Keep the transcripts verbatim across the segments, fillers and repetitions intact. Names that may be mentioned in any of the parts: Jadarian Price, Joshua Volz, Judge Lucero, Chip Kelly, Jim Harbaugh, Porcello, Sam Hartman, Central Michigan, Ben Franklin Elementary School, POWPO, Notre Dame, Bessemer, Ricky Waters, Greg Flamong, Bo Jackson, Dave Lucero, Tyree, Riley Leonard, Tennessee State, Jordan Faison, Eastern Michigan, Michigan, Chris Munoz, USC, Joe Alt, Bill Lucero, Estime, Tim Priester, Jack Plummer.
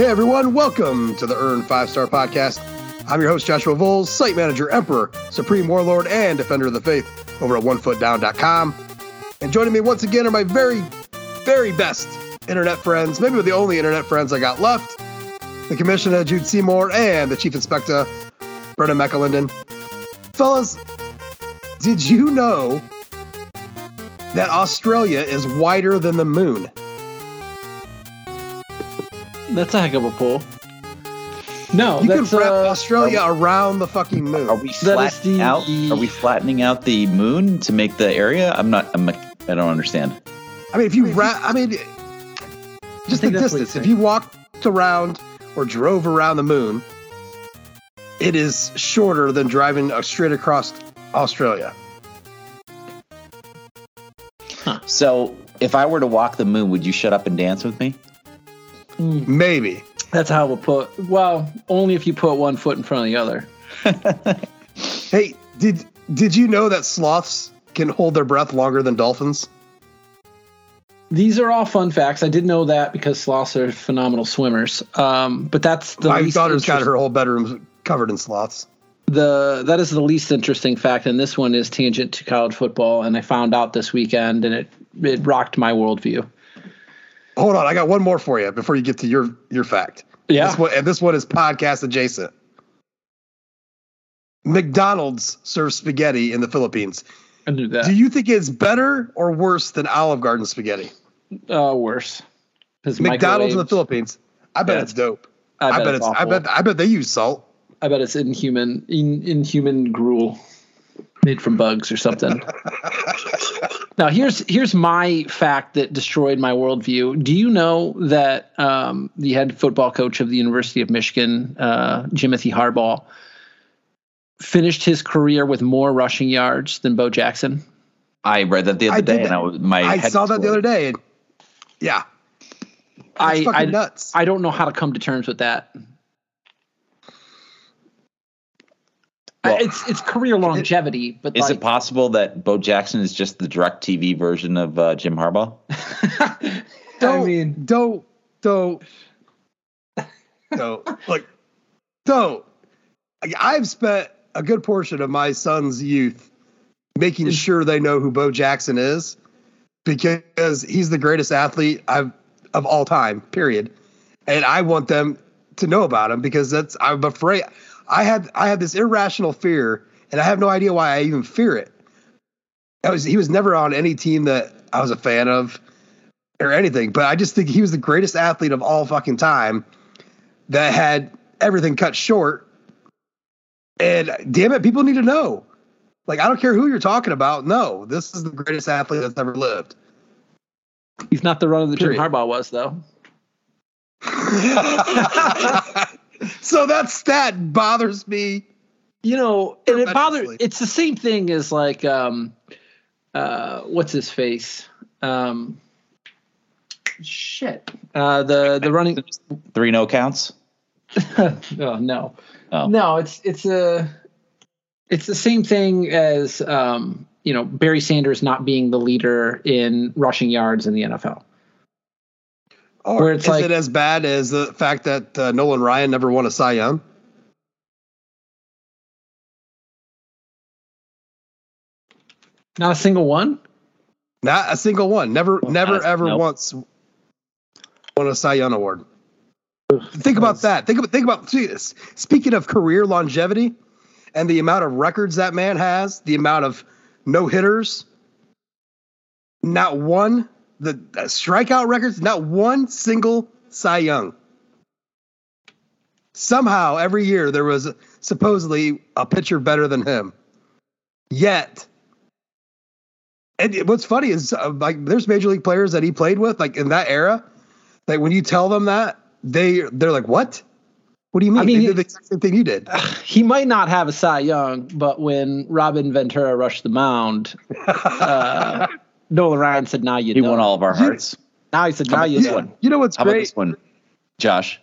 Hey everyone, welcome to the Earn Five-Star Podcast. I'm your host, Joshua Volz, site manager, emperor, supreme warlord, and defender of the faith over at one foot down dot com. And joining me once again are my very, very best internet friends, maybe with the only internet friends I got left, the commissioner, Jude Seymour, and the chief inspector, Brendan Meckelinden. Fellas, did you know that Australia is wider than the moon? That's a heck of a pull. No, you that's, could wrap uh, Australia we, around the fucking moon. Are we flattening the, out? Are we flattening out the moon to make the area? I'm not. I'm. I don't understand. I mean, if you I mean, wrap, I mean, just I the distance. If you walked around or drove around the moon, it is shorter than driving straight across Australia. Huh. So, if I were to walk the moon, would you shut up and dance with me? Maybe. That's how we'll put. Well, only if you put one foot in front of the other. Hey, did did you know that sloths can hold their breath longer than dolphins? These are all fun facts. I did know that because sloths are phenomenal swimmers. Um, but that's the my least daughter's interest- got her whole bedroom covered in sloths. The that is the least interesting fact, and this one is tangent to college football. And I found out this weekend, and it it rocked my worldview. Hold on, I got one more for you before you get to your, your fact. Yeah. This one, and this one is podcast adjacent. McDonald's serves spaghetti in the Philippines. I knew that. Do you think it's better or worse than Olive Garden spaghetti? Uh, worse. McDonald's in the Philippines. I bet yeah. it's dope. I bet, I bet it's. Awful. I bet. I bet they use salt. I bet it's inhuman, in, inhuman gruel made from bugs or something. Now, here's here's my fact that destroyed my worldview. Do you know that um, the head football coach of the University of Michigan, uh, Jimothy Harbaugh, finished his career with more rushing yards than Bo Jackson? I read that the other I day, and I was my I head saw exploded. That the other day. And yeah, that's I fucking I, nuts. I don't know how to come to terms with that. Well, it's it's career longevity, but is like, it possible that Bo Jackson is just the DirecTV version of uh, Jim Harbaugh? don't I mean, don't don't don't like don't. I've spent a good portion of my son's youth making sure they know who Bo Jackson is because he's the greatest athlete I've of all time. Period, and I want them to know about him because that's I'm afraid. I had I had this irrational fear, and I have no idea why I even fear it. I was, he was never on any team that I was a fan of or anything, but I just think he was the greatest athlete of all fucking time that had everything cut short. And damn it, people need to know. Like, I don't care who you're talking about. No, this is the greatest athlete that's ever lived. He's not the runner that Jim Harbaugh was, though. So that stat bothers me, you know, and it bothers. It's the same thing as like, um, uh, what's his face? Um, shit. Uh, the the running three no counts. oh no, oh. no. It's it's a it's the same thing as um, you know, Barry Sanders not being the leader in rushing yards in the N F L. Or Where it's is like, it as bad as the fact that uh, Nolan Ryan never won a Cy Young? Not a single one? Not a single one. Never, well, never, ever nope. once won a Cy Young award. Ugh, think about was... that. Think about, think about geez, speaking of career longevity and the amount of records that man has, the amount of no hitters, not one. The strikeout records, not one single Cy Young. Somehow, every year, there was supposedly a pitcher better than him. Yet, and what's funny is, uh, like, there's major league players that he played with, like, in that era, that like, when you tell them that, they, they're like, what? What do you mean? I mean they did the exact same thing you did. He might not have a Cy Young, but when Robin Ventura rushed the mound... Uh, Nolan Ryan said, "Now you." He don't. Won all of our hearts. You, now he said, "Now you." This one? You know what's How great? About this one, Josh?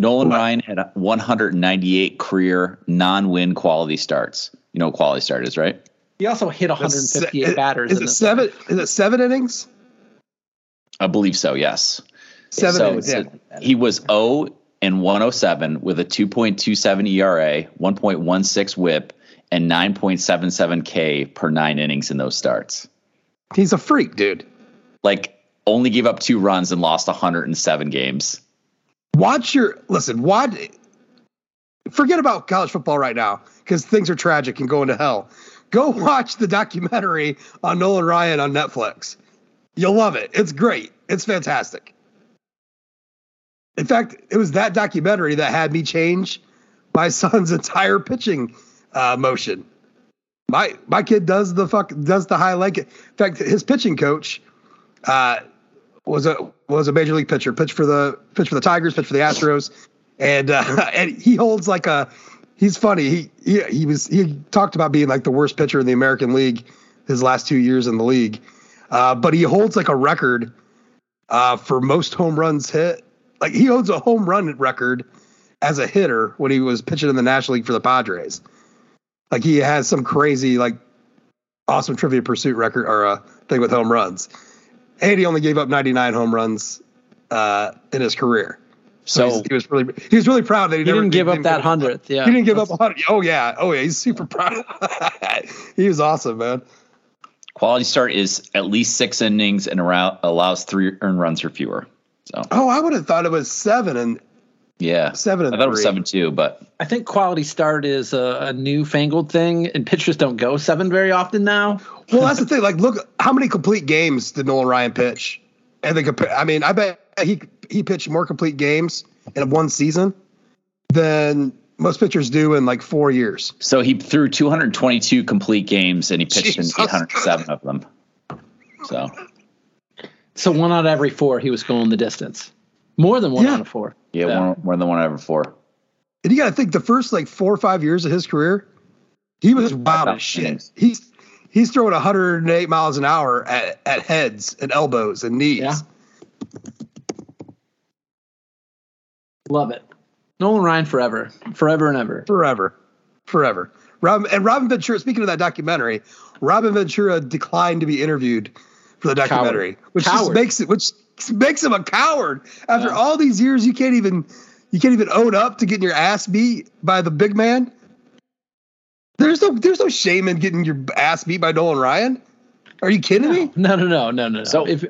Nolan what? Ryan had one hundred ninety-eight career non-win quality starts. You know what quality start is, right? He also hit one hundred fifty-eight se- batters. Is in it seven? Game. Is it seven innings? I believe so. Yes. Seven. So innings, yeah. a, he was zero and one oh seven with a two point two seven E R A, one point one six whip, and nine point seven seven K per nine innings in those starts. He's a freak, dude. Like, only gave up two runs and lost one hundred seven games. Watch your – listen, watch – forget about college football right now because things are tragic and going to hell. Go watch the documentary on Nolan Ryan on Netflix. You'll love it. It's great. It's fantastic. In fact, it was that documentary that had me change my son's entire pitching uh, motion. My my kid does the fuck does the high leg. In fact, his pitching coach uh, was a was a major league pitcher. Pitched for the pitched for the Tigers. Pitched for the Astros. And uh, and he holds like a. He's funny. He, he he was he talked about being like the worst pitcher in the American League his last two years in the league. Uh, but he holds like a record uh, for most home runs hit. Like he holds a home run record as a hitter when he was pitching in the National League for the Padres. Like he has some crazy, like awesome trivia pursuit record or a thing with home runs. And he only gave up ninety-nine home runs uh, in his career. So, so he was really he was really proud that he, he never didn't give up that hundredth. Yeah, he didn't give up a hundred. Oh yeah, oh yeah, he's super proud. He was awesome, man. Quality start is at least six innings and around allows three earned runs or fewer. So oh, I would have thought it was seven and yeah, seven. And I thought three. It was seven too, but I think quality start is a, a newfangled thing, and pitchers don't go seven very often now. Well, that's the thing. Like, look, how many complete games did Nolan Ryan pitch? And they I mean, I bet he. He pitched more complete games in one season than most pitchers do in like four years. So he threw two hundred twenty-two complete games and he pitched Jesus. in eight hundred seven of them. So, so one out of every four, he was going the distance. More than one yeah. out of four. Yeah, yeah. One, more than one out of every four. And you got to think the first like four or five years of his career, he was wild as shit. He's he's throwing one hundred eight miles an hour at at heads and elbows and knees. Yeah. Love it. Nolan Ryan forever. Forever and ever. Forever. Forever. Robin, and Robin Ventura, speaking of that documentary, Robin Ventura declined to be interviewed for the documentary. Coward. Which coward. Just makes it which makes him a coward. After yeah. all these years, you can't even you can't even own up to getting your ass beat by the big man. There's no there's no shame in getting your ass beat by Nolan Ryan. Are you kidding no. me? No, no, no, no, no. So if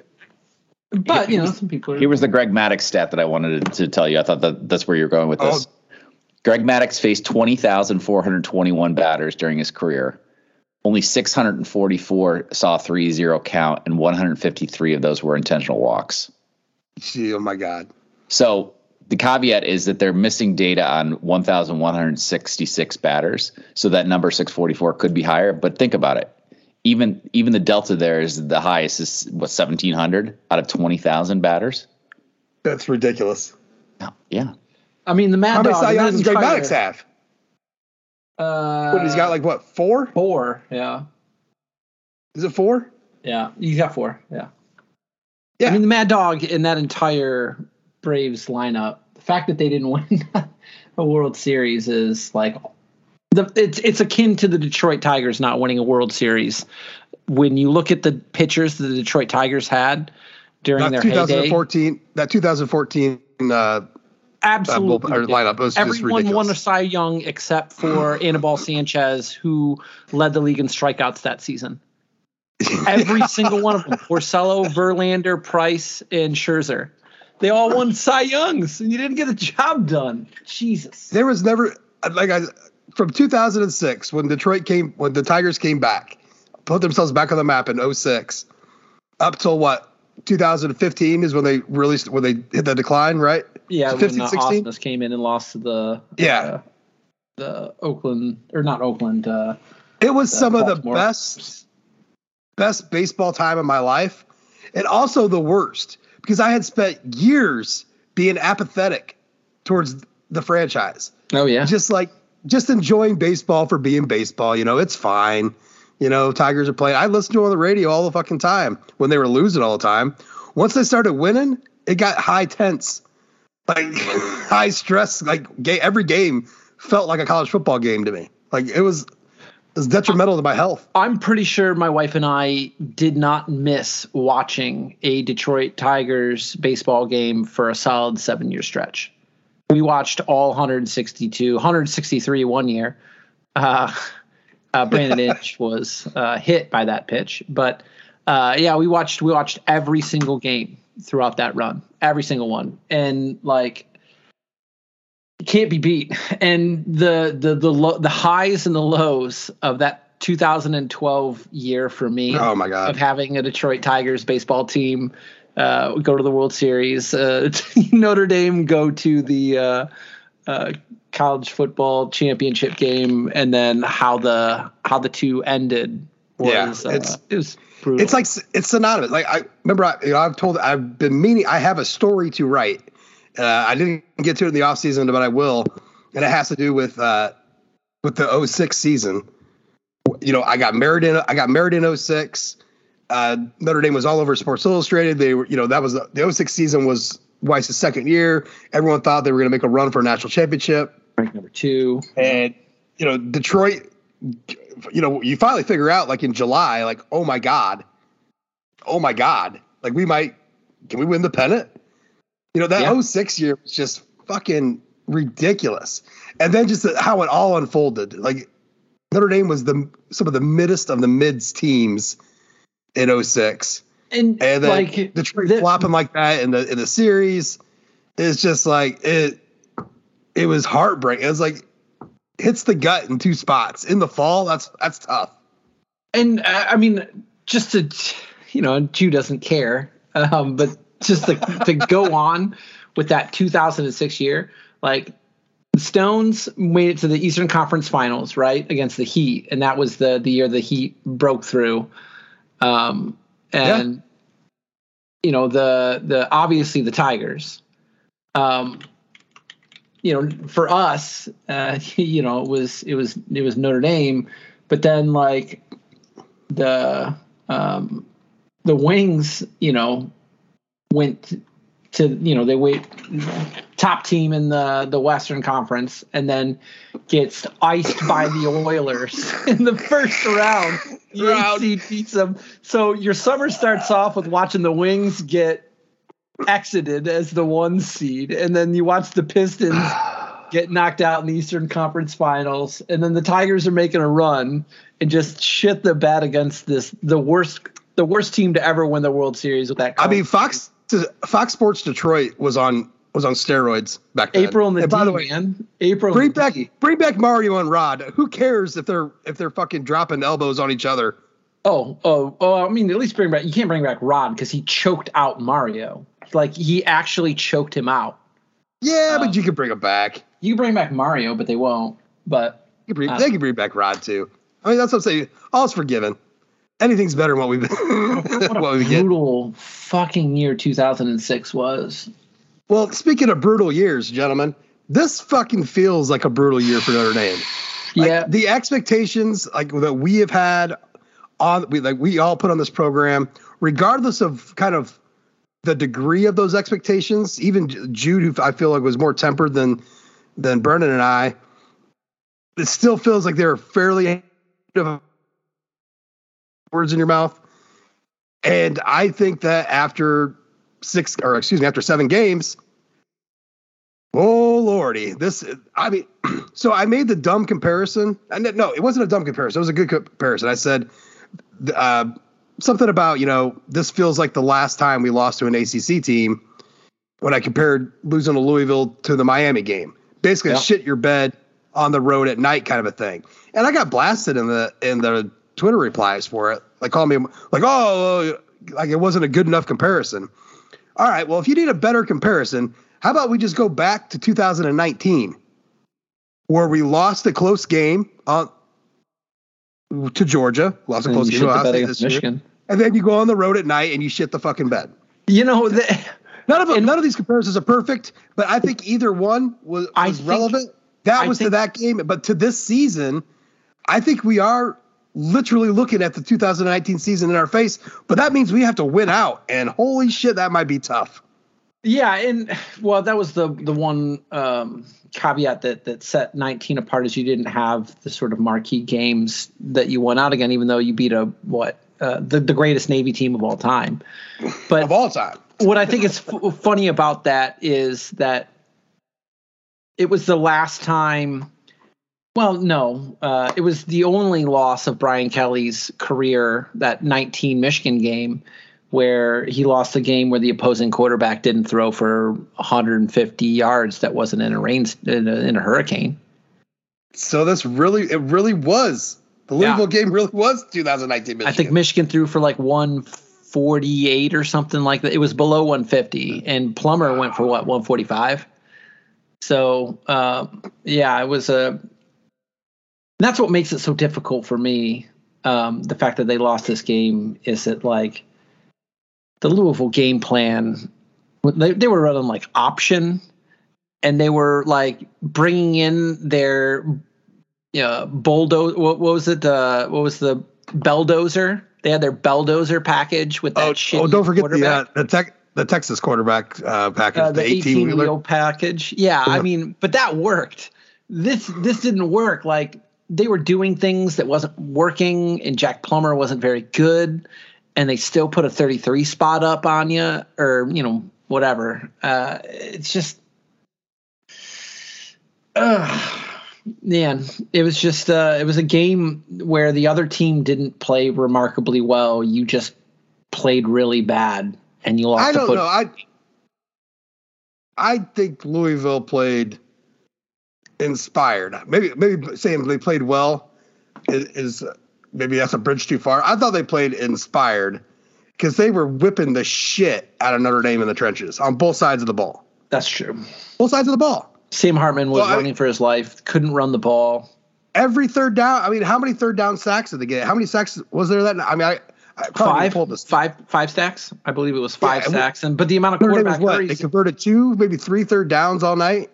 But, you know, some people. Here was the Greg Maddux stat that I wanted to tell you. I thought that that's where you're going with this. Oh. Greg Maddux faced twenty thousand four hundred twenty-one batters during his career. Only six hundred forty-four saw three oh count, and one hundred fifty-three of those were intentional walks. Gee, oh, my God. So the caveat is that they're missing data on one thousand one hundred sixty-six batters. So that number six forty-four could be higher. But think about it. Even even the delta there is the highest is what seventeen hundred out of twenty thousand batters. That's ridiculous. Oh, yeah, I mean the Mad Dog. How many Cy Youngs does Greg Maddux have? Uh, what he's got like what four? Four, yeah. Is it four? Yeah, he's got four. Yeah. Yeah. I mean the Mad Dog in that entire Braves lineup. The fact that they didn't win a World Series is like. The, it's it's akin to the Detroit Tigers not winning a World Series. When you look at the pitchers that the Detroit Tigers had during their twenty fourteen, heyday, that twenty fourteen uh, absolutely uh, lineup was everyone just ridiculous. Won a Cy Young except for Anibal Sanchez, who led the league in strikeouts that season. Every yeah. single one of them: Porcello, Verlander, Price, and Scherzer. They all won Cy Youngs, and you didn't get the job done. Jesus, there was never like I. From two thousand six, when Detroit came, when the Tigers came back, put themselves back on the map in oh six, up till what two thousand fifteen is when they really when they hit the decline, right? Yeah, so fifteen, when the Awesomeness came in and lost to the yeah, uh, the Oakland or not Oakland. Uh, it was the, some Baltimore. Of the best best baseball time of my life, and also the worst because I had spent years being apathetic towards the franchise. Oh yeah, just like. Just enjoying baseball for being baseball. You know, it's fine. You know, Tigers are playing. I listened to it on the radio all the fucking time when they were losing all the time. Once they started winning, it got high tense, like high stress. Like every game felt like a college football game to me. Like it was, it was detrimental to my health. I'm pretty sure my wife and I did not miss watching a Detroit Tigers baseball game for a solid seven year stretch. we watched all one hundred sixty-two, one hundred sixty-three one year. Uh, uh, Brandon Inch was uh, hit by that pitch, but uh, yeah, we watched we watched every single game throughout that run, every single one, and like it can't be beat. And the the the lo- the highs and the lows of that two thousand twelve year for me, oh my God, of having a Detroit Tigers baseball team uh, go to the World Series, uh, Notre Dame go to the uh, uh, college football championship game, and then how the how the two ended was yeah, it's, uh, it was brutal. It's like it's synonymous. Like I remember, I, you know, I've told, I've been meaning, I have a story to write. Uh, I didn't get to it in the off season, but I will, and it has to do with uh, with the oh six season. You know, I got married in I got married in oh six. Uh, Notre Dame was all over Sports Illustrated. They were, you know, that was the, the oh six season was Weiss's second year. Everyone thought they were going to make a run for a national championship. Rank number two, and you know, Detroit. You know, you finally figure out like in July, like, oh my God, oh my God, like we might can we win the pennant? You know, that yeah. oh six year was just fucking ridiculous, and then just how it all unfolded, like. Notre Dame was the some of the middest of the mids teams in oh six, and, and then like, Detroit the, flopping like that in the in the series is just like it. It was heartbreaking. It was like hits the gut in two spots in the fall. That's that's tough. And uh, I mean, just to you know, Jew doesn't care, um, but just to, to go on with that two thousand six year, like. The Stones made it to the Eastern Conference Finals, right, against the Heat, and that was the the year the Heat broke through. Um, and yeah. you know the the obviously the Tigers. Um, you know, for us, uh, you know it was it was it was Notre Dame, but then like the um, the Wings, you know, went to you know they wait. top team in the, the Western Conference, and then gets iced by the Oilers in the first round. U S C beats them. So your summer starts off with watching the Wings get exited as the one seed, and then you watch the Pistons get knocked out in the Eastern Conference Finals, and then the Tigers are making a run and just shit the bat against this the worst the worst team to ever win the World Series with that. I mean, Fox Fox Sports Detroit was on. Was on steroids back then. April and the and by D, the way, man. April. Bring and back, D. bring back Mario and Rod. Who cares if they're if they're fucking dropping elbows on each other? Oh, oh, oh! I mean, at least bring back. You can't bring back Rod because he choked out Mario. Like he actually choked him out. Yeah, um, but you can bring him back. You bring back Mario, but they won't. But you bring, they can bring back Rod too. I mean, that's what I'm saying. All's forgiven. Anything's better than what we've. what, what a we brutal get. Fucking year two thousand six was. Well, speaking of brutal years, gentlemen, this fucking feels like a brutal year for Notre Dame. Like, yeah, the expectations like that we have had on, we, like we all put on this program, regardless of kind of the degree of those expectations. Even Jude, who I feel like was more tempered than than Brendan and I, it still feels like they're fairly words in your mouth. And I think that after. Six or excuse me, after seven games. Oh Lordy, this I mean. So I made the dumb comparison. And no, it wasn't a dumb comparison. It was a good comparison. I said uh, something about you know this feels like the last time we lost to an A C C team. When I compared losing to Louisville to the Miami game, basically yeah. shit your bed on the road at night kind of a thing. And I got blasted in the in the Twitter replies for it. Like call me like oh like it wasn't a good enough comparison. All right, well, if you need a better comparison, how about we just go back to two thousand nineteen, where we lost a close game uh, to Georgia, lost a close game to Ohio State this year, and then you go on the road at night and you shit the fucking bed. You know, the, none of them, none of these comparisons are perfect, but I think either one was, was think, relevant. That I was think, to that game, but to this season, I think we are literally looking at the two thousand nineteen season in our face, but that means we have to win out, and holy shit, that might be tough. Yeah, and well, that was the the one um, caveat that that set nineteen apart is you didn't have the sort of marquee games that you won out again, even though you beat a what uh, the the greatest Navy team of all time. But of all time, what I think is f- funny about that is that it was the last time. Well, no, uh, it was the only loss of Brian Kelly's career, that nineteen Michigan game, where he lost the game where the opposing quarterback didn't throw for one hundred fifty yards that wasn't in a rain in a, in a hurricane. So this really, it really was. The Louisville yeah. game really was two thousand nineteen Michigan. I think Michigan threw for like one forty-eight or something like that. It was below one fifty, and Plummer wow. went for what, one forty-five? So, uh, yeah, it was a – that's what makes it so difficult for me. Um, the fact that they lost this game is that, like, the Louisville game plan, they, they were running like option, and they were like bringing in their, you know, bulldozer. What, what was it? Uh, what was the belldozer? They had their belldozer package with that. Oh, shitty oh don't forget the uh, the, tech, the Texas quarterback uh, package, uh, the eighteen-wheel package. Yeah, I mean, but that worked. This this didn't work. Like, they were doing things that wasn't working, and Jack Plummer wasn't very good, and they still put a thirty-three spot up on you, or, you know, whatever. Uh, it's just, uh, man, it was just, uh, it was a game where the other team didn't play remarkably well. You just played really bad, and you lost. I don't know. I, I think Louisville played inspired. Maybe, maybe saying they played well is, is uh, maybe that's a bridge too far. I thought they played inspired because they were whipping the shit out of Notre Dame in the trenches on both sides of the ball. That's true. Both sides of the ball. Sam Hartman was well, running I mean, for his life, couldn't run the ball. Every third down. I mean, how many third down sacks did they get? How many sacks was there that? I mean, I, I probably five, pulled this. Five, five sacks. I believe it was five yeah, sacks. And but the amount of Notre quarterback was what? Hurries, they converted two, maybe three third downs all night.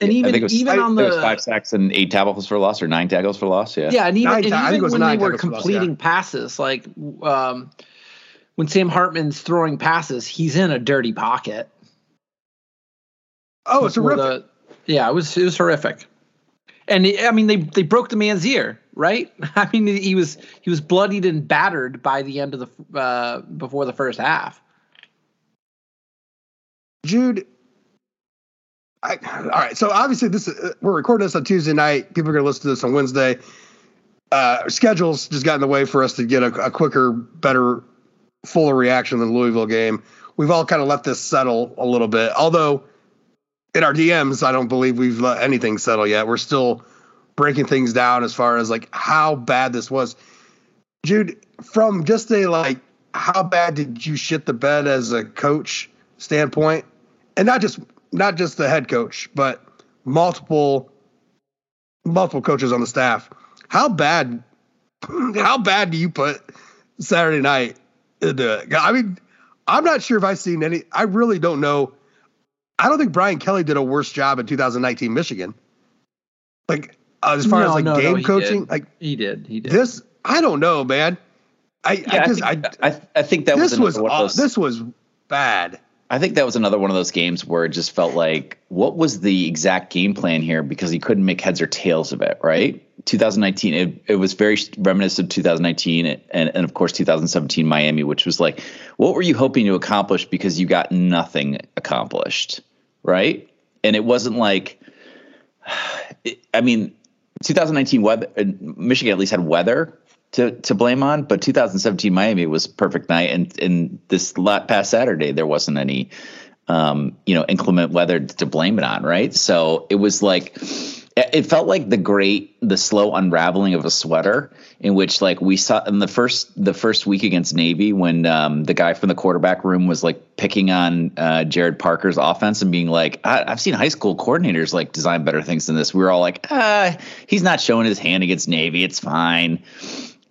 And even, I think it was, even I, on the was five sacks and eight tackles for loss or nine tackles for loss. Yeah. Yeah. And even, nine, and even when they were completing loss, yeah. passes, like um, when Sam Hartman's throwing passes, he's in a dirty pocket. Oh, it's horrific. The, yeah, it was, it was horrific. And it, I mean, they, they broke the man's ear, right? I mean, he was, he was bloodied and battered by the end of the, uh, before the first half. Jude. I, all right, so obviously this uh, we're recording this on Tuesday night. People are going to listen to this on Wednesday. Uh, schedules just got in the way for us to get a, a quicker, better, fuller reaction than the Louisville game. We've all kind of let this settle a little bit, although in our D Ms, I don't believe we've let anything settle yet. We're still breaking things down as far as, like, how bad this was. Jude, from just a, like, how bad did you shit the bed as a coach standpoint, and not just – not just the head coach, but multiple, multiple coaches on the staff. How bad, how bad do you put Saturday night into it? I mean, I'm not sure if I've seen any, I really don't know. I don't think Brian Kelly did a worse job in two thousand nineteen Michigan. Like, uh, as far no, as like no, game no, coaching, did. like he did, he did this. I don't know, man. I, yeah, I, just, I, think, I, I think that this was, was uh, this was bad. I think that was another one of those games where it just felt like, what was the exact game plan here? Because he couldn't make heads or tails of it, right? twenty nineteen, it, it was very reminiscent of two thousand nineteen and, and, of course, two thousand seventeen Miami, which was like, what were you hoping to accomplish because you got nothing accomplished, right? And it wasn't like – I mean, twenty nineteen weather, Michigan at least had weather to to blame on, but two thousand seventeen Miami was a perfect night, and and this past Saturday there wasn't any um you know inclement weather to blame it on, right? So it was like, it felt like the great the slow unraveling of a sweater, in which, like, we saw in the first the first week against Navy when um the guy from the quarterback room was like picking on uh Gerad Parker's offense and being like, I- I've seen high school coordinators like design better things than this. We were all like, ah, he's not showing his hand against Navy, it's fine.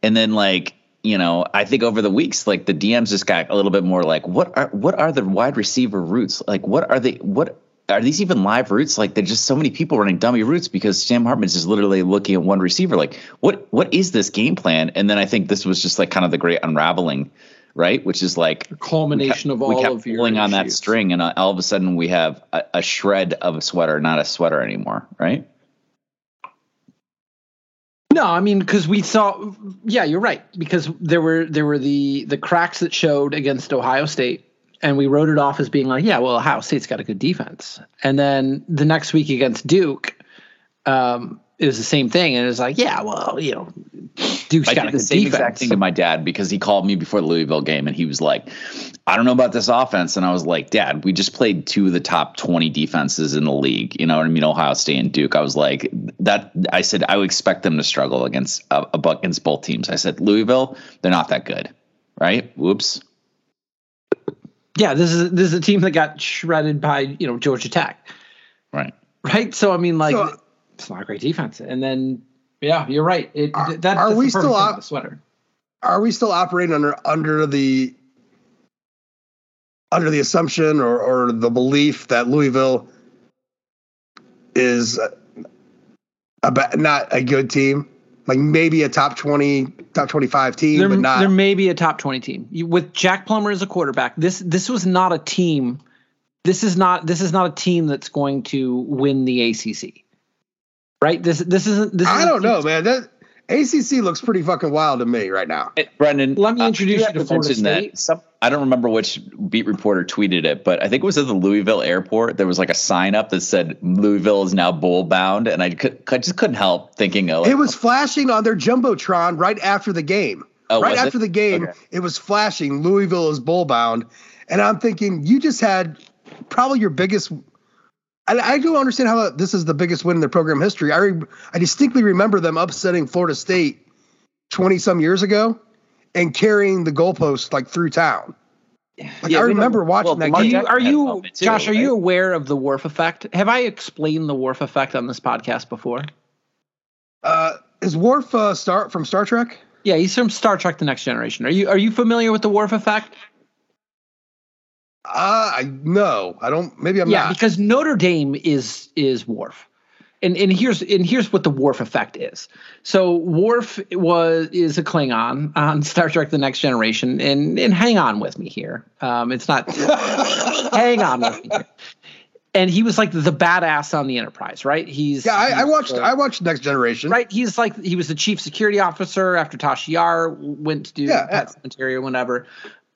And then, like, you know, I think over the weeks, like, the D Ms just got a little bit more like, what are what are the wide receiver routes? Like, what are they? What are these even live routes? Like, there's just so many people running dummy routes because Sam Hartman's just literally looking at one receiver. Like, what what is this game plan? And then I think this was just like kind of the great unraveling, right? Which is like a culmination kept, of all of your pulling issues on that string, and all of a sudden we have a, a shred of a sweater, not a sweater anymore, right? No, I mean, because we saw, yeah, you're right, because there were there were the the cracks that showed against Ohio State And we wrote it off as being like, yeah, well, Ohio State's got a good defense. And then the next week against Duke, um, it was the same thing. And it was like, yeah, well, you know, Duke's I got a good defense. I did the same exact thing to my dad because he called me before the Louisville game and he was like, I don't know about this offense. And I was like, Dad, we just played two of the top twenty defenses in the league. You know what I mean? Ohio State and Duke. I was like, that. I said, I would expect them to struggle against, uh, against both teams. I said, Louisville, they're not that good, right? Whoops. Yeah, this is this is a team that got shredded by, you know, Georgia Tech. Right. Right? So, I mean, like, so, it's not a great defense. And then, yeah, you're right. It, are, that, are that's we the still op- the sweater. Are we still operating under under the under the assumption or, or the belief that Louisville is a, a, not a good team? Like maybe a top twenty, top twenty-five team, there, but not. There may be a top twenty team you, with Jack Plummer as a quarterback. This this was not a team. This is not this is not a team that's going to win the A C C, right? This this isn't. This I isn't don't know, man. That A C C looks pretty fucking wild to me right now. It, Brendan, let me introduce uh, you, you to Florida State. Some, I don't remember which beat reporter tweeted it, but I think it was at the Louisville airport. There was like a sign up that said Louisville is now bowl bound. And I, could, I just couldn't help thinking. Oh, it was flashing on their Jumbotron right after the game. Oh, right after it? the game, okay. It was flashing Louisville is bowl bound. And I'm thinking you just had probably your biggest. And I don't understand how this is the biggest win in their program history. I re- I distinctly remember them upsetting Florida State twenty-some years ago and carrying the goalpost, like, through town. Like, yeah, I remember watching well, that game. Are you, are you too, Josh, right? Are you aware of the Worf effect? Have I explained the Worf effect on this podcast before? Uh, is Worf uh, Star- from Star Trek? Yeah, he's from Star Trek The Next Generation. Are you are you familiar with the Worf effect? Uh, I no, I don't, maybe I'm yeah, not. Yeah, because Notre Dame is, is Worf. And, and here's, and here's what the Worf effect is. So Worf was, is a Klingon on Star Trek The Next Generation. And, and hang on with me here. Um, it's not, hang on with me here. And he was like the badass on the Enterprise, right? He's yeah. I, he's I watched. The, I watched Next Generation, right? He's like he was the chief security officer after Tasha Yar went to do yeah, Pet yeah. Cemetery or whatever.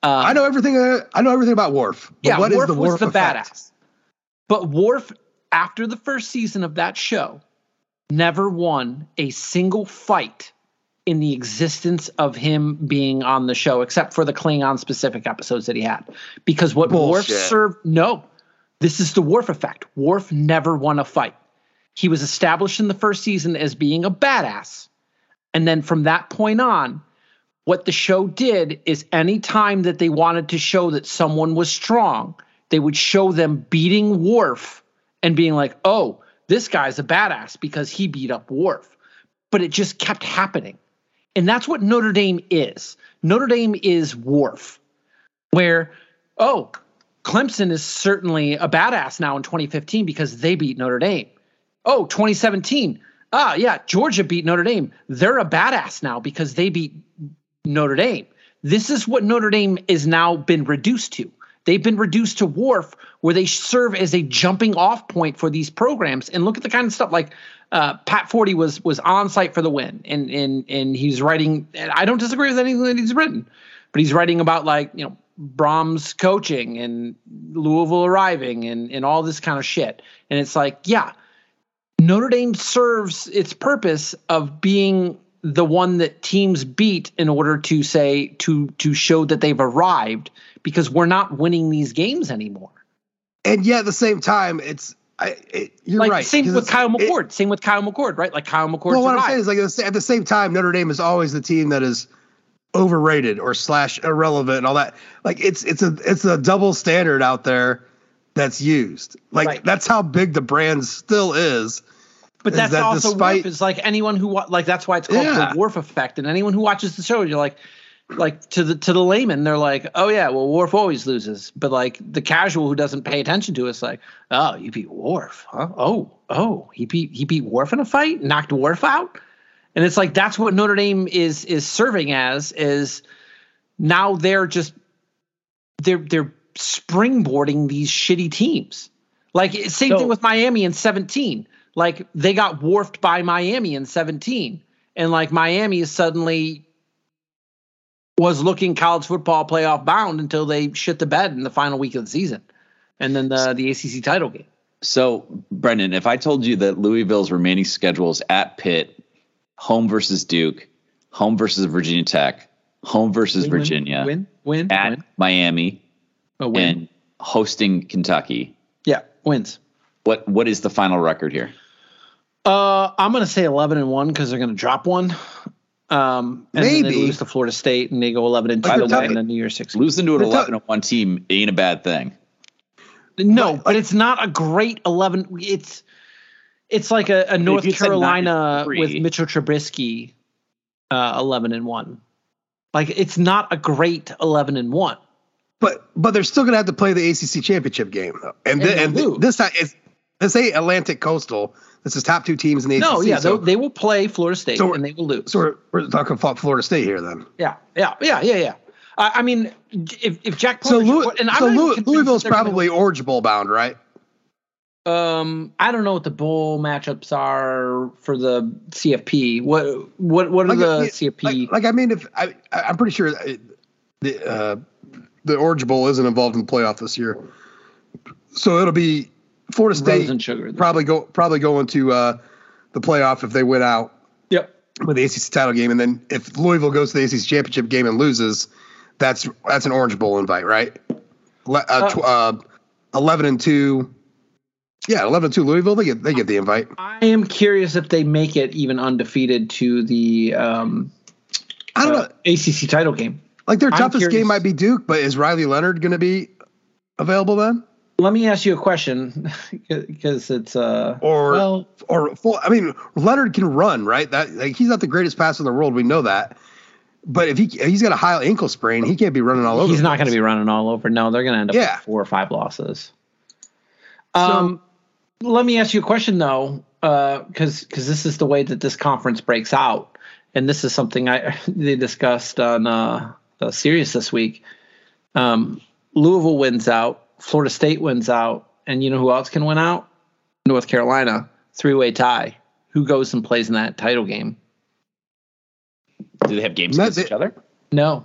Um, I know everything. Uh, I know everything about Worf. But yeah, what Worf is the Worf was the effect? Badass. But Worf, after the first season of that show, never won a single fight in the existence of him being on the show, except for the Klingon-specific episodes that he had. Because what Worf served, no, this is the Worf effect. Worf never won a fight. He was established in the first season as being a badass, and then from that point on. What the show did is any time that they wanted to show that someone was strong, they would show them beating Worf and being like, oh, this guy's a badass because he beat up Worf. But it just kept happening. And that's what Notre Dame is. Notre Dame is Worf, where, oh, Clemson is certainly a badass now in twenty fifteen because they beat Notre Dame. Oh, twenty seventeen. Ah, yeah, Georgia beat Notre Dame. They're a badass now because they beat Notre Dame. This is what Notre Dame is now been reduced to. They've been reduced to Worf, where they serve as a jumping off point for these programs. And look at the kind of stuff like uh, Pat Forty was was on site for the win, and and and he's writing. And I don't disagree with anything that he's written, but he's writing about like you know Brahms coaching and Louisville arriving and and all this kind of shit. And it's like yeah, Notre Dame serves its purpose of being the one that teams beat in order to say to to show that they've arrived because we're not winning these games anymore. And yet at the same time, it's I, it, you're like, right. Same with Kyle McCord. It, same with Kyle McCord, right? Like Kyle McCord. Well, what I'm saying is like at the same time, Notre Dame is always the team that is overrated or slash irrelevant and all that. Like it's it's a it's a double standard out there that's used. Like right. That's how big the brand still is. But that's that also despite, Worf is like anyone who like that's why it's called yeah. the Worf effect. And anyone who watches the show, you're like, like to the to the layman, they're like, oh yeah, well Worf always loses. But like the casual who doesn't pay attention to it's like, oh, you beat Worf, huh? Oh, oh, he beat he beat Worf in a fight, knocked Worf out, and it's like that's what Notre Dame is is serving as is now they're just they're they're springboarding these shitty teams. Like same so, thing with Miami in seventeen. Like, they got Worfed by Miami in seventeen. And, like, Miami is suddenly was looking college football playoff bound until they shit the bed in the final week of the season. And then the, the A C C title game. So, Brendan, if I told you that Louisville's remaining schedule is at Pitt, home versus Duke, home versus Virginia Tech, home versus win, Virginia, win, win, at win. Miami, oh, win. and hosting Kentucky. Yeah, wins. What What is the final record here? Uh, I'm going to say eleven and one because they're going to drop one. Um, and Maybe. Then they lose to Florida State and they go eleven and two and then the New Year's Six. Losing to an eleven and one team ain't a bad thing. No, but it's not a great eleven. It's it's like a, a North Carolina with Mitchell Trubisky, uh, eleven and one. Like it's not a great eleven and one. But but they're still gonna have to play the A C C championship game though, and and, th- and th- this time is let's say Atlantic Coastal. This is top two teams in the no, A C C. No, yeah, so, they will play Florida State so and they will lose. So we're, we're talking Florida State here then. Yeah, yeah, yeah, yeah, yeah. I mean, if if Jack Plummer, so Louis, and I'm so Louis, Louisville's probably Orange Bowl bound, right? Um, I don't know what the bowl matchups are for the C F P. What what what are like, the C F P? Like, like I mean, if I I'm pretty sure the uh, the Orange Bowl isn't involved in the playoff this year, so it'll be Florida State and sugar, probably go probably going to uh, the playoff if they win out. Yep, with the A C C title game, and then if Louisville goes to the A C C championship game and loses. That's that's an Orange Bowl invite, right? Uh, tw- uh, eleven and two, yeah, eleven and two. Louisville, they get they get the invite. I am curious if they make it even undefeated to the um, I don't uh, know A C C title game. Like their toughest game might be Duke, but is Riley Leonard going to be available then? Let me ask you a question because it's uh or well, or full, I mean Leonard can run, right? That like, he's not the greatest passer in the world. We know that. But if he he's got a high ankle sprain, he can't be running all over. He's not going to be running all over. No, they're going to end up yeah. with four or five losses. Um, so, let me ask you a question though, because uh, because this is the way that this conference breaks out, and this is something I they discussed on uh, uh, Sirius this week. Um, Louisville wins out, Florida State wins out, and you know who else can win out? North Carolina, three-way tie. Who goes and plays in that title game? Do they have games no, against they, each other? No,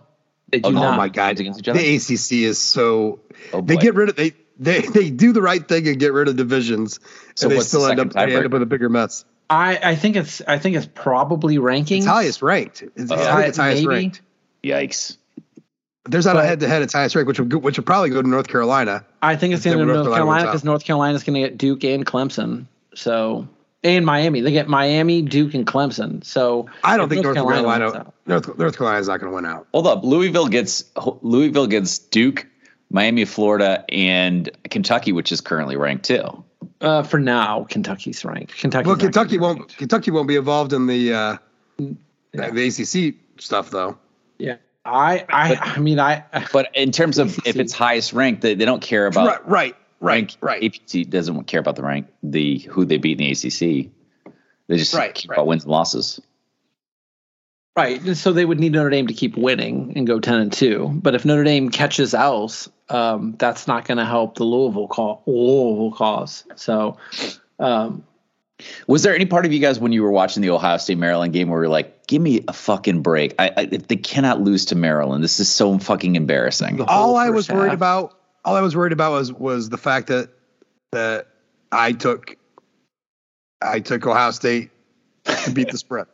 they do oh, not. Oh my God! Against each other? The A C C is so oh, they get rid of they, they they do the right thing and get rid of divisions, so and they still the end up they end up with a bigger mess. I, I think it's I think it's probably rankings. It's highest ranked. It's, uh, it's highest, highest ranked. Yikes! There's not but, a head to head. It's highest ranked, which would go, which would probably go to North Carolina. I think it's going to North Carolina because North Carolina is going to get Duke and Clemson. So. And Miami, they get Miami, Duke, and Clemson. So I don't think North Carolina, Carolina North, North Carolina is not going to win out. Hold up, Louisville gets Louisville gets Duke, Miami, Florida, and Kentucky, which is currently ranked too. Uh, for now, Kentucky's ranked. Kentucky's well, Kentucky won't ranked. Kentucky won't be involled in the uh, yeah. the A C C stuff though. Yeah, I I, but, I mean I. But in terms of A C C. If it's highest ranked, they, they don't care about right. right. Rank, right, A P C doesn't care about the rank, the who they beat in the A C C. They just right, keep right. about wins and losses. Right, and so they would need Notre Dame to keep winning and go ten and two. But if Notre Dame catches else, um, that's not going to help the Louisville call, Louisville cause. So, um, was there any part of you guys when you were watching the Ohio State Maryland game where you're like, "Give me a fucking break! I, I, they cannot lose to Maryland. This is so fucking embarrassing." All I was half. worried about. All I was worried about was was the fact that that I took I took Ohio State to beat the spread.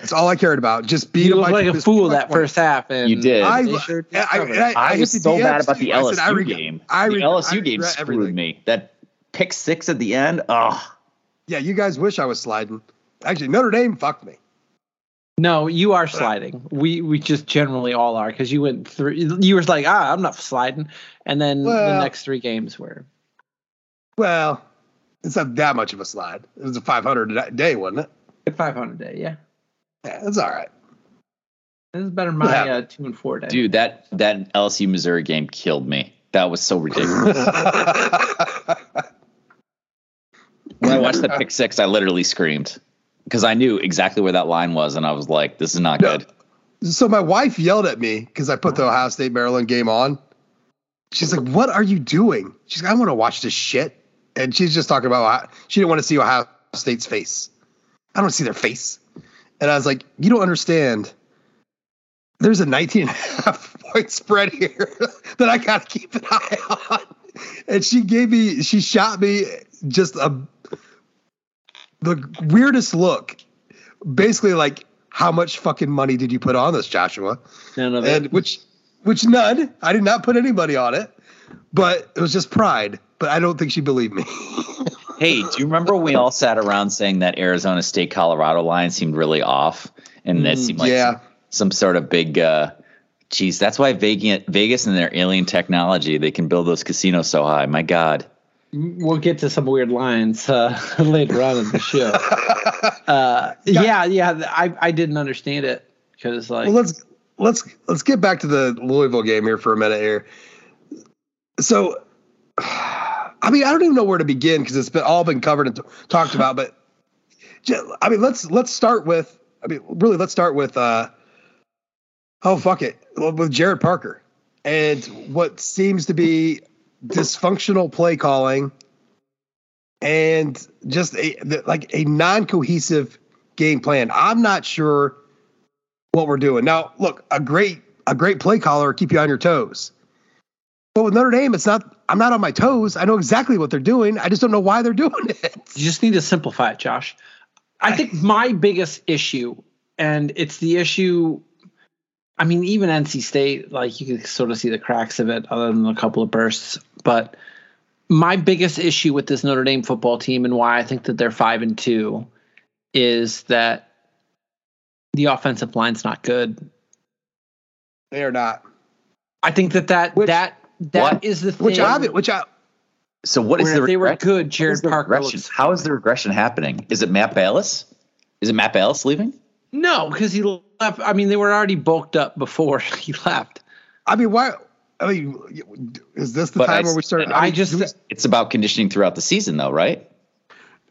That's all I cared about. Just beat. You looked like a fool that first half, and you did. I, sure did I, I, I, I was so bad about the L S U I said, I game. I the L S U I game screwed everything. me. That pick six at the end. Oh, yeah. You guys wish I was sliding. Actually, Notre Dame fucked me. No, you are sliding. We we just generally all are because you went through. You were like, ah, I'm not sliding, and then well, the next three games were. Well, it's not that much of a slide. It was a five hundred day, wasn't it? five hundred day, yeah. Yeah, that's all right. This is better than my yeah. uh, two and four day. Dude, that that L S U Missouri game killed me. That was so ridiculous. When I watched the pick six, I literally screamed. Because I knew exactly where that line was, and I was like, this is not good. So my wife yelled at me because I put the Ohio State-Maryland game on. She's like, what are you doing? She's like, I don't want to watch this shit. And she's just talking about Ohio. She didn't want to see Ohio State's face. I don't see their face. And I was like, you don't understand. there's a nineteen and a half point spread here that I got to keep an eye on. And she gave me, she shot me just a, the weirdest look. Basically, like, how much fucking money did you put on this, Joshua? None of and it. Which, which none. I did not put anybody on it, but it was just pride. But I don't think she believed me. Hey, do you remember when we all sat around saying that Arizona State Colorado line seemed really off, and that seemed like yeah. some, some sort of big, uh, geez, that's why Vegas and their alien technology, they can build those casinos so high. My God. We'll get to some weird lines uh, later on in the show. Uh, yeah, yeah, I, I didn't understand it because like well, let's let's let's get back to the Louisville game here for a minute here. So, I mean, I don't even know where to begin because it's been all been covered and t- talked about. But I mean, let's let's start with I mean, really, let's start with uh, oh fuck it with Gerad Parker and what seems to be dysfunctional play calling and just a, like a non-cohesive game plan. I'm not sure what we're doing now. Look, a great a great play caller will keep you on your toes, but with Notre Dame, it's not. I'm not on my toes. I know exactly what they're doing. I just don't know why they're doing it. You just need to simplify it, Josh. I think my biggest issue, and it's the issue. I mean, even N C State, like you can sort of see the cracks of it other than a couple of bursts. But my biggest issue with this Notre Dame football team and why I think that they're five and two is that the offensive line's not good. They are not. I think that that, which, that, that what? is the thing. Which I, which I, so what is the, if they were good, Gerad Parker. How is the regression happening? Is it Matt Ballas? Is it Matt Ballas leaving? No, because he left. I mean, they were already bulked up before he left. I mean, why? I mean, is this the but time I, where we start? I, I just, we, it's about conditioning throughout the season, though, right?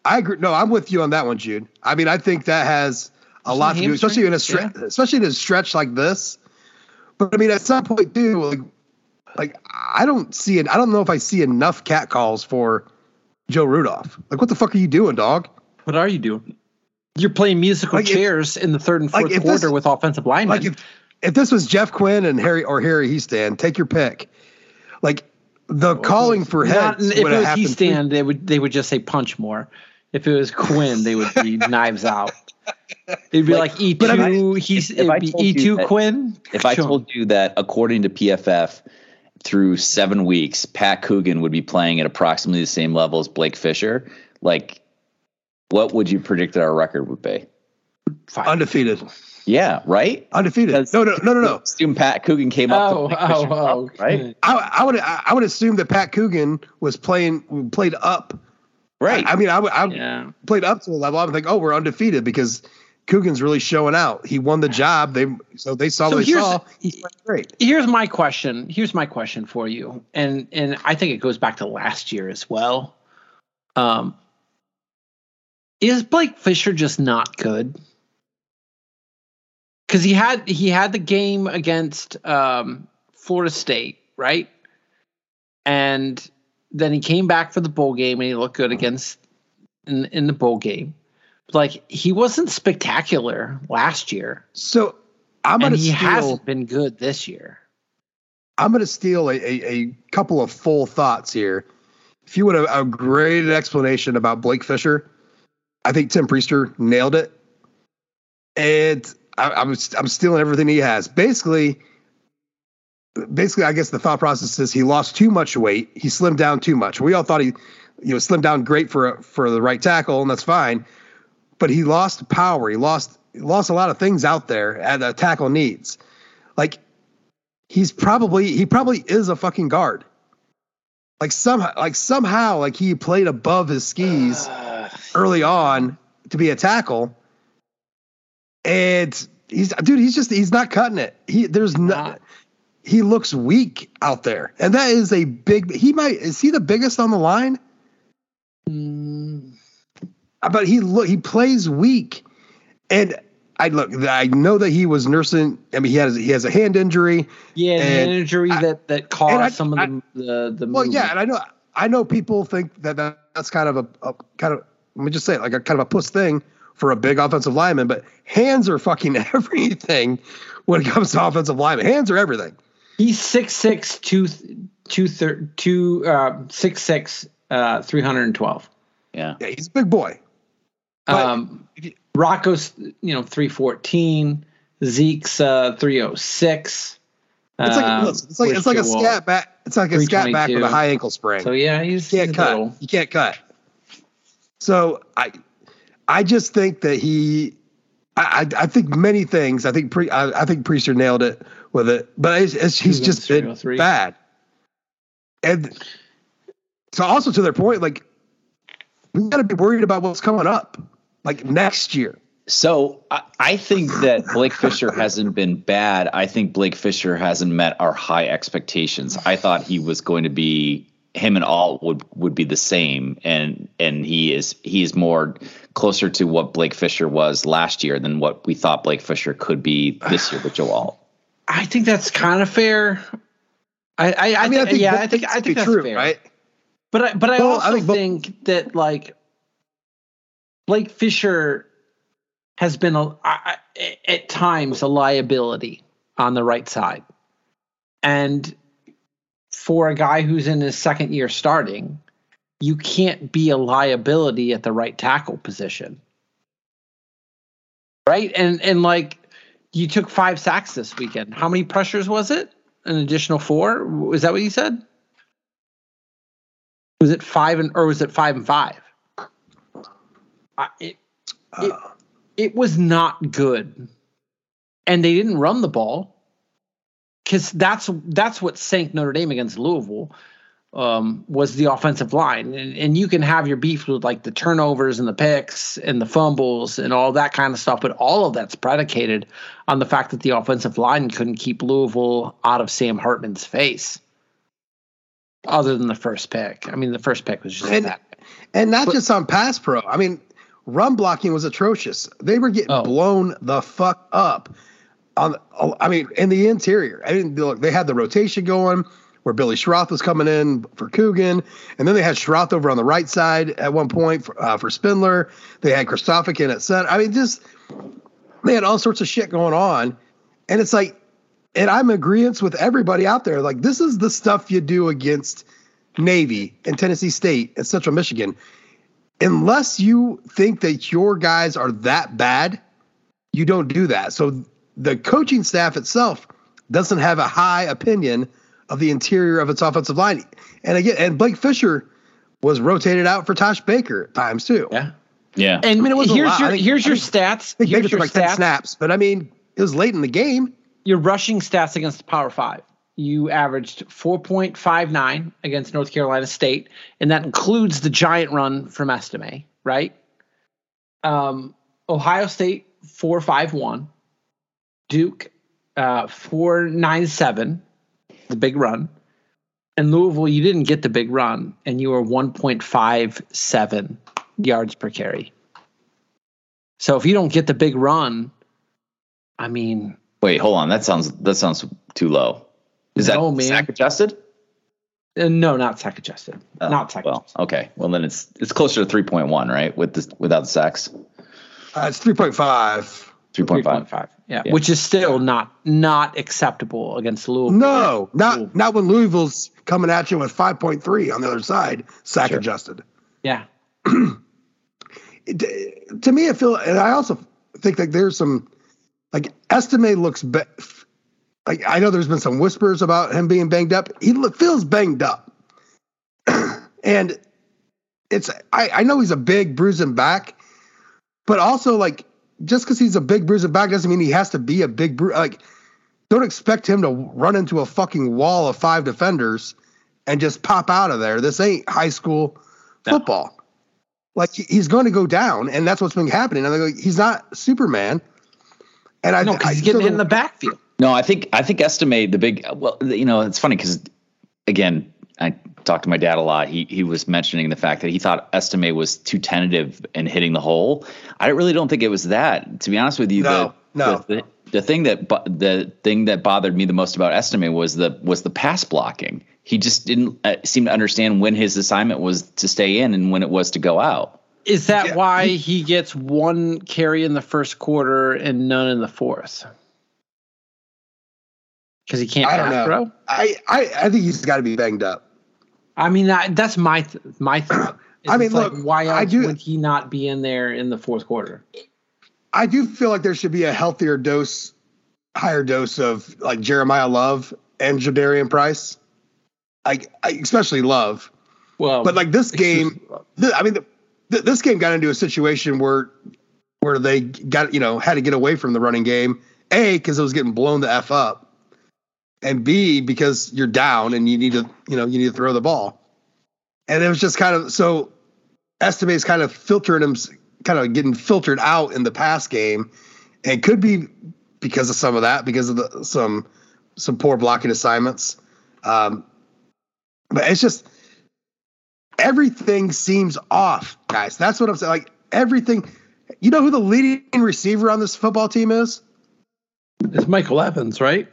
I agree. No, I'm with you on that one, Jude. I mean, I think that has a lot to do, especially in a stretch, yeah. especially in a stretch like this. But I mean, at some point, too, like, like I don't see it. I don't know if I see enough cat calls for Joe Rudolph. Like, what the fuck are you doing, dog? What are you doing? You're playing musical like chairs if, in the third and fourth like quarter this, with offensive linemen. Like if, if this was Jeff Quinn and Harry or Harry Heestand, take your pick. Like the well, calling for heads not, if it was Heestand, they would they would just say punch more. If it was Quinn, they would be knives out. They'd be like, like E two. But I mean, he's if, if it'd be E two that, Quinn. If I told you that according to P F F, through seven weeks, Pat Coogan would be playing at approximately the same level as Blake Fisher, like. What would you predict that our record would be? Five. Undefeated. Yeah, right? Undefeated. Because no, no, no, no, no. Assume Pat Coogan came up. Oh, oh, oh. Up, right? I, I would I would assume that Pat Coogan was playing played up. Right. I, I mean, I would I yeah. played up to a level. I would think, oh, we're undefeated because Coogan's really showing out. He won the job. They so they saw so what they saw. He's great. Here's my question. Here's my question for you. And and I think it goes back to last year as well. Um Is Blake Fisher just not good? Because he had he had the game against um, Florida State, right? And then he came back for the bowl game and he looked good against in in the bowl game. Like he wasn't spectacular last year. So I'm gonna and he steal, hasn't been good this year. I'm gonna steal a, a, a couple of full thoughts here. If you want a, a great explanation about Blake Fisher. I think Tim Priester nailed it, and I, I'm I'm stealing everything he has. Basically, basically, I guess the thought process is he lost too much weight, he slimmed down too much. We all thought he, you know, slimmed down great for for the right tackle, and that's fine, but he lost power, he lost he lost a lot of things out there at the tackle needs. Like he's probably he probably is a fucking guard. Like somehow, like somehow, like he played above his skis. Uh. Early on to be a tackle, and he's dude. He's just he's not cutting it. He there's not. He looks weak out there, and that is a big. He might is he the biggest on the line? Mm. But he look he plays weak, and I look. I know that he was nursing. I mean, he has he has a hand injury. Yeah, an injury I, that that caused I, some of I, the the. the well, movement. yeah, and I know I know people think that, that that's kind of a, a kind of. Let me just say it, like a kind of a puss thing for a big offensive lineman, but hands are fucking everything when it comes to offensive linemen. Hands are everything. He's six six, two, two, thir- two, uh, six six, uh, three hundred twelve. Yeah. Yeah, he's a big boy. But um, you, Rocco's, you know, three fourteen. Zeke's uh, three oh six. It's like um, listen, it's like it's like a scat back. It's like a scat back with a high ankle sprain. So yeah, he's you can't cut. Little. You can't cut. So I, I just think that he, I, I, I think many things. I think pre, I, I think Priester nailed it with it, but it's, it's, he's just been bad. And so also to their point, like we got to be worried about what's coming up, like next year. So I, I think that Blake Fisher hasn't been bad. I think Blake Fisher hasn't met our high expectations. I thought he was going to be. Him and Alt would, would be the same, and and he is he is more closer to what Blake Fisher was last year than what we thought Blake Fisher could be this year with Joe Alt. I think that's kind of fair. I I, I, I mean, th- I think yeah, I think I think that's true, fair, right? But I, but I well, also I think, think that like Blake Fisher has been a, I, at times a liability on the right side, and. For a guy who's in his second year starting, you can't be a liability at the right tackle position. Right? And and like you took five sacks this weekend. How many pressures was it? An additional four? Was that what you said? Was it five and or was it five and five? I, it, uh. it, it was not good. And they didn't run the ball. Because that's that's what sank Notre Dame against Louisville um, was the offensive line. And, and you can have your beef with, like, the turnovers and the picks and the fumbles and all that kind of stuff, but all of that's predicated on the fact that the offensive line couldn't keep Louisville out of Sam Hartman's face other than the first pick. I mean, the first pick was just and, that. And not but, just on pass pro. I mean, run blocking was atrocious. They were getting oh. blown the fuck up. On, I mean, in the interior, I mean, look, they had the rotation going where Billy Schroth was coming in for Coogan, and then they had Schroth over on the right side at one point for, uh, for Spindler. They had Kristofik in at center. I mean, just they had all sorts of shit going on, and it's like, and I'm in agreeance with everybody out there. Like, this is the stuff you do against Navy and Tennessee State and Central Michigan. Unless you think that your guys are that bad, you don't do that. So. The coaching staff itself doesn't have a high opinion of the interior of its offensive line. And again, and Blake Fisher was rotated out for Tosh Baker at times too. Yeah. Yeah. And I mean, it was here's your, think, here's your stats. I think here's Baker your took like stats. ten snaps, but I mean, it was late in the game. Your rushing stats against the Power Five, you averaged four point five nine against North Carolina State. And that includes the giant run from Estime, right? Um, Ohio State four five one. Duke, uh, four nine seven, the big run. And Louisville, you didn't get the big run, and you were one point five seven yards per carry. So if you don't get the big run, I mean... Wait, hold on. That sounds that sounds too low. Is no, that man. sack adjusted? Uh, no, not sack adjusted. Uh, not sack well, adjusted. Okay. Well, then it's it's closer to three point one, right, with this, without the sacks? Uh, it's three point five. three point five. Yeah. yeah, which is still not not acceptable against Louisville. No, not Louisville. Not when Louisville's coming at you with five point three on the other side, sack sure. adjusted. Yeah. it, to me, I feel, and I also think like there's some, like Estime looks, be, like I know there's been some whispers about him being banged up. He feels banged up. and it's, I, I know he's a big bruising back, but also like, just because he's a big bruiser back doesn't mean he has to be a big bruiser. Like, don't expect him to run into a fucking wall of five defenders and just pop out of there. This ain't high school football. No. Like, he's going to go down, and that's what's been happening. And like, he's not Superman. And I, no, I he's getting in the backfield. No, I think I think Estime the big. Well, you know, it's funny because again, I talked to my dad a lot. He he was mentioning the fact that he thought Estime was too tentative in hitting the hole. I really don't think it was that. To be honest with you, no, the, no. The, the, the thing that the thing that bothered me the most about Estime was the was the pass blocking. He just didn't uh, seem to understand when his assignment was to stay in and when it was to go out. Is that yeah. why he gets one carry in the first quarter and none in the fourth? Because he can't I don't know. Throw? I, I, I think he's got to be banged up. I mean, I, that's my th- my thought. I mean, look, like, why else do, would he not be in there in the fourth quarter? I do feel like there should be a healthier dose, higher dose of like Jeremiah Love and Jadarian Price, like especially Love. Well, but like this game, th- I mean, the, th- this game got into a situation where where they got you know had to get away from the running game. A, because it was getting blown the F up. And B, because you're down and you need to, you know, you need to throw the ball. And it was just kind of, so Estime is kind of filtering him, kind of getting filtered out in the pass game. And could be because of some of that, because of the, some, some poor blocking assignments. Um, but it's just, everything seems off, guys. That's what I'm saying. Like everything, you know who the leading receiver on this football team is? It's Michael Evans, right?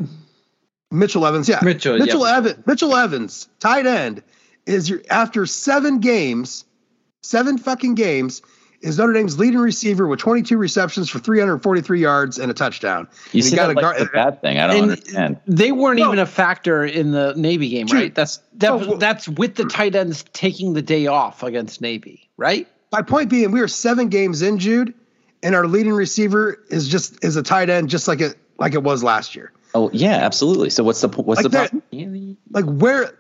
Mitchell Evans, yeah. Mitchell, Mitchell, yeah. Evans, Mitchell Evans, tight end, is your after seven games, seven fucking games, is Notre Dame's leading receiver with twenty-two receptions for three hundred forty-three yards and a touchdown. You see that like gar- a bad thing. I don't and understand. They weren't no. even a factor in the Navy game, right? Dude, that's that, no, well, that's with the tight ends taking the day off against Navy, right? My point being, we are seven games in, Jude, and our leading receiver is just is a tight end, just like it like it was last year. Oh yeah, absolutely. So what's the what's like the that, problem? Like where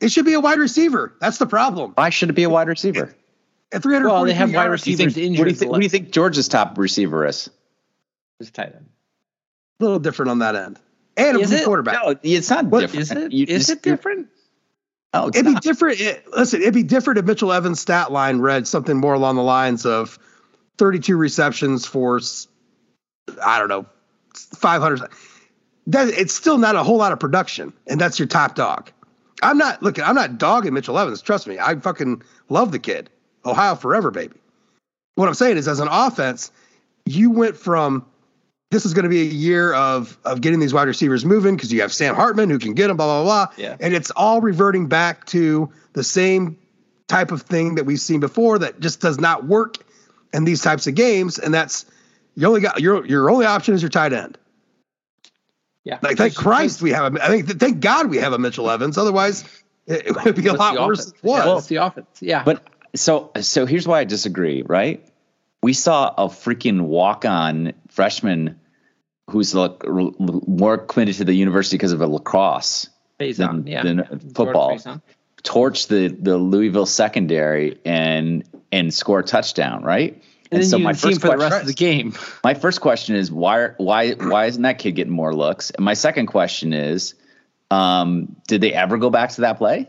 it should be a wide receiver. That's the problem. Why should it be a wide receiver? At three hundred. Well, they have wide receivers think, injured. What do, you think, what do you think Georgia's top receiver is? It's tight end. A little different on that end. And is a it? Quarterback. No, it's not what, different. Is it? You, is it different? Oh, it's it'd not. Be different. It, listen, it'd be different if Mitchell Evans' stat line read something more along the lines of thirty-two receptions for, I don't know, five hundred. That it's still not a whole lot of production, and that's your top dog. I'm not looking. I'm not dogging Mitchell Evans. Trust me, I fucking love the kid. Ohio forever, baby. What I'm saying is, as an offense, you went from this is going to be a year of of getting these wide receivers moving because you have Sam Hartman who can get them, blah blah blah, yeah. and it's all reverting back to the same type of thing that we've seen before that just does not work in these types of games. And that's you only got your your only option is your tight end. Yeah, like thank Christ we have. A, I think thank God we have a Mitchell Evans. Otherwise, it would be a lot worse. Than it was. Yeah, well, it's the offense. Yeah, but so so here's why I disagree. Right, we saw a freaking walk-on freshman who's like more committed to the university because of a lacrosse Faison, than, yeah. than football. Torch the the Louisville secondary and and score a touchdown. Right. And, and then so you my first for question, the rest of the game. My first question is why why why isn't that kid getting more looks? And my second question is, um, did they ever go back to that play?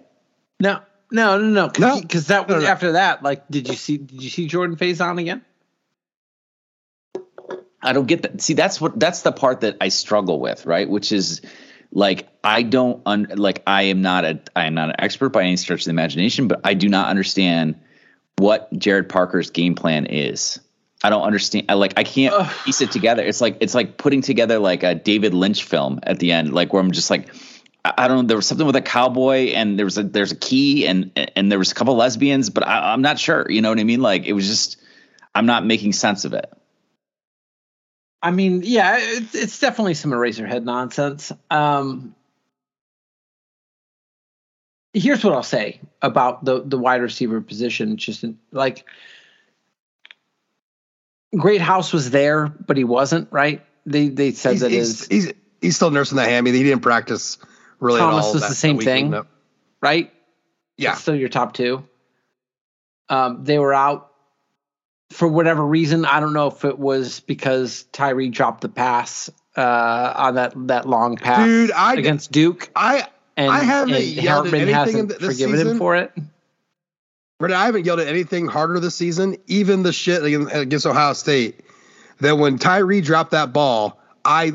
No, no, no, no. Because no. that no, no. after that, like, did you see did you see Jordan Faison again? I don't get that. See, that's what that's the part that I struggle with, right? Which is like I don't un, like I am not a I am not an expert by any stretch of the imagination, but I do not understand what Gerad Parker's game plan is. I don't understand. I like, I can't Ugh. piece it together. It's like, it's like putting together like a David Lynch film at the end, like where I'm just like, I, I don't know. There was something with a cowboy and there was a, there's a key and, and there was a couple lesbians, but I, I'm not sure. You know what I mean? Like it was just, I'm not making sense of it. I mean, yeah, it's, it's definitely some Eraserhead nonsense. Um, Here's what I'll say about the, the wide receiver position. Just like Greathouse was there, but he wasn't, right? They they said he's, that he's, is he's he's still nursing that hammy. He didn't practice really. Thomas at all was that, the same thing, up. Right? Yeah, it's still your top two. Um, they were out for whatever reason. I don't know if it was because Tyree dropped the pass uh, on that, that long pass Dude, I, against Duke. I. And, I haven't and yelled Hartman at anything this forgiven season. Him for it. Brendan, I haven't yelled at anything harder this season, even the shit against Ohio State. That when Tyree dropped that ball, I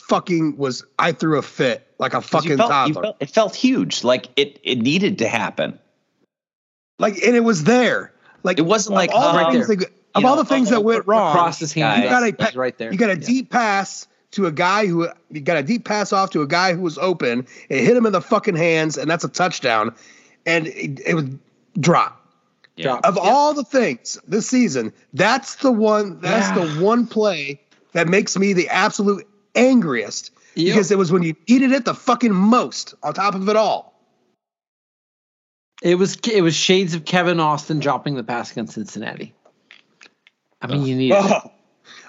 fucking was I threw a fit like a fucking felt, toddler. Felt, it felt huge, like it it needed to happen. Like and it was there. Like it wasn't like all uh, the things that, of know, all the things that went wrong. Across his hand, you got a pa- right there. You got a yeah. deep pass. To a guy who you got a deep pass off to a guy who was open and hit him in the fucking hands. And that's a touchdown. And it, it would drop. Yeah. Of yeah. all the things this season, that's the one. That's yeah. the one play that makes me the absolute angriest yep. because it was when you needed it the fucking most. On top of it all, it was it was shades of Kevin Austin dropping the pass against Cincinnati. I mean, oh. you needed. Oh. It.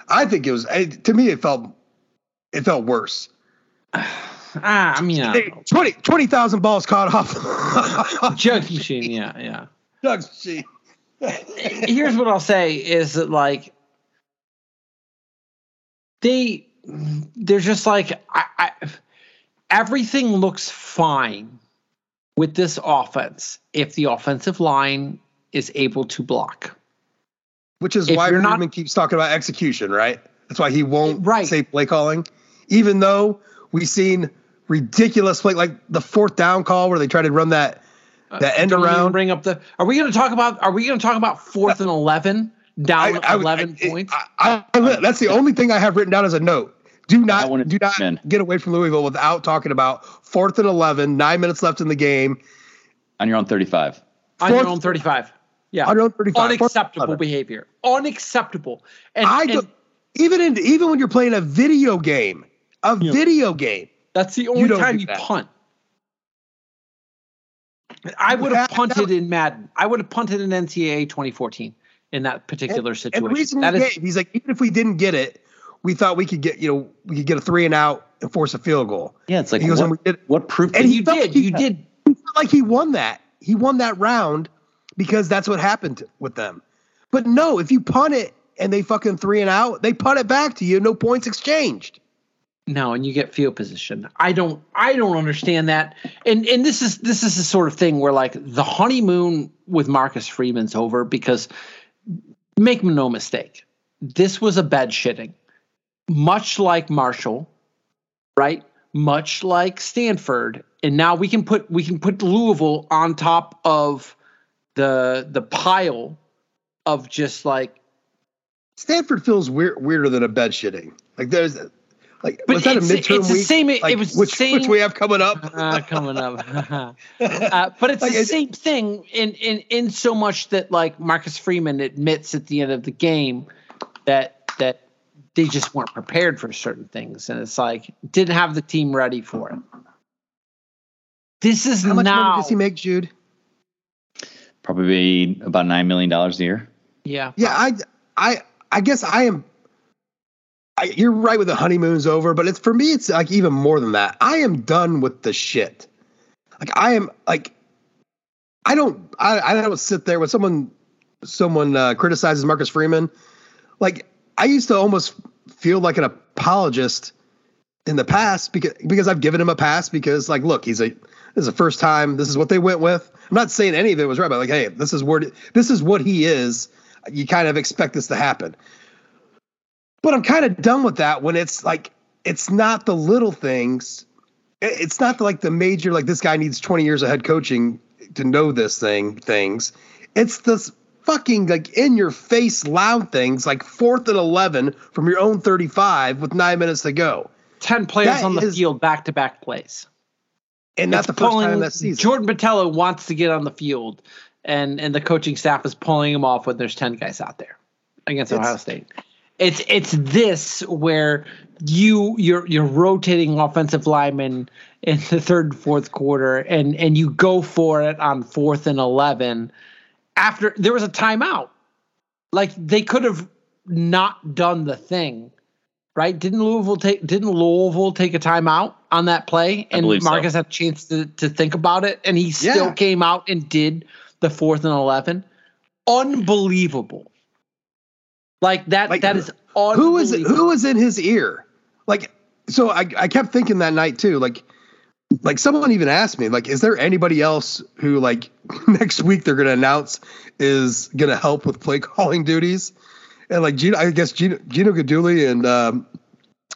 I think it was. It, to me, it felt it felt worse. Ah, I mean, I twenty thousand balls caught off. Jug machine, yeah, yeah. Jug machine. Here's what I'll say is that, like, they, they're just like, I, I, everything looks fine with this offense if the offensive line is able to block. Which is if why Freeman not, keeps talking about execution, right? That's why he won't right. say play calling, even though we've seen ridiculous play, like the fourth down call where they try to run that that uh, end around. Bring up the. Are we going to talk about? Are we going to talk about fourth and eleven down I, I, eleven I, points? I, I, I, that's the only thing I have written down as a note. Do not do not in. get away from Louisville without talking about fourth and eleven. Nine minutes left in the game. On your own thirty-five. Fourth, on your own thirty-five. Yeah. On your own thirty-five. Unacceptable behavior. Unacceptable. And, I and even in, even when you're playing a video game. A you video know, game. That's the only you time you that. punt. I would have punted in Madden. I would have punted in N C double A twenty fourteen in that particular and, situation. And the reason that he is, gave, he's like, even if we didn't get it, we thought we could get, you know, we could get a three and out and force a field goal. Yeah, it's like, goes, what, we did it. What proof? And you did. Like he, you did. He felt like he won that. He won that round because that's what happened with them. But no, if you punt it and they fucking three and out, they punt it back to you. No points exchanged. No, and you get field position. I don't I don't understand that. And and this is this is the sort of thing where, like, the honeymoon with Marcus Freeman's over because, make no mistake, this was a bed shitting. Much like Marshall, right? Much like Stanford. And now we can put we can put Louisville on top of the the pile of just, like, Stanford feels weird, weirder than a bed shitting. Like, there's Like, but was that a midterm it's week? The same, like, it was which, the same. Which we have coming up. uh, coming up. uh, but it's like, the same thing in, in, in so much that, like, Marcus Freeman admits at the end of the game that that they just weren't prepared for certain things. And it's like, didn't have the team ready for it. This is now. How much now, money does he make, Jude? Probably about nine million dollars a year. Yeah. Yeah, I, I, I guess I am. I, you're right with the honeymoon's over, but it's for me, it's like even more than that. I am done with the shit. Like I am like, I don't, I, I don't sit there when someone, someone uh, criticizes Marcus Freeman. Like I used to almost feel like an apologist in the past because, because I've given him a pass because like, look, he's a, this is the first time. This is what they went with. I'm not saying any of it was right, but like, hey, this is where, this is what he is. You kind of expect this to happen. But I'm kind of done with that when it's like, it's not the little things. It's not like the major, like this guy needs twenty years of head coaching to know this thing things. It's this fucking like in your face loud things like fourth and eleven from your own thirty-five with nine minutes to go. ten players that on the is, field, back to back plays. And that's the first time that season. Jordan Patello wants to get on the field and, and the coaching staff is pulling him off when there's ten guys out there against it's, Ohio State. It's it's this where you you're you're rotating offensive linemen in the third and fourth quarter, and and you go for it on fourth and eleven. After there was a timeout, like they could have not done the thing, right? Didn't Louisville take didn't Louisville take a timeout on that play? And Marcus so. had a chance to to think about it, and he still yeah. came out and did the fourth and eleven. Unbelievable. Like that, like, that is all. Who is who is in his ear? Like, so I, I kept thinking that night too, like, like someone even asked me, like, is there anybody else who like next week they're going to announce is going to help with play calling duties? And like, Gino, I guess Gino, Gino Gadulli and, um,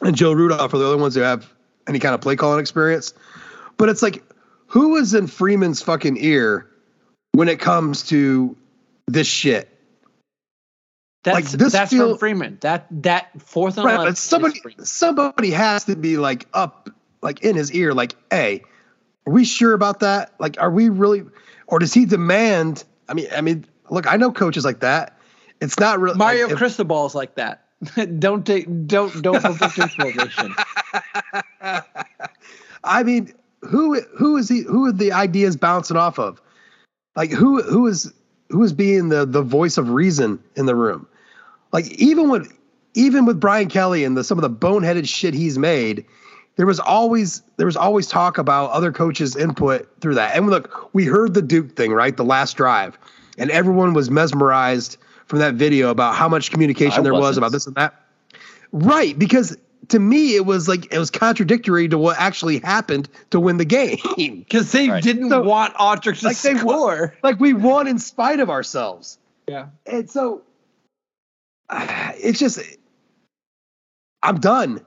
and Joe Rudolph are the only ones who have any kind of play calling experience, but it's like, who is in Freeman's fucking ear when it comes to this shit? That's like this that's feel, from Freeman. That that fourth and right, eleven. But somebody somebody has to be like up, like in his ear, like, hey, are we sure about that? Like, are we really? Or does he demand? I mean, I mean, look, I know coaches like that. It's not really Mario like, Cristobal is like that. don't take, don't, don't fulfill his probation. I mean, who, who is he? Who are the ideas bouncing off of? Like who, who is, who is being the, the voice of reason in the room? Like even when, even with Brian Kelly and the, some of the boneheaded shit he's made, there was always, there was always talk about other coaches' input through that. And look, we heard the Duke thing, right? The last drive, and everyone was mesmerized from that video about how much communication I there wasn't. was about this and that. Right. Because to me, it was like, it was contradictory to what actually happened to win the game. Cause they right. didn't so, want Autrich to like score. They won, like we won in spite of ourselves. Yeah. And so uh, it's just, I'm done.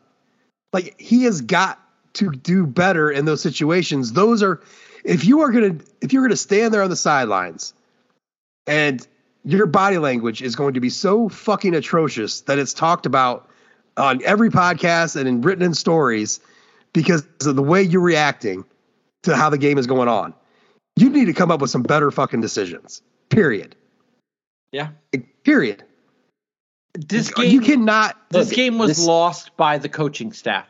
Like he has got to do better in those situations. Those are, if you are going to, if you're going to stand there on the sidelines and your body language is going to be so fucking atrocious that it's talked about on every podcast and in written in stories because of the way you're reacting to how the game is going on. You need to come up with some better fucking decisions. Period. Yeah. Period. This game, you cannot. This game was this, lost by the coaching staff,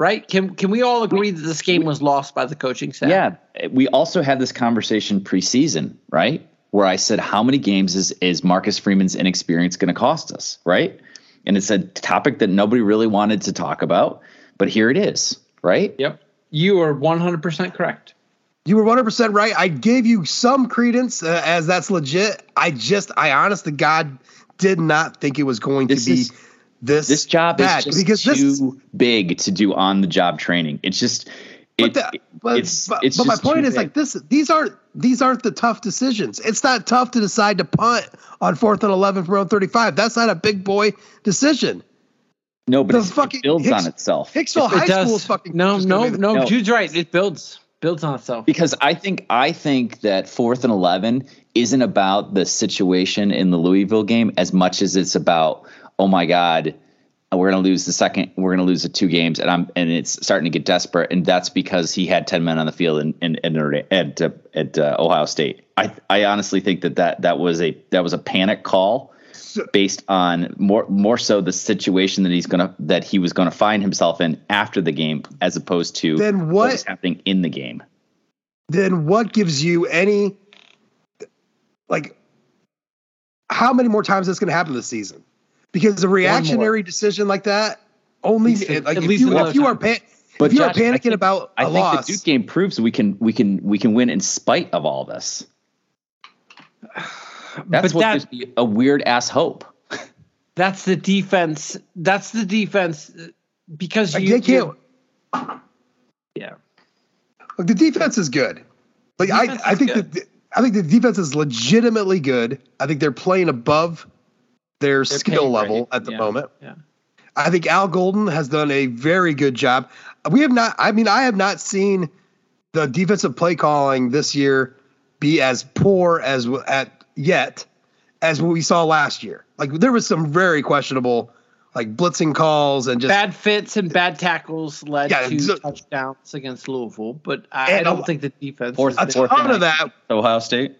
right? Can can we all agree that this game was lost by the coaching staff? Yeah. We also had this conversation preseason, right? Where I said, how many games is, is Marcus Freeman's inexperience going to cost us, right? And it's a topic that nobody really wanted to talk about, but here it is, right? Yep. You are one hundred percent correct. You were one hundred percent right. I gave you some credence uh, as that's legit. I just, I honest to God did not think it was going this to be is, this This job bad is just because too this is, big to do on-the-job training. It's just... But, it, the, but, it's, but, it's but my point is big. like this, these aren't, these aren't the tough decisions. It's not tough to decide to punt on fourth and eleven from around thirty-five. That's not a big boy decision. No, but the it's, fucking it builds Hicks, on itself. Hicksville it, High it School is fucking. No, no, no, no. Jude's right. It builds, builds on itself. Because I think, I think that fourth and eleven isn't about the situation in the Louisville game as much as it's about, oh my God, we're going to lose the second, we're going to lose the two games. And I'm, and it's starting to get desperate. And that's because he had ten men on the field in, in, in Notre Dame, at, at uh, Ohio State. I, I honestly think that, that that was a, that was a panic call based on more, more so the situation that he's going to, that he was going to find himself in after the game, as opposed to then what, what was happening in the game. Then what gives you any, like how many more times is this going to happen this season? Because a reactionary decision like that only – like if you, if you are pan, if you Josh, are panicking I think, about a I loss. I think the Duke game proves we can we can, we can win in spite of all this. That's what that, gives me a weird-ass hope. That's the defense. That's the defense because you – you, yeah. Look, the defense is good. Like I, I think good. the I think the defense is legitimately good. I think they're playing above – their They're skill level right. at the yeah. moment. Yeah. I think Al Golden has done a very good job. We have not, I mean, I have not seen the defensive play calling this year be as poor as at yet as what we saw last year. Like there was some very questionable, like blitzing calls and just bad fits and bad tackles led yeah, to so, touchdowns against Louisville. But I, I don't a, think the defense. Fourth, a ton fourth of that. Ohio State.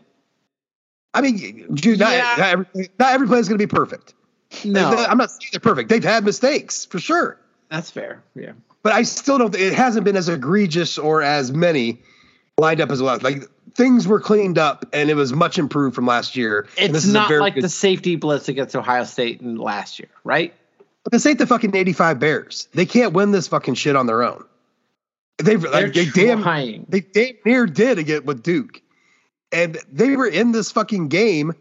I mean, dude, not, yeah. not, every, not every play is going to be perfect. No. I'm not saying they're perfect. They've had mistakes, for sure. That's fair, yeah. But I still don't – it hasn't been as egregious or as many lined up as well. Like, things were cleaned up, and it was much improved from last year. It's this not like good, the safety blitz against Ohio State in last year, right? But this ain't the fucking eighty-five Bears. They can't win this fucking shit on their own. They've, like, they damn, they damn near did again with Duke. And they were in this fucking game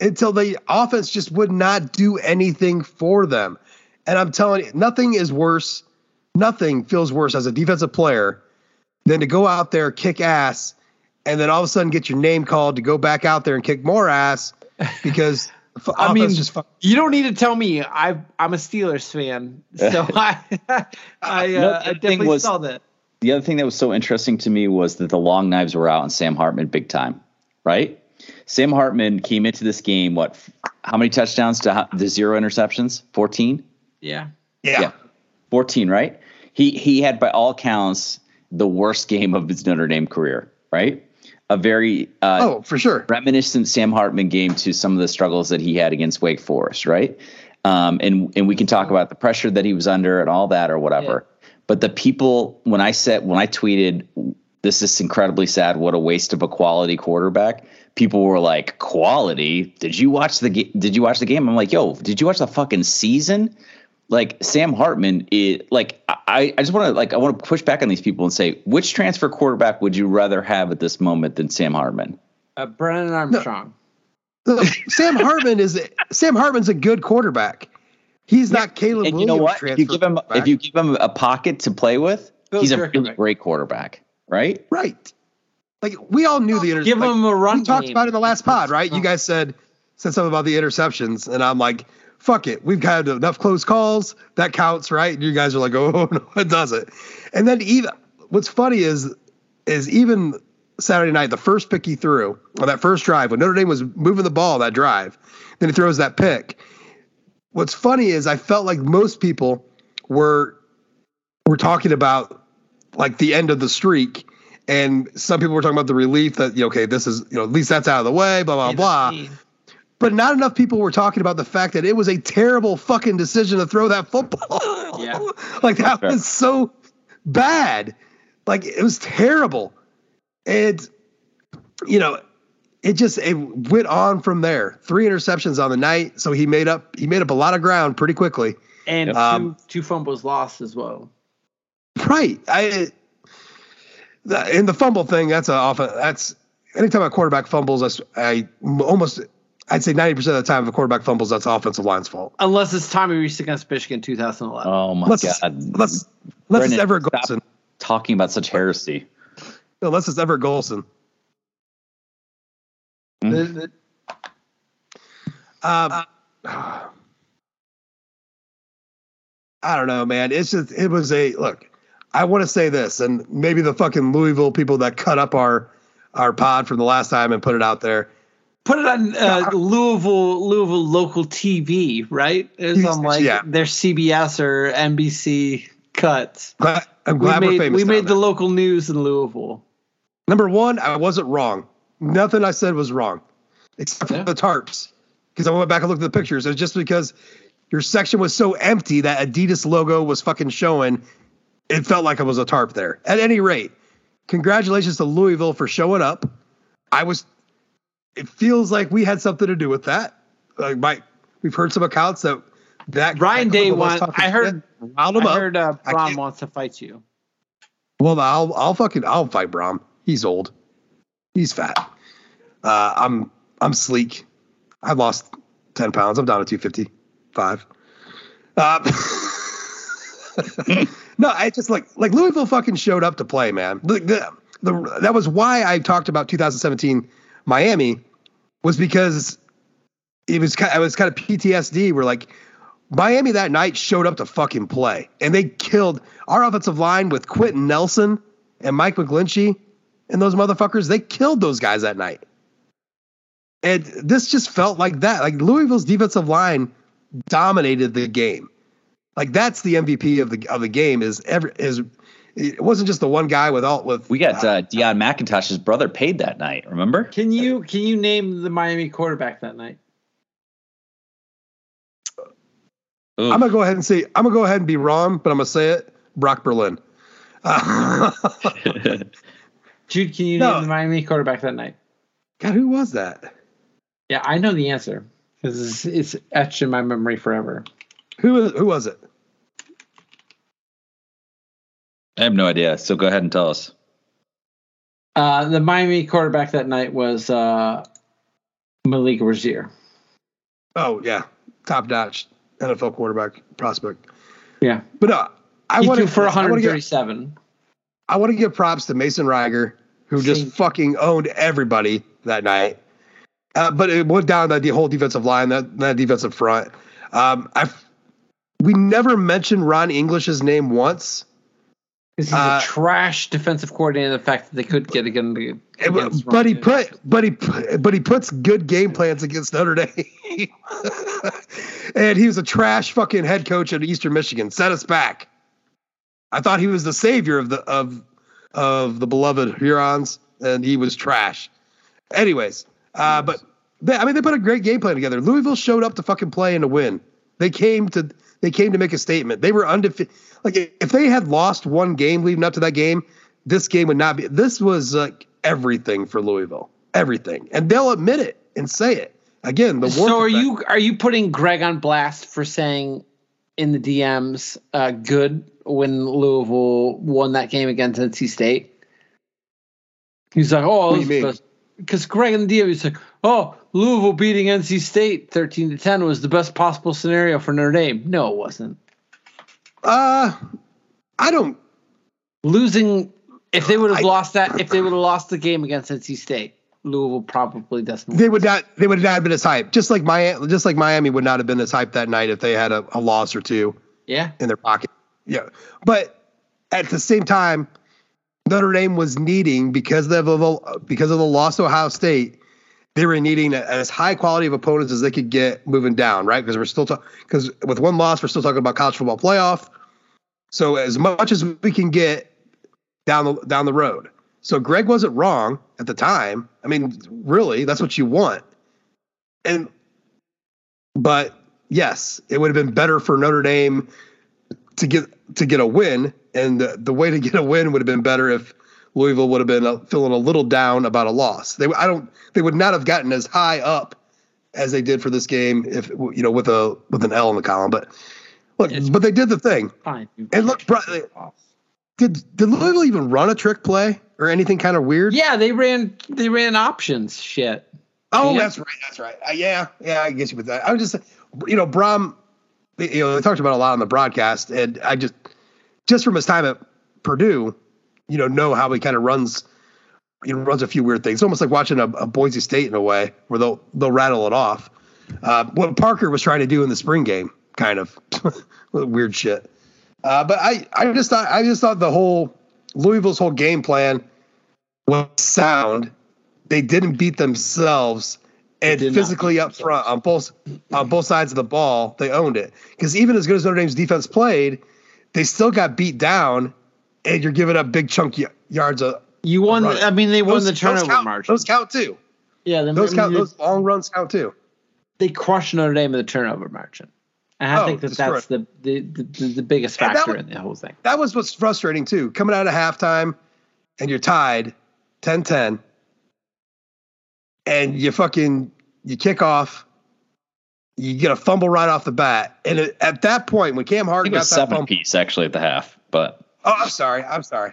until the offense just would not do anything for them. And I'm telling you, nothing is worse. Nothing feels worse as a defensive player than to go out there, kick ass, and then all of a sudden get your name called to go back out there and kick more ass because the I mean, just fucking- you don't need to tell me I've, I'm a Steelers fan. So I, I, uh, I definitely was- saw that. The other thing that was so interesting to me was that the long knives were out on Sam Hartman big time, right? Sam Hartman came into this game, what, how many touchdowns to, to zero interceptions? fourteen? Yeah. yeah. Yeah. fourteen, right? He he had, by all counts, the worst game of his Notre Dame career, right? a very uh, oh, for sure. reminiscent Sam Hartman game to some of the struggles that he had against Wake Forest, right? Um, and and we can talk about the pressure that he was under and all that or whatever. Yeah. But the people, when I said, when I tweeted, this is incredibly sad, what a waste of a quality quarterback, people were like, quality? Did you watch the game? Did you watch the game? I'm like, yo, did you watch the fucking season? Like, Sam Hartman is like, I, I just want to like, I want to push back on these people and say, which transfer quarterback would you rather have at this moment than Sam Hartman? Uh, Brennan Armstrong. No, no, Sam Hartman is Sam Hartman's a good quarterback. He's yeah. not Caleb and Williams. You know what? If you give him, if you give him a pocket to play with, Bill he's Kirkland. a really great quarterback, right? Right. Like, we all knew the interception. Give like, him a run. We game. talked about it in the last pod, right? You guys said said something about the interceptions, and I'm like, fuck it, we've had enough close calls. That counts, right? And you guys are like, oh, no, it doesn't. And then even what's funny is is even Saturday night, the first pick he threw on that first drive, when Notre Dame was moving the ball that drive, then he throws that pick. What's funny is I felt like most people were were talking about like the end of the streak, and some people were talking about the relief that, you know, okay, this is, you know, at least that's out of the way, blah, blah, blah. Yeah, but not enough people were talking about the fact that it was a terrible fucking decision to throw that football. Yeah. Like, that was so bad. Like, it was terrible. And, you know, it just, it went on from there. Three interceptions on the night. So he made up, he made up a lot of ground pretty quickly. And um, two, two fumbles lost as well. Right. I, in the fumble thing, that's a often, that's anytime a quarterback fumbles, I, I almost, I'd say ninety percent of the time if a quarterback fumbles, that's offensive line's fault. Unless it's Tommy Reese against Michigan in two thousand eleven. Oh, my unless God. Unless, unless Brennan, it's Everett Golson. Talking about such heresy. Unless it's Everett Golson. Mm. Uh, uh, I don't know, man. It's just, it was a, look, I want to say this, and maybe the fucking Louisville people that cut up our, our pod from the last time and put it out there. Put it on uh, Louisville, Louisville local T V, right? It was on like yeah. their C B S or N B C cuts. Glad, I'm glad we we're made, famous. We made there. the local news in Louisville. Number one, I wasn't wrong. Nothing I said was wrong, except yeah. for the tarps. Because I went back and looked at the pictures. It was just because your section was so empty that Adidas logo was fucking showing. It felt like it was a tarp there. At any rate, congratulations to Louisville for showing up. I was. It feels like we had something to do with that. Like, my, we've heard some accounts that that Ryan Day wants. I heard. Round him I up. heard uh, Braum I wants to fight you. Well, I'll I'll fucking I'll fight Braum. He's old. He's fat. Uh, I'm I'm sleek. I lost ten pounds. I'm down to two fifty five. Uh, no, I just like like Louisville fucking showed up to play, man. The, the, the, that was why I talked about two thousand seventeen. Miami was because it was kind of, it was kind of P T S D. We're like, Miami that night showed up to fucking play, and they killed our offensive line with Quentin Nelson and Mike McGlinchey and those motherfuckers. They killed those guys that night. And this just felt like that. Like, Louisville's defensive line dominated the game. Like, that's the M V P of the of the game is every is. It wasn't just the one guy with all with. We got uh, Deion McIntosh's brother paid that night. Remember? Can you can you name the Miami quarterback that night? Ooh. I'm gonna go ahead and say I'm gonna go ahead and be wrong, but I'm gonna say it. Brock Berlin. Uh, Jude, can you no. name the Miami quarterback that night? God, who was that? Yeah, I know the answer because it's, it's etched in my memory forever. Who who was it? I have no idea. So go ahead and tell us. Uh, the Miami quarterback that night was uh, Malik Rozier. Oh yeah, top notch N F L quarterback prospect. Yeah, but uh, I want to for one hundred thirty-seven. I want to give props to Mason Reiger, who just Same. fucking owned everybody that night. Uh, but it went down that the whole defensive line, that that defensive front. Um, I we never mentioned Ron English's name once. This is uh, a trash defensive coordinator. The fact that they could get again, but, but he put, but he, put, but he puts good game plans against Notre Dame, and he was a trash fucking head coach at Eastern Michigan. Set us back. I thought he was the savior of the of of the beloved Hurons, and he was trash. Anyways, uh, but they, I mean, they put a great game plan together. Louisville showed up to fucking play and to win. They came to they came to make a statement. They were undefeated. Like if they had lost one game leading up to that game, this game would not be. This was like everything for Louisville, everything, and they'll admit it and say it again. The so are effect. you are you putting Greg on blast for saying in the D Ms uh, good when Louisville won that game against N C State? He's like, oh, because Greg in the D Ms was like, oh, Louisville beating N C State thirteen to ten was the best possible scenario for Notre Dame. No, it wasn't. Uh, I don't losing. If they would have I, lost that, if they would have lost the game against N C State, Louisville probably doesn't. They lose. would not. They would not have been as hyped. Just like Miami, just like Miami would not have been as hyped that night if they had a, a loss or two. Yeah. In their pocket. Yeah, but at the same time, Notre Dame was needing because of the because of the loss to Ohio State, they were needing as high quality of opponents as they could get moving down, right? Because we're still talking because with one loss, we're still talking about college football playoff. So as much as we can get down the down the road. So Greg wasn't wrong at the time. I mean, really, that's what you want. And but yes, it would have been better for Notre Dame to get to get a win. And the, the way to get a win would have been better if Louisville would have been feeling a little down about a loss. They, I don't, they would not have gotten as high up as they did for this game if you know with a with an L in the column. But look, it's but they did the thing. Fine. And look, did did Louisville even run a trick play or anything kind of weird? Yeah, they ran they ran options shit. Oh, yeah. that's right, that's right. Uh, yeah, yeah, I guess you with that. I was just, you know, Brom. You know, they talked about a lot on the broadcast, and I just. Just from his time at Purdue, you know, know how he kind of runs, you know, runs a few weird things. It's almost like watching a, a Boise State in a way where they'll they'll rattle it off. Uh, what Parker was trying to do in the spring game, kind of weird shit. Uh, but I, I just thought I just thought the whole Louisville's whole game plan was sound. They didn't beat themselves, and physically up front on both on both sides of the ball, they owned it. Because even as good as Notre Dame's defense played, they still got beat down, and you're giving up big chunk y- yards. Of, you won. The, I mean, they those, won the turnover those count, margin. Those count too. Yeah, the, those I mean, count. Those long runs count too. They crushed Notre Dame in the turnover margin, and I oh, think that that's the the, the the biggest factor was, in the whole thing. That was what's frustrating too. Coming out of halftime, and you're tied, ten ten, and you fucking you kick off. You get a fumble right off the bat, and it, at that point, when Cam Hart I think got it was that seven fumble, piece actually at the half, but oh, I'm sorry, I'm sorry.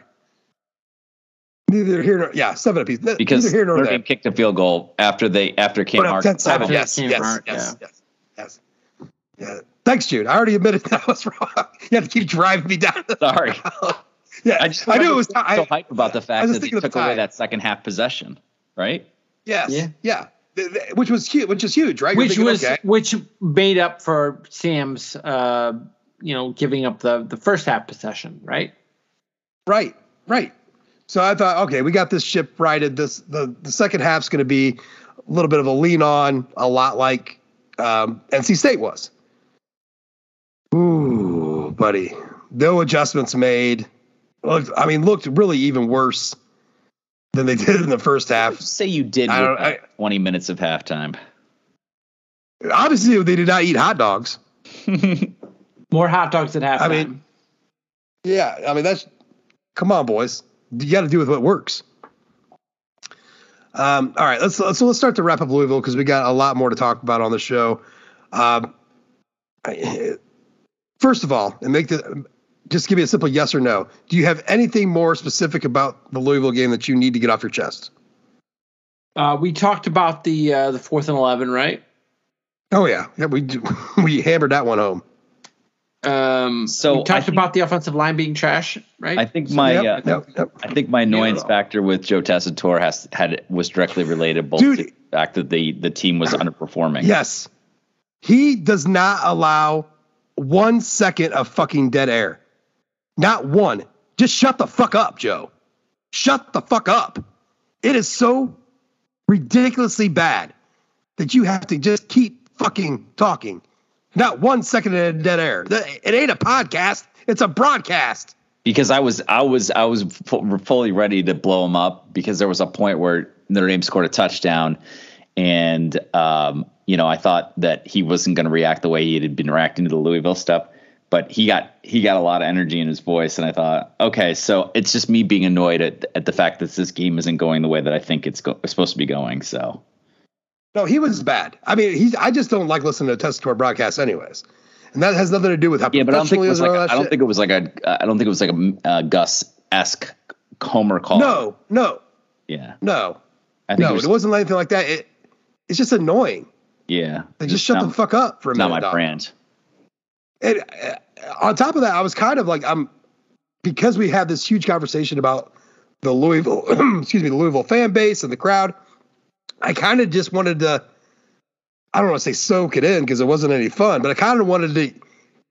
Neither here nor yeah, seven apiece. Because neither here nor there. They kicked a field goal after they after Cam Hart. ten seven Yes, yes, yes, yes, yes, yes, yeah. Thanks, Jude. I already admitted that I was wrong. You had to keep driving me down. Sorry. yeah, I, just I knew it was. T- so hype about the fact that they took the away that second half possession, right? Yes. Yeah. yeah. Which was huge. Which is huge, right? Which thinking, was okay. which made up for Sam's, uh, you know, giving up the, the first half possession, right? Right, right. So I thought, okay, we got this ship righted. This the, the second half's going to be a little bit of a lean on, a lot like um, N C State was. Ooh, buddy, no adjustments made. Looked, I mean, looked really even worse than they did in the first half. Say you did I don't, I, twenty minutes of halftime. Obviously, they did not eat hot dogs. More hot dogs at halftime. I mean, yeah, I mean that's. Come on, boys, you got to do with what works. Um, all right, let's let's so let's start to wrap up Louisville because we got a lot more to talk about on the show. Um, I, first of all, and make the. Just give me a simple yes or no. Do you have anything more specific about the Louisville game that you need to get off your chest? Uh, we talked about the uh, the fourth and eleven, right? Oh yeah, yeah. We do. we hammered that one home. Um, so we talked think, about the offensive line being trash, right? I think my so, yep, uh, yep, yep. I think my annoyance yeah. factor with Joe Tessitore has had was directly related both Dude. to the fact that the the team was underperforming. Yes, he does not allow one second of fucking dead air. Not one. Just shut the fuck up, Joe. Shut the fuck up. It is so ridiculously bad that you have to just keep fucking talking. Not one second of dead air. It ain't a podcast. It's a broadcast. because I was I was I was fully ready to blow him up, because there was a point where Notre Dame scored a touchdown, and um, you know, I thought that he wasn't going to react the way he had been reacting to the Louisville stuff. But he got he got a lot of energy in his voice, and I thought, okay, so it's just me being annoyed at at the fact that this game isn't going the way that I think it's, go- it's supposed to be going. So, no, he was bad. I mean, he's I just don't like listening to test tour broadcasts, anyways, and that has nothing to do with how. Yeah, but I don't think it was like a, I don't think it was like a I don't think it was like a uh, Gus-esque Homer call. No, no, yeah, no, I think no, it, was, it wasn't anything like that. It it's just annoying. Yeah, they just shut not, the fuck up for a minute. Not my dog. brand. And on top of that, I was kind of like, I'm because we had this huge conversation about the Louisville, excuse me, the Louisville fan base and the crowd. I kind of just wanted to, I don't want to say soak it in because it wasn't any fun, but I kind of wanted to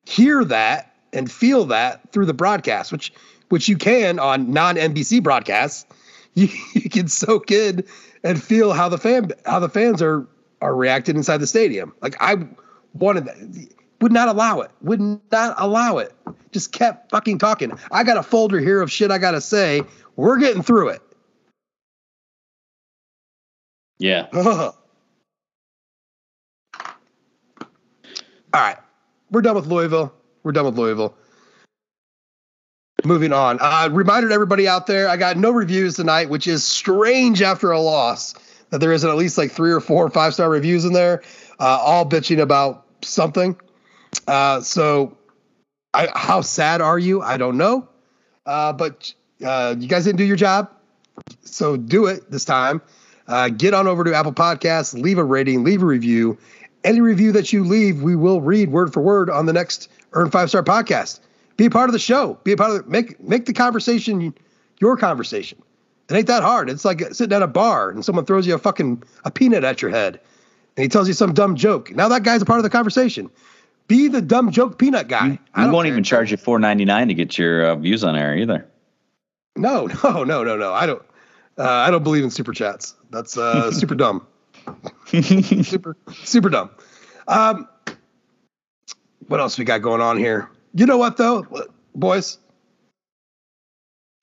hear that and feel that through the broadcast, which, which you can on non N B C broadcasts. You, you can soak in and feel how the fan, how the fans are, are reacted inside the stadium. Like I wanted that. Would not allow it. Would not allow it. Just kept fucking talking. I got a folder here of shit I got to say. We're getting through it. Yeah. Ugh. All right. We're done with Louisville. We're done with Louisville. Moving on. I uh, reminded everybody out there, I got no reviews tonight, which is strange after a loss, that there isn't at least like three or four five-star reviews in there, uh, all bitching about something. Uh, so I, how sad are you? I don't know. Uh, but, uh, you guys didn't do your job. So do it this time. Uh, get on over to Apple Podcasts, leave a rating, leave a review. Any review that you leave, we will read word for word on the next Earn Five Star podcast. Be a part of the show. Be a part of the, make, make the conversation your conversation. It ain't that hard. It's like sitting at a bar and someone throws you a fucking a peanut at your head and he tells you some dumb joke. Now that guy's a part of the conversation. Be the dumb joke peanut guy. You, I won't care. Even charge you four ninety-nine to get your uh, views on air either. No, no, no, no, no. I don't. Uh, I don't believe in super chats. That's uh, super dumb. super, super dumb. Um, what else we got going on here? You know what though, boys?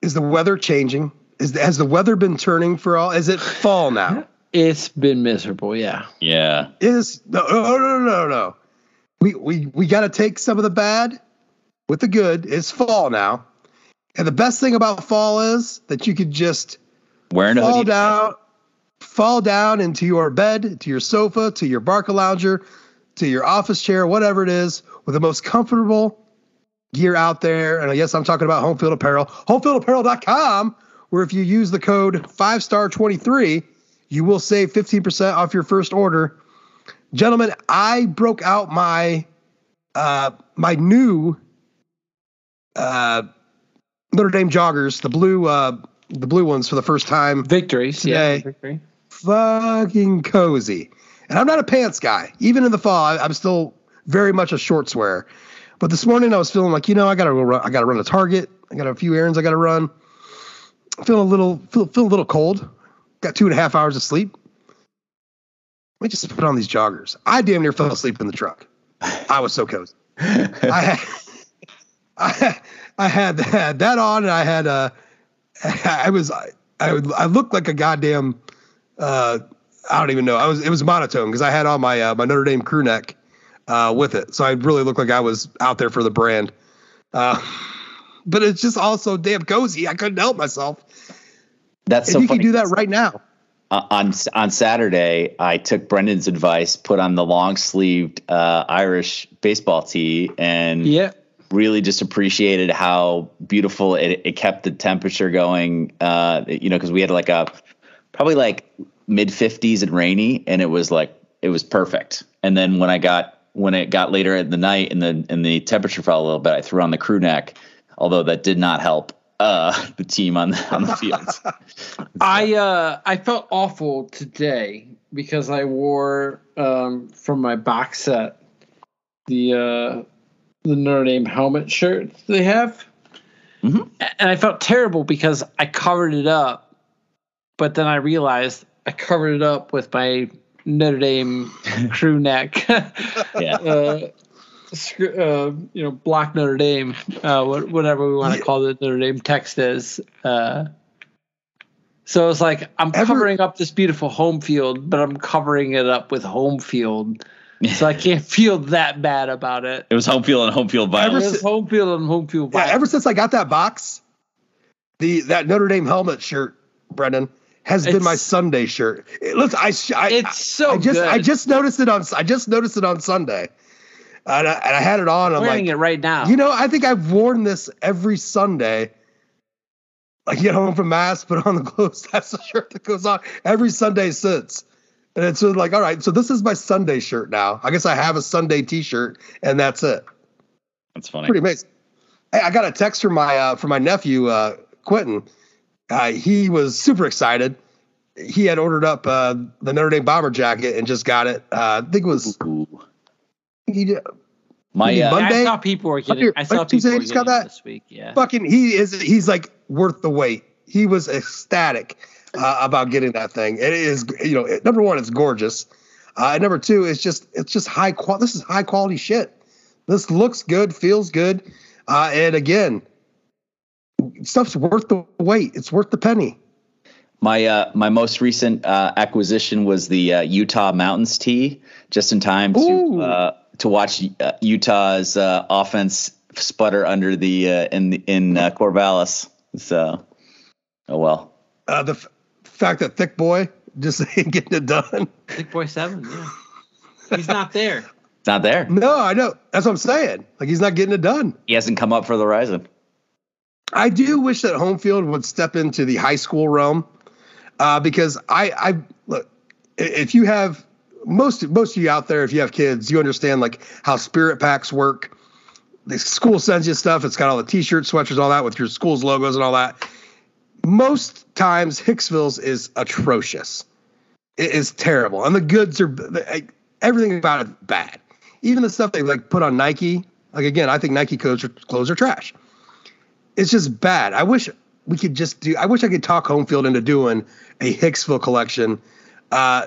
Is the weather changing? Is the, has the weather been turning for all? Is it fall now? It's been miserable. Yeah. Yeah. Is no, no, no, no, no. We we we got to take some of the bad with the good. It's fall now. And the best thing about fall is that you could just Wearing fall down, fall down into your bed, to your sofa, to your Barca lounger, to your office chair, whatever it is, with the most comfortable gear out there. And yes, I'm talking about Home Field Apparel. home field apparel dot com, where if you use the code five star twenty-three, you will save fifteen percent off your first order. Gentlemen, I broke out my uh, my new uh, Notre Dame joggers, the blue uh, the blue ones, for the first time. Victories, today. yeah, victory. Fucking cozy. And I'm not a pants guy. Even in the fall, I, I'm still very much a shorts wearer. But this morning, I was feeling like you know, I gotta run, I gotta run to Target. I got a few errands I gotta run. I'm feeling a little feel feel a little cold. Got two and a half hours of sleep. Let me just put on these joggers. I damn near fell asleep in the truck. I was so cozy. I had, I, I had, had that on, and I had uh, I was I I looked like a goddamn uh, I don't even know. I was it was monotone because I had on my uh, my Notre Dame crew neck uh, with it, so I really looked like I was out there for the brand. Uh, but it's just also damn cozy. I couldn't help myself. That's and so you funny. You can do that right now. Uh, on on Saturday, I took Brendan's advice, put on the long-sleeved uh, Irish baseball tee, and yeah. really just appreciated how beautiful it, it kept the temperature going. Uh, you know, because we had like a probably like mid fifties and rainy, and it was like it was perfect. And then when I got when it got later in the night, and the and the temperature fell a little bit, I threw on the crew neck, although that did not help. Uh, the team on the, on the field. I uh, I felt awful today because I wore um, from my box set the uh, the Notre Dame helmet shirt they have, mm-hmm. and I felt terrible because I covered it up, but then I realized I covered it up with my Notre Dame crew neck. yeah. Uh, uh, you know, Block Notre Dame, uh, whatever we want to call the Notre Dame text is. Uh, so it's like, I'm Ever- covering up this beautiful home field, but I'm covering it up with home field. So I can't feel that bad about it. It was home field and home field violence. It was home field and home field violence. Yeah, ever since I got that box, the that Notre Dame helmet shirt, Brendan, has it's, been my Sunday shirt. It looks, I, I it's so I just, good. I just noticed it on I just noticed it on Sunday, and I, and I had it on. I'm wearing like, it right now. You know, I think I've worn this every Sunday. I get home from mass, put on the clothes. That's the shirt that goes on every Sunday since. And it's like, all right, so this is my Sunday shirt now. I guess I have a Sunday T-shirt, and that's it. That's funny. Pretty amazing. Hey, I got a text from my uh, from my nephew uh, Quentin. Uh, he was super excited. He had ordered up uh, the Notre Dame bomber jacket and just got it. Uh, I think it was. He, my uh, Monday. I saw people were getting. Monday, I saw Tuesday, people were getting got that? This week. Yeah. Fucking, he is. He's like worth the wait. He was ecstatic. Uh, about getting that thing. It is, you know, it, number one, it's gorgeous. Uh, and number two, it's just, it's just high quality. This is high quality shit. This looks good, feels good. Uh, and again, stuff's worth the wait. It's worth the penny. My, uh, my most recent, uh, acquisition was the, uh, Utah Mountains tee, just in time Ooh. to, uh, to watch uh, Utah's, uh, offense sputter under the, uh, in, in, uh, Corvallis. So, oh, well, uh, the, f- fact that Thick Boy just ain't getting it done. Thick Boy seven, yeah. He's not there. Not there. No, I know. That's what I'm saying. Like, he's not getting it done. He hasn't come up for the rising. I do wish that home field would step into the high school realm, uh, because I, I look, if you have most most of you out there, if you have kids, you understand like how spirit packs work. The school sends you stuff. It's got all the T-shirts, sweatshirts, all that with your school's logos and all that. Most times Hicksville's is atrocious. It is terrible. And the goods are like, everything about it bad. Even the stuff they like put on Nike. Like, again, I think Nike clothes are, clothes are trash. It's just bad. I wish we could just do, I wish I could talk Homefield into doing a Hicksville collection. Uh,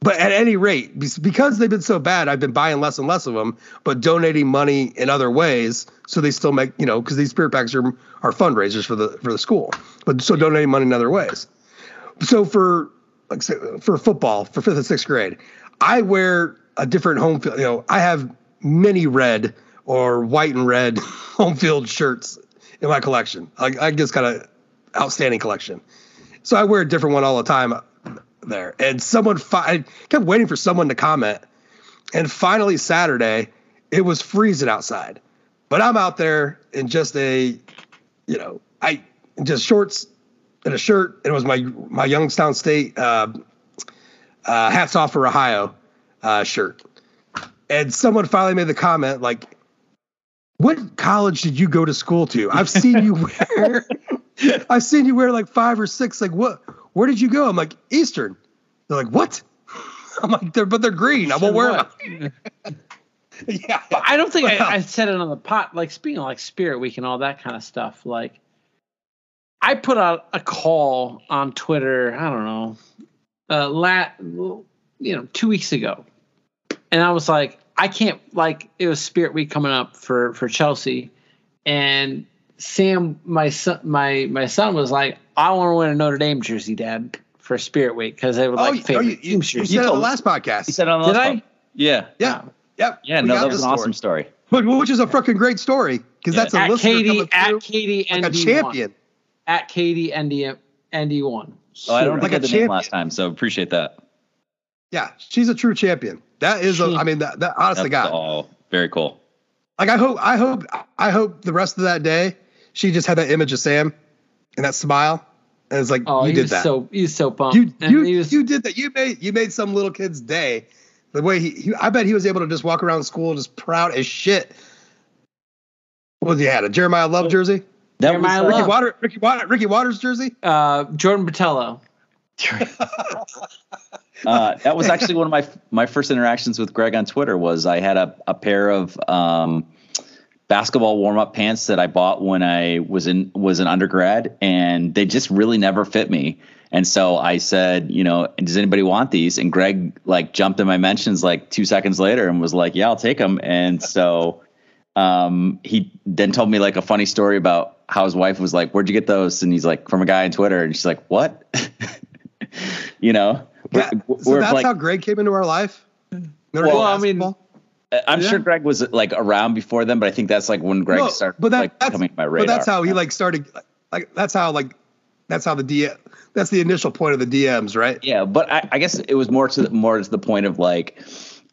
but at any rate, because they've been so bad, I've been buying less and less of them, but donating money in other ways. So they still make, you know, because these spirit packs are, are fundraisers for the, for the school, but so donating money in other ways. So for, like, say, for football, for fifth and sixth grade, I wear a different home field. You know, I have many red or white and red home field shirts in my collection. I, I just got an outstanding collection. So I wear a different one all the time. There and someone fi- I kept waiting for someone to comment, and finally Saturday it was freezing outside, but I'm out there in just a, you know, I just shorts and a shirt. It was my my Youngstown State uh, uh, hats off for Ohio uh, shirt, and someone finally made the comment like, "What college did you go to school to? I've seen you wear, I've seen you wear like five or six. Like what?" Where did you go? I'm like, Eastern. They're like, what? I'm like, they're, but they're green. I won't wear them. Yeah. But I don't think I, I said it on the pot. Like, speaking of like Spirit Week and all that kind of stuff, like, I put out a call on Twitter, I don't know, uh, lat, you know, two weeks ago. And I was like, I can't, like, it was Spirit Week coming up for, for Chelsea. And Sam, my son, my, my son was like, I want to win a Notre Dame jersey, Dad, for Spirit Week because they were like oh, favorite oh, you, you, team you said it on the last podcast. You said it on the Did last podcast. Yeah. Yeah. Yeah. Yeah. No, that was an awesome story. But, which is a fucking great story because yeah. that's a listener coming through, Katie like N D one. A champion. At Katie N D one. Oh, I don't like get the champion. Name last time, so appreciate that. Yeah, she's a true champion. That is, a, I mean, that, that honestly, God. Oh, very cool. Like I hope, I hope, I hope the rest of that day she just had that image of Sam and that smile. And it's like, oh, you he did was that. So he's so pumped. You, and you, he was, you did that. You made you made some little kid's day. The way he, he, I bet he was able to just walk around school just proud as shit. What was he had? A Jeremiah Love jersey? That Jeremiah was Ricky Love. Water, Ricky Water, Ricky Waters jersey? Uh, Jordan Botello. uh, that was actually one of my my first interactions with Greg on Twitter. Was I had a a pair of. Um, basketball warm-up pants that I bought when I was in was an undergrad, and they just really never fit me. And so I said, you know, does anybody want these? And Greg like jumped in my mentions like two seconds later and was like, yeah, I'll take them. And so um, he then told me like a funny story about how his wife was like, where'd you get those? And he's like, from a guy on Twitter. And she's like, what? You know, yeah, we're, so we're that's like, how Greg came into our life. Notre well, I mean, I'm yeah. sure Greg was like around before then, but I think that's like when Greg no, started but that, like that's, coming to my radar. But that's how he like started. Like, that's how like, that's how the D M, that's the initial point of the D Ms, right? Yeah. But I, I guess it was more to the, more to the point of like,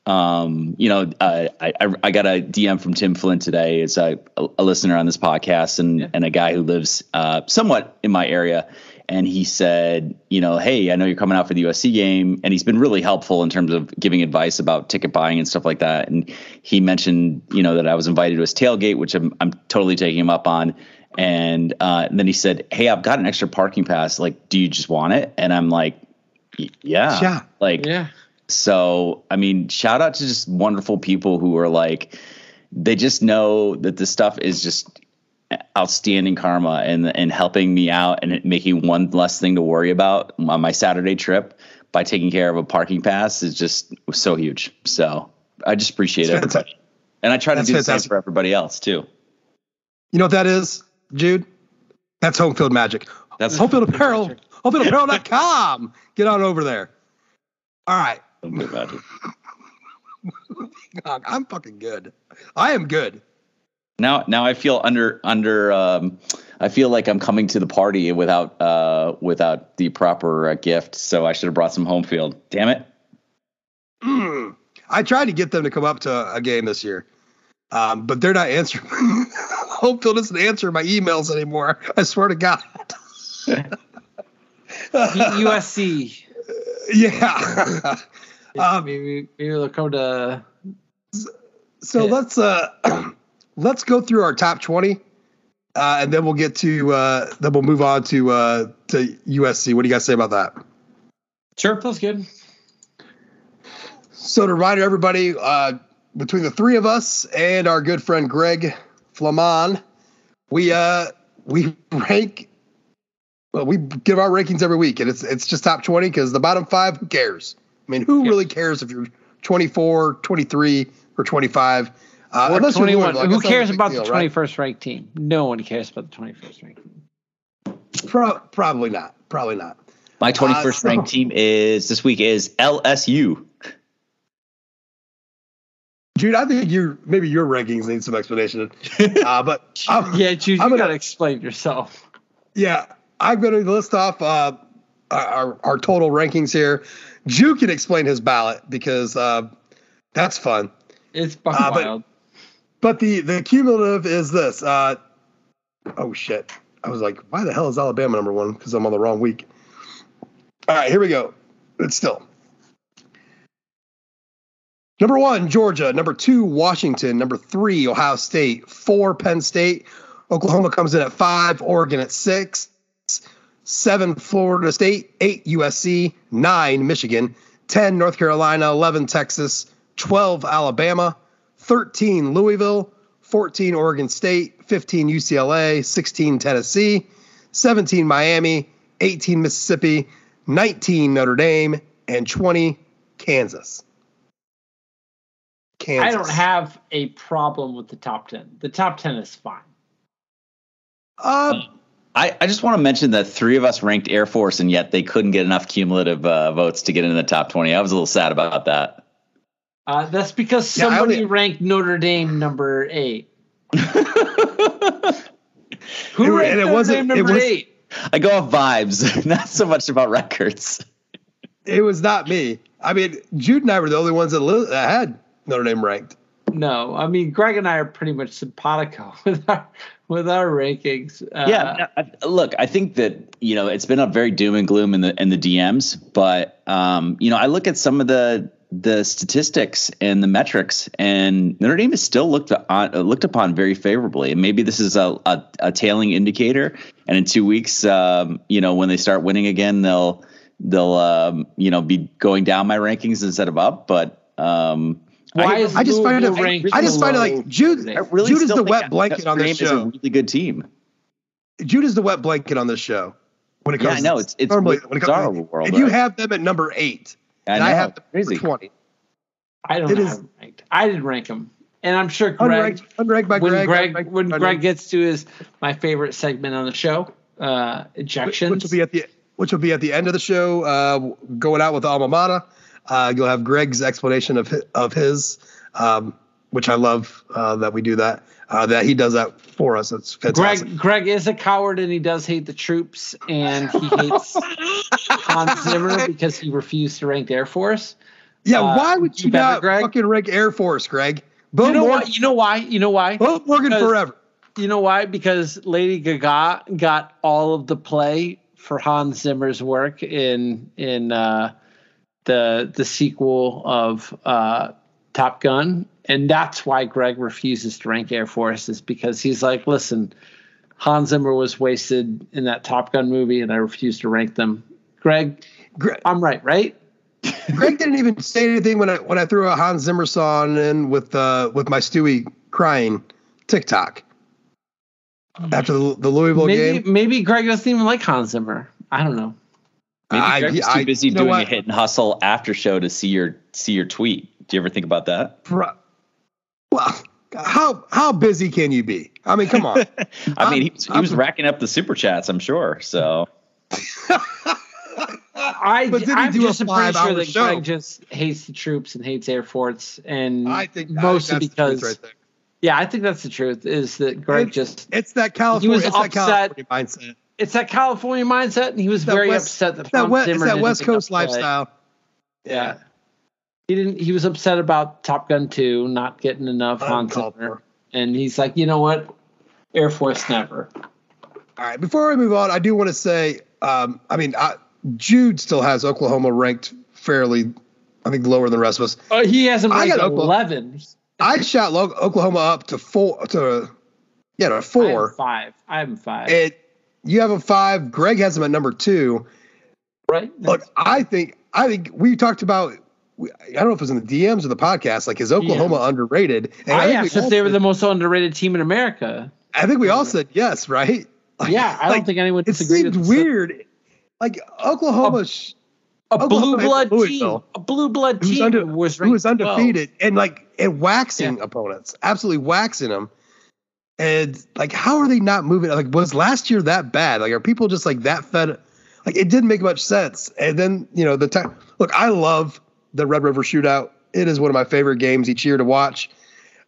um, you know, uh, I, I, I got a D M from Tim Flynn today. It's a, a listener on this podcast and, yeah. and a guy who lives uh, somewhat in my area. And he said, you know, hey, I know you're coming out for the U S C game. And he's been really helpful in terms of giving advice about ticket buying and stuff like that. And he mentioned, you know, that I was invited to his tailgate, which I'm, I'm totally taking him up on. And, uh, and then he said, hey, I've got an extra parking pass. Like, do you just want it? And I'm like, yeah, yeah. like, yeah. So, I mean, shout out to just wonderful people who are like, they just know that this stuff is just outstanding karma and, and helping me out and making one less thing to worry about on my Saturday trip by taking care of a parking pass is just so huge. So I just appreciate it. And I try to That's do the fantastic. same for everybody else too. You know what that is? Jude, that's home field magic. That's home field apparel. home field apparel dot com. Get on over there. All right. Home field magic. God, I'm fucking good. I am good. Now, now I feel under under. Um, I feel like I'm coming to the party without uh, without the proper uh, gift. So I should have brought some home field. Damn it. Mm. I tried to get them to come up to a game this year, um, but they're not answering. Home field doesn't answer my emails anymore. I swear to God. U S C. Yeah. um, maybe, maybe they'll come to. So yeah. let's. Uh, Let's go through our top twenty, uh, and then we'll get to uh, then we'll move on to uh, to U S C. What do you guys say about that? Sure, that's good. So to remind everybody, uh, between the three of us and our good friend Greg Flamon, we uh, we rank. Well, we give our rankings every week, and it's it's just top twenty because the bottom five, who cares? I mean, who yeah. really cares if you're twenty-four, twenty-three, or twenty-five? Uh, twenty-one. Who cares about deal, the twenty-first right? ranked team? No one cares about the twenty-first ranked team. Pro- probably not. Probably not. My twenty-first uh, so ranked team is this week is L S U. Jude, I think you maybe your rankings need some explanation. Uh, but I'm, yeah, Jude, I'm you got to explain yourself. Yeah, I'm going to list off uh, our our total rankings here. Jude can explain his ballot because uh, that's fun. It's uh, wild. But, But the, the cumulative is this. Uh, oh, shit. I was like, why the hell is Alabama number one? Because I'm on the wrong week. All right, here we go. It's still. Number one, Georgia. Number two, Washington. Number three, Ohio State. Four, Penn State. Oklahoma comes in at five. Oregon at six. Seven, Florida State. Eight, U S C. Nine, Michigan. Ten, North Carolina. Eleven, Texas. Twelve, Alabama. thirteen, Louisville, fourteen, Oregon State, fifteen, U C L A, sixteen, Tennessee, seventeen, Miami, eighteen, Mississippi, nineteen, Notre Dame, and twenty, Kansas. Kansas. I don't have a problem with the top ten. The top ten is fine. Uh, I, I just want to mention that three of us ranked Air Force, and yet they couldn't get enough cumulative uh, votes to get into the top twenty. I was a little sad about that. Uh, that's because somebody yeah, only, ranked Notre Dame number eight. Who and ranked and it Notre Dame number it was, eight? I go off vibes, not so much about records. It was not me. I mean, Jude and I were the only ones that, li- that had Notre Dame ranked. No, I mean, Greg and I are pretty much simpatico with our, with our rankings. Uh, yeah, look, I think that, you know, it's been a very doom and gloom in the in the D Ms, but, um, you know, I look at some of the the statistics and the metrics, and Notre Dame is still looked on, looked upon very favorably. And maybe this is a, a, a tailing indicator. And in two weeks, um, you know, when they start winning again, they'll, they'll, um, you know, be going down my rankings instead of up. But, um, Why I, is I just find it, I just find it like Jude, really Jude is the wet blanket on this show. Notre Dame is a really good team. Jude is the wet blanket on this show. when it comes. Yeah, I know. It's, it's normally when it comes to world. And right? You have them at number eight. I, and I have them at number twenty. I don't it know. Is, ranked. I didn't rank them. And I'm sure Greg, unranked, unranked by when Greg, Greg when unranked. Greg gets to his my favorite segment on the show, uh, ejections, which, which will be at the which will be at the end of the show, uh, going out with the alma mater. Uh, you'll have Greg's explanation of his, of his, um, which I love uh, that we do that. Uh, that he does that for us. It's fantastic. Greg, Greg is a coward, and he does hate the troops, and he hates Hans Zimmer because he refused to rank the Air Force. Yeah, uh, why would you, you not better, fucking rank Air Force, Greg? Bo you know Morgan, why? You know why? You know why? Bo Morgan because, forever. You know why? Because Lady Gaga got all of the play for Hans Zimmer's work in in uh, the the sequel of uh, Top Gun. And that's why Greg refuses to rank Air Force, is because he's like, listen, Hans Zimmer was wasted in that Top Gun movie, and I refuse to rank them. Greg, Greg I'm right, right? Greg didn't even say anything when I when I threw a Hans Zimmer song in with uh, with my Stewie crying TikTok after the, the Louisville maybe, game. Maybe Greg doesn't even like Hans Zimmer. I don't know. Maybe uh, Greg was too I, busy doing what? a hit and hustle after show to see your see your tweet. Do you ever think about that? Bro. Well, how how busy can you be? I mean, come on. I mean, he was, he was racking up the super chats, I'm sure. So, I but I'm do just pretty sure that show? Greg just hates the troops and hates Air Force, and I think mostly I think that's because the truth right there. Yeah, I think that's the truth. Is that Greg it's, just it's that California, he was it's upset. That California mindset. It's that California mindset, and he was very West, upset that Hans Zimmer. It's that West Coast lifestyle. Play. Yeah. He didn't. He was upset about Top Gun two not getting enough Hans Zimmer, and he's like, you know what, Air Force never. All right. Before we move on, I do want to say, um, I mean, I, Jude still has Oklahoma ranked fairly, I think, lower than the rest of us. Oh, he hasn't ranked eleven. I shot Oklahoma up to four. To yeah, to four. I have five. I have five. It. You have a five. Greg has him at number two. Right. Look, I think. I think we talked about. I don't know if it was in the D Ms or the podcast, like, is Oklahoma yeah. underrated? And I, I asked we if they were the most underrated team in America. I think we all said yes, right? Like, yeah, I like, don't think anyone disagreed. It seemed weird. Like, Oklahoma... A, a Oklahoma blue blood team. A blue blood team. Who was, under, was, who was undefeated twelve. And, like, and waxing yeah. opponents. Absolutely waxing them. And, like, how are they not moving? Like, was last year that bad? Like, are people just, like, that fed? Like, it didn't make much sense. And then, you know, the time... Look, I love... the Red River Shootout. It is one of my favorite games each year to watch.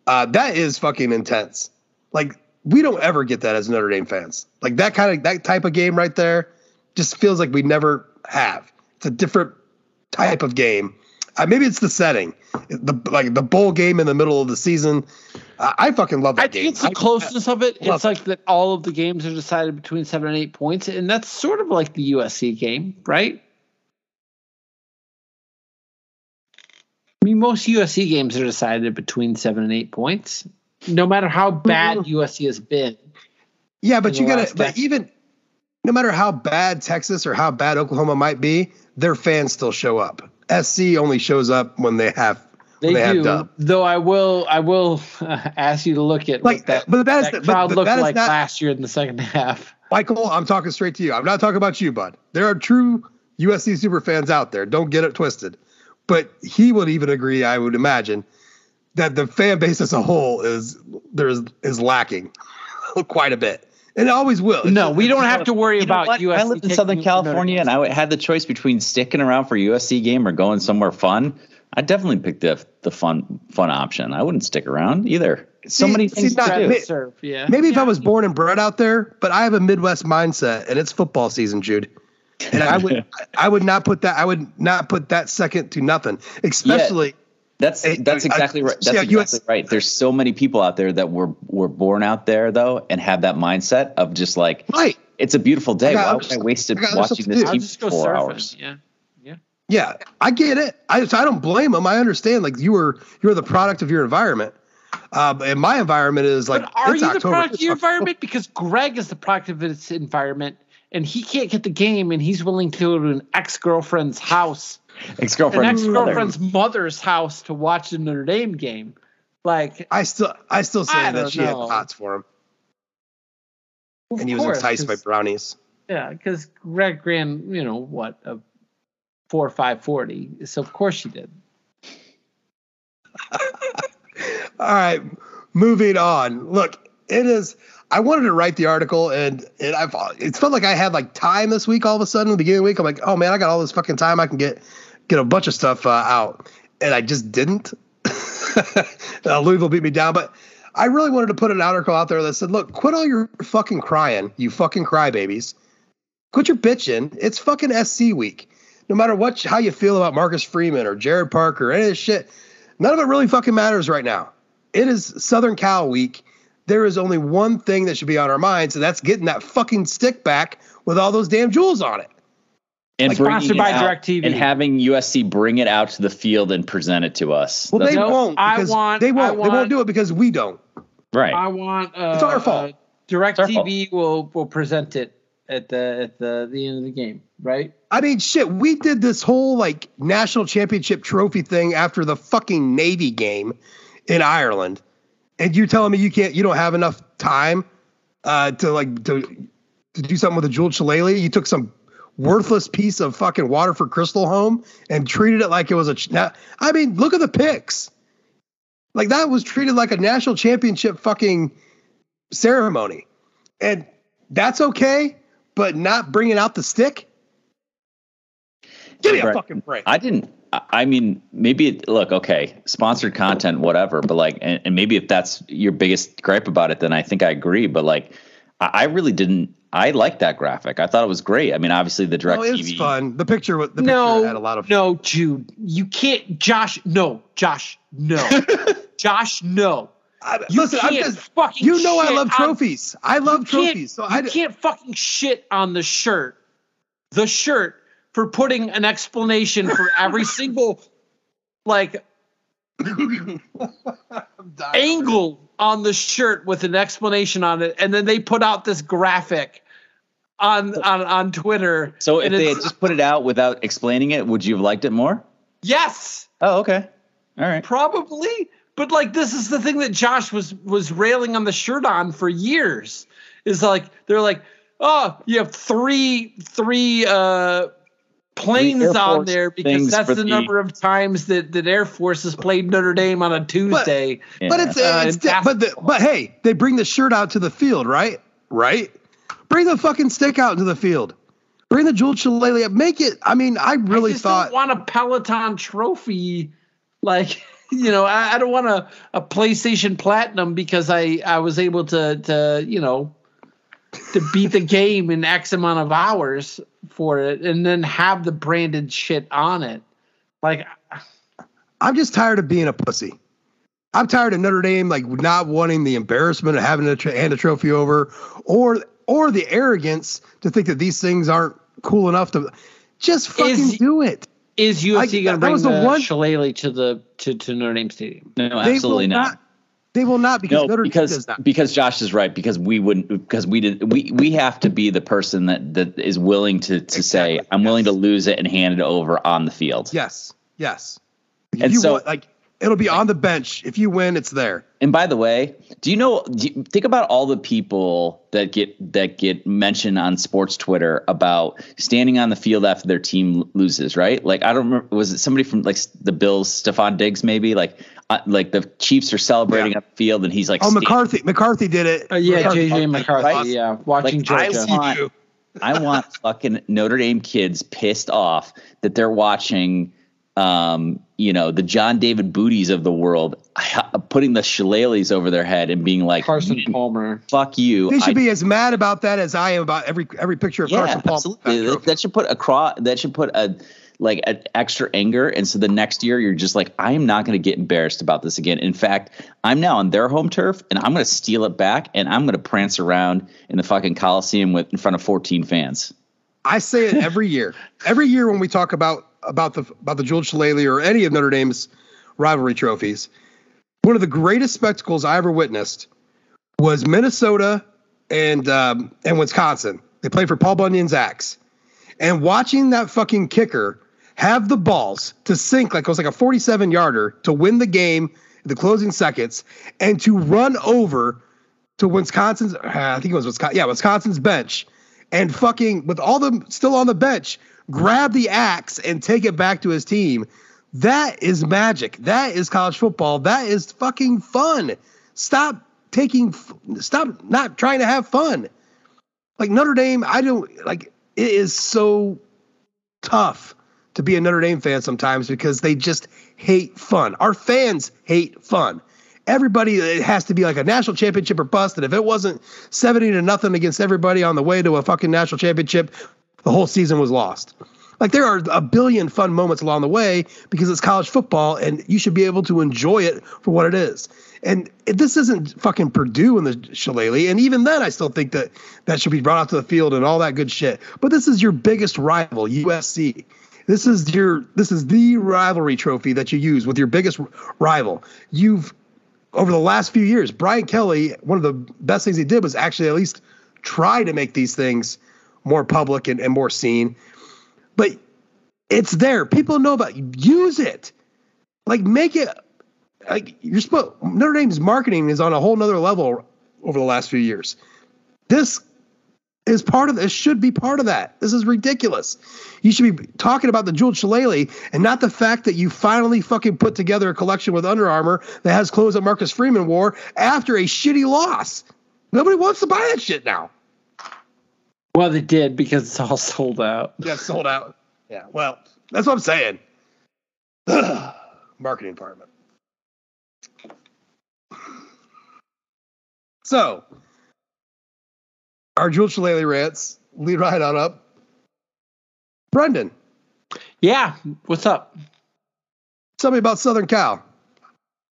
Uh, that is fucking intense. Like, we don't ever get that as Notre Dame fans. Like, that kind of, that type of game right there just feels like we never have. It's a different type of game. Uh, maybe it's the setting, the like the bowl game in the middle of the season. Uh, I fucking love that I game. I think it's the I, closeness I, of it. It's like it. that all of the games are decided between seven and eight points, and that's sort of like the U S C game, right? I mean, most U S C games are decided between seven and eight points, no matter how bad U S C has been. Yeah, but you got to, but even no matter how bad Texas or how bad Oklahoma might be, their fans still show up. S C only shows up when they have, they, when they do, have dub. Though I will, I will uh, ask you to look at like what that, but that's, that crowd but, but looked that like not, last year in the second half. Michael, I'm talking straight to you. I'm not talking about you, bud. There are true U S C super fans out there. Don't get it twisted. But he would even agree, I would imagine, that the fan base as a whole is there is, is lacking quite a bit. And it always will. No, we don't have to worry about U S C. I lived in Southern California, and I had the choice between sticking around for a U S C game or going somewhere fun. I definitely picked the the fun fun option. I wouldn't stick around either. So many things to do. Maybe if I was born and bred out there, but I have a Midwest mindset, and it's football season, Jude. And I would, I would not put that. I would not put that second to nothing, especially. Yeah, that's that's exactly I, right. That's yeah, exactly U S right. There's so many people out there that were were born out there though, and have that mindset of just like, right. It's a beautiful day. Why would I waste watching this team for four surfing. hours? Yeah, yeah, yeah. I get it. I I don't blame them. I understand. Like you were, you were the product of your environment. Um, and my environment is like. But are it's you October, the product of your environment? Because Greg is the product of his environment. And he can't get the game, and he's willing to go to an ex-girlfriend's house, ex-girlfriend's, an ex-girlfriend's mother. mother's house to watch the Notre Dame game. Like I still, I still say I that she know. had pots for him, well, and he was course, enticed by brownies. Yeah, because Greg ran, you know, what, a four five forty. So of course she did. All right, moving on. Look, it is. I wanted to write the article, and and I've it felt like I had like time this week. All of a sudden, at the beginning of the week, I'm like, oh man, I got all this fucking time. I can get get a bunch of stuff uh, out, and I just didn't. uh, Louisville beat me down, but I really wanted to put an article out there that said, look, quit all your fucking crying, you fucking crybabies. Quit your bitching. It's fucking S C week. No matter what, how you feel about Marcus Freeman or Gerad Parker or any of this shit, none of it really fucking matters right now. It is Southern Cal week. There is only one thing that should be on our minds, and that's getting that fucking stick back with all those damn jewels on it. And like sponsored by DirecTV. And having U S C bring it out to the field and present it to us. Well, That's they won't. I want, they won't. I want, they won't do it because we don't. Right. I want. Uh, it's our fault. Uh, DirecTV will will present it at the at the, the end of the game, right? I mean, shit. We did this whole like national championship trophy thing after the fucking Navy game in Ireland, and you're telling me you can't, you don't have enough time uh, to like to to do something with a jeweled shillelagh? You took some worthless piece of fucking Waterford Crystal home and treated it like it was a, ch- I mean, look at the picks. Like that was treated like a national championship fucking ceremony, and that's okay. But not bringing out the stick. Give me a fucking break. I didn't, I mean, maybe it, look, okay. Sponsored content, whatever, but like, and, and maybe if that's your biggest gripe about it, then I think I agree. But like, I, I really didn't, I liked that graphic. I thought it was great. I mean, obviously the DirecTV. Oh, it was fun. The picture, the picture no, had a lot of. No, Jude, you can't. Josh, no, Josh, no, Josh, no. I, you listen, I'm just fucking. You know, shit I love trophies. On, I love trophies. So I you can't fucking shit on the shirt. The shirt for putting an explanation for every single like angle on the shirt with an explanation on it, and then they put out this graphic on on, on Twitter. So if they had just put it out without explaining it, would you have liked it more? Yes. Oh, okay. All right. Probably, but like this is the thing that Josh was was railing on the shirt on for years. Is like they're like, oh, you have three three uh, planes three on there because that's the, the number of times that, that Air Force has played Notre Dame on a Tuesday. But, yeah. but it's, uh, it's uh, but the, but hey, they bring the shirt out to the field, right? Right. Bring the fucking stick out into the field. Bring the jeweled shillelagh up. Make it. I mean, I really I just thought. I want a Peloton trophy, like. You know, I, I don't want a, a PlayStation Platinum because I, I was able to, to, you know, to beat the game in X amount of hours for it and then have the branded shit on it. Like, I'm just tired of being a pussy. I'm tired of Notre Dame, like, not wanting the embarrassment of having to hand a trophy over or or the arrogance to think that these things aren't cool enough to just fucking is, do it. Is U S C going to bring the, the one, shillelagh to the to, to Notre Dame Stadium? No, absolutely they not. not. They will not because no, Notre because, Dame does not. Because Josh is right. Because we wouldn't. Because we did. We we have to be the person that, that is willing to to exactly. say I'm yes. willing to lose it and hand it over on the field. Yes, yes. And you so want, like it'll be like, on the bench. If you win, it's there. And by the way, do you know? Do you, think about all the people that get that get mentioned on sports Twitter about standing on the field after their team loses, right? Like I don't remember. Was it somebody from like the Bills, Stephon Diggs, maybe? Like uh, like the Chiefs are celebrating yeah. on the field, and he's like, "Oh, McCarthy, McCarthy did it." Uh, yeah, McCarthy. J J McCarthy. Right? Yeah, watching like, Georgia. I want, I want fucking Notre Dame kids pissed off that they're watching. Um, you know, the John David Booties of the world, putting the shillelaghs over their head and being like, Carson Palmer, fuck you. They should I, be as mad about that as I am about every, every picture of yeah, Carson Palmer. Absolutely. That, that should put a cro- that should put a, like an extra anger. And so the next year you're just like, I am not going to get embarrassed about this again. In fact, I'm now on their home turf and I'm going to steal it back. And I'm going to prance around in the fucking Coliseum with in front of fourteen fans. I say it every year, every year when we talk about, about the about the jeweled shillelagh or any of Notre Dame's rivalry trophies. One of the greatest spectacles I ever witnessed was Minnesota and um, and Wisconsin. They played for Paul Bunyan's Axe. And watching that fucking kicker have the balls to sink like it was like a forty-seven yarder to win the game in the closing seconds and to run over to Wisconsin's, I think it was Wisconsin, yeah, Wisconsin's bench and fucking, with all them still on the bench, grab the axe and take it back to his team. That is magic. That is college football. That is fucking fun. Stop taking, stop not trying to have fun. Like Notre Dame, I don't, like, it is so tough to be a Notre Dame fan sometimes because they just hate fun. Our fans hate fun. Everybody, it has to be like a national championship or bust. And if it wasn't seventy to nothing against everybody on the way to a fucking national championship, the whole season was lost. Like, there are a billion fun moments along the way because it's college football and you should be able to enjoy it for what it is. And this isn't fucking Purdue in the shillelagh. And even then, I still think that that should be brought out to the field and all that good shit. But this is your biggest rival, U S C. This is your, this is the rivalry trophy that you use with your biggest rival. You've, over the last few years, Brian Kelly, one of the best things he did was actually at least try to make these things more public and, and more seen. But it's there. People know about it. Use it. Like, make it. Like, you're supposed. Notre Dame's marketing is on a whole nother level over the last few years. This is part of this. Should be part of that. This is ridiculous. You should be talking about the jeweled shillelagh and not the fact that you finally fucking put together a collection with Under Armour that has clothes that Marcus Freeman wore after a shitty loss. Nobody wants to buy that shit now. Well, they did because it's all sold out. Yeah, sold out. Yeah, well, that's what I'm saying. Ugh. Marketing department. So, our jeweled shillelagh rants lead right on up. Brendan. Yeah, what's up? Tell me about Southern Cal.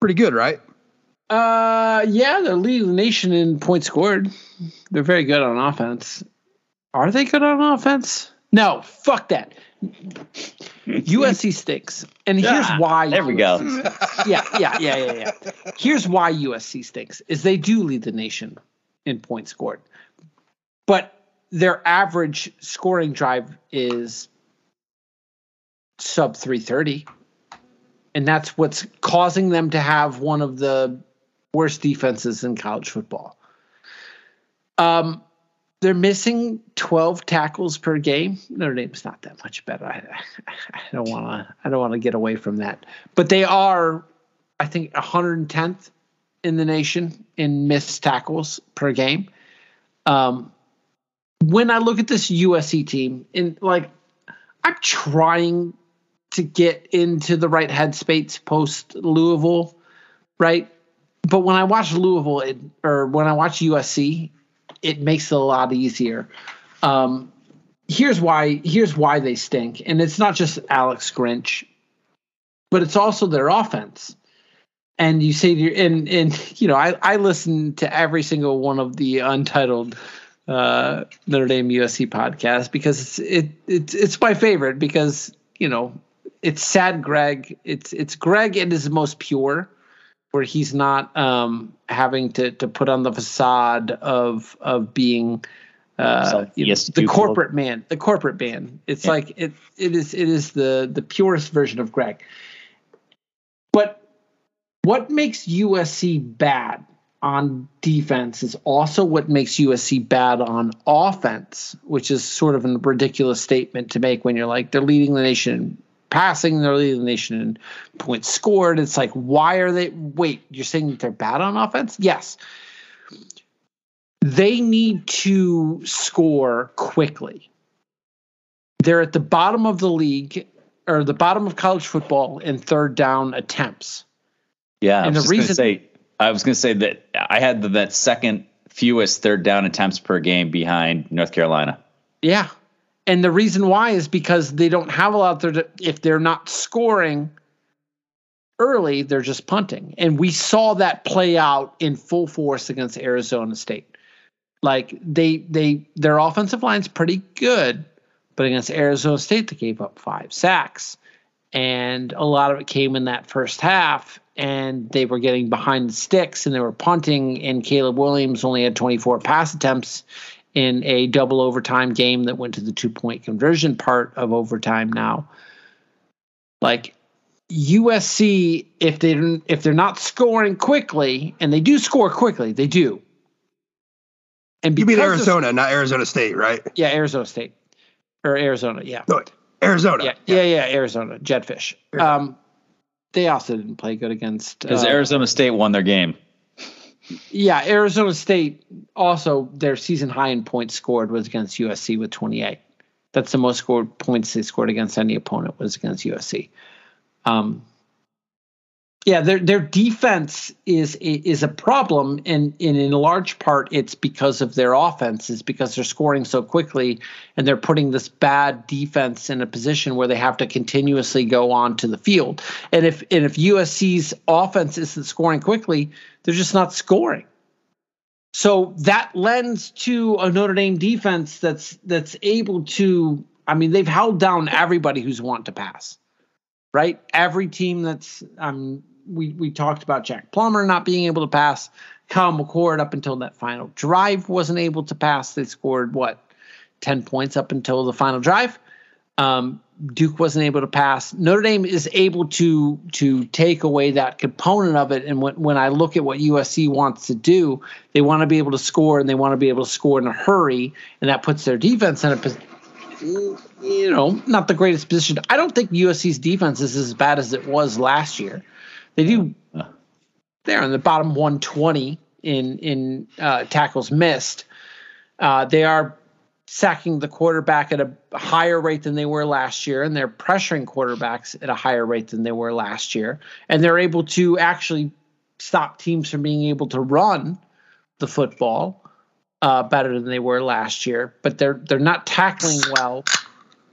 Pretty good, right? Uh, yeah, they're leading the nation in points scored. They're very good on offense. Are they good on offense? No, fuck that. U S C stinks. And here's ah, why. There U S C we go. Stinks. Yeah, yeah, yeah, yeah, yeah. Here's why U S C stinks is they do lead the nation in points scored. But their average scoring drive is sub three thirty. And that's what's causing them to have one of the worst defenses in college football. Um They're missing twelve tackles per game. Notre Dame's not that much better. I, I don't want to. I don't want to get away from that. But they are, I think, one hundred tenth in the nation in missed tackles per game. Um, when I look at this U S C team, and like, I'm trying to get into the right headspace post Louisville, right? But when I watch Louisville, it, or when I watch U S C. It makes it a lot easier. Um, here's why. Here's why they stink, and it's not just Alex Grinch, but it's also their offense. And you say, to your, and and you know, I I listen to every single one of the Untitled uh, Notre Dame U S C podcast because it's it it's it's my favorite because you know it's sad Greg. It's it's Greg and his most pure. Where he's not um, having to, to put on the facade of of being uh, so, you yes, know, the corporate look. man, the corporate man. It's yeah. like it it is it is the the purest version of Greg. But what makes U S C bad on defense is also what makes U S C bad on offense, which is sort of a ridiculous statement to make when you're like they're leading the nation. Passing, they're leading the nation in points scored. It's like, why are they? Wait, you're saying they're bad on offense? Yes. They need to score quickly. They're at the bottom of the league or the bottom of college football in third down attempts. Yeah. And I was the reason say, I was going to say that I had the, that second fewest third down attempts per game behind North Carolina. Yeah. And the reason why is because they don't have a lot there. To, if they're not scoring early, they're just punting. And we saw that play out in full force against Arizona State. Like they, they, their offensive line's pretty good, but against Arizona State, they gave up five sacks, and a lot of it came in that first half. And they were getting behind the sticks, and they were punting. And Caleb Williams only had twenty-four pass attempts. In a double overtime game that went to the two-point conversion part of overtime now. Like, U S C, if, they didn't, if they're not scoring quickly, and they do score quickly, they do, And you mean Arizona, of, not Arizona State, right? Yeah, Arizona State or Arizona. Yeah. No, Arizona. Yeah, yeah, yeah, yeah, Arizona. Jetfish. Arizona. Um, they also didn't play good against. Because uh, Arizona State won their game. Yeah, Arizona State also, their season high in points scored was against U S C with twenty-eight. That's the most scored points they scored against any opponent was against U S C. Um, yeah, their their defense is is a problem, and, and in large part it's because of their offense, is because they're scoring so quickly and they're putting this bad defense in a position where they have to continuously go on to the field. And if and if U S C's offense isn't scoring quickly, they're just not scoring. So that lends to a Notre Dame defense that's that's able to, I mean, they've held down everybody who's want to pass. Right? Every team that's um we we talked about Jack Plummer not being able to pass. Kyle McCord up until that final drive wasn't able to pass. They scored what ten points up until the final drive. Um, Duke wasn't able to pass. Notre Dame is able to to take away that component of it. And when when I look at what U S C wants to do, they want to be able to score and they want to be able to score in a hurry, and that puts their defense in a position. You know, not the greatest position. I don't think U S C's defense is as bad as it was last year. They do. They're in the bottom one twenty in in uh, tackles missed. Uh, they are sacking the quarterback at a higher rate than they were last year, and they're pressuring quarterbacks at a higher rate than they were last year. And they're able to actually stop teams from being able to run the football Uh, better than they were last year, but they're they're not tackling well,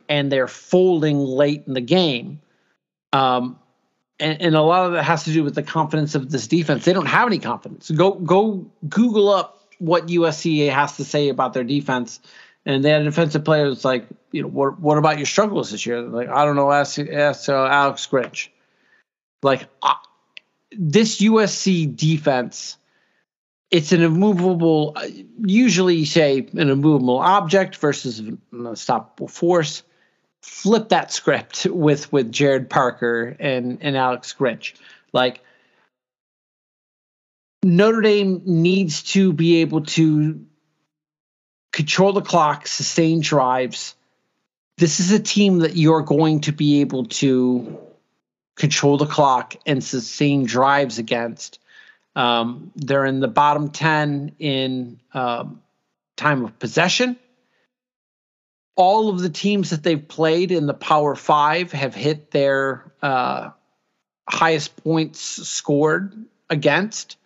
and they're folding late in the game, um, and, and a lot of that has to do with the confidence of this defense. They don't have any confidence. Go go Google up what U S C has to say about their defense, and they had a defensive player that's like, you know, what what about your struggles this year? They're like, I don't know, ask, ask uh, Alex Grinch. Like uh, this U S C defense. It's an immovable, usually say an immovable object versus an unstoppable force. Flip that script with with Gerad Parker and, and Alex Grinch. Like, Notre Dame needs to be able to control the clock, sustain drives. This is a team that you're going to be able to control the clock and sustain drives against. Um, they're in the bottom ten in um, time of possession. All of the teams that they've played in the Power Five have hit their uh, highest points scored against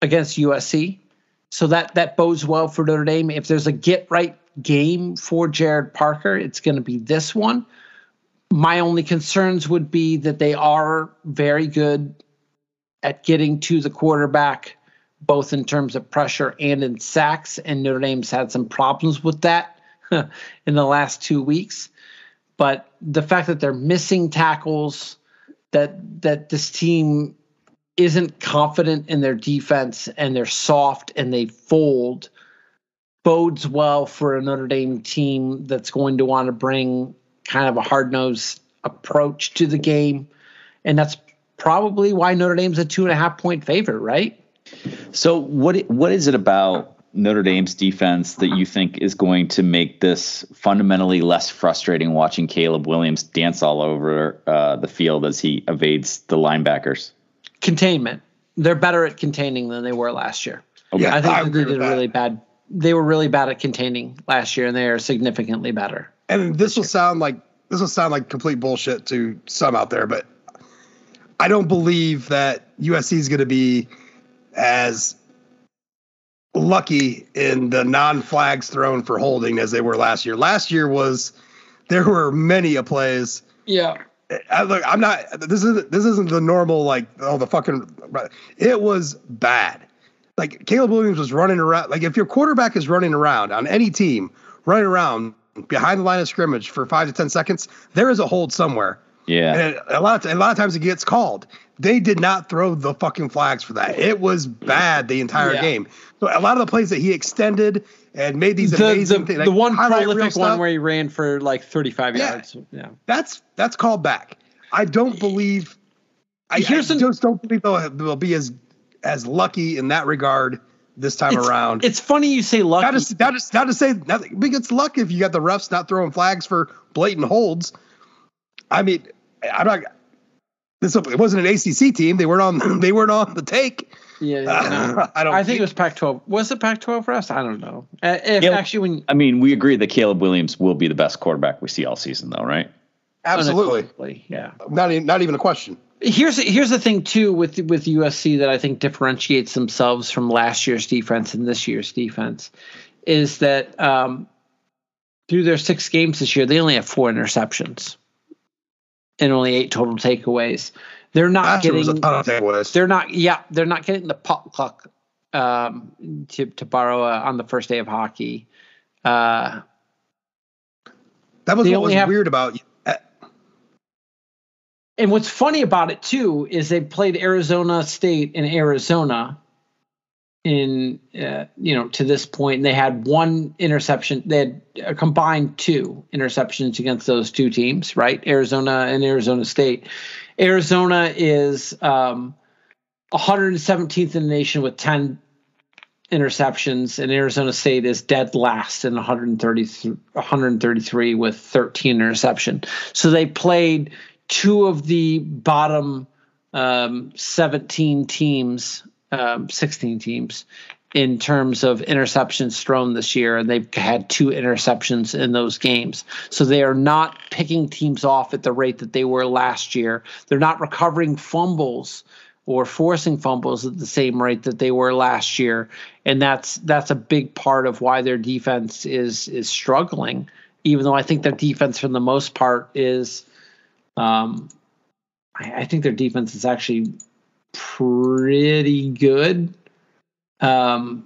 against U S C. So that that bodes well for Notre Dame. If there's a get-right game for Gerad Parker, it's going to be this one. My only concerns would be that they are very good at getting to the quarterback, both in terms of pressure and in sacks, and Notre Dame's had some problems with that in the last two weeks. But the fact that they're missing tackles, that that this team isn't confident in their defense and they're soft and they fold, bodes well for a Notre Dame team that's going to want to bring kind of a hard-nosed approach to the game. And that's probably why Notre Dame's a two and a half point favorite, right? So what what is it about Notre Dame's defense that you think is going to make this fundamentally less frustrating watching Caleb Williams dance all over uh, the field as he evades the linebackers? Containment. They're better at containing than they were last year. Okay. Yeah, I think I they did really bad. They were really bad at containing last year, and they are significantly better. And this will sound like this will sound like complete bullshit to some out there, but I don't believe that U S C is going to be as lucky in the non-flags thrown for holding as they were last year. Last year was there were many a plays. Yeah. I, look, I'm not. This isn't. This isn't the normal like oh the fucking. It was bad. Like Caleb Williams was running around. Like if your quarterback is running around on any team, running around behind the line of scrimmage for five to ten seconds, there is a hold somewhere. Yeah, and a lot of, a lot of times it gets called. They did not throw the fucking flags for that. It was bad the entire yeah. game. So a lot of the plays that he extended and made these the, amazing the, things. Like the one prolific one where he ran for like thirty-five yeah. yards. Yeah, that's that's called back. I don't believe. I, I just don't believe they'll, they'll be as as lucky in that regard this time it's, around. It's funny you say luck. Not to, not to, not to say nothing. I think it's luck if you got the refs not throwing flags for blatant holds. I mean, I'm not. This it wasn't an A C C team. They weren't on. They weren't on the take. Yeah, yeah uh, no. I don't. I think it was Pac twelve. Was it Pac twelve for us? I don't know. If yeah, actually, when I mean, we agree that Caleb Williams will be the best quarterback we see all season, though, right? Absolutely. Yeah. Not even, not even a question. Here's here's the thing too with with U S C that I think differentiates themselves from last year's defense and this year's defense is that um, through their six games this year, they only have four interceptions and only eight total takeaways. They're not last getting. Year was a ton of takeaways. They're not. Yeah, they're not getting the puck clock um, to to borrow uh, on the first day of hockey. Uh, that was what was have, weird about. And what's funny about it, too, is they played Arizona State in Arizona in, uh, you know, to this point. And they had one interception. They had a combined two interceptions against those two teams, right? Arizona and Arizona State. Arizona is um, one hundred seventeenth in the nation with ten interceptions. And Arizona State is dead last in one hundred thirty-three with thirteen interceptions. So they played two of the bottom um, seventeen teams, um, sixteen teams, in terms of interceptions thrown this year, and they've had two interceptions in those games. So they are not picking teams off at the rate that they were last year. They're not recovering fumbles or forcing fumbles at the same rate that they were last year, and that's that's a big part of why their defense is is struggling, even though I think their defense for the most part is – Um, I, I think their defense is actually pretty good um,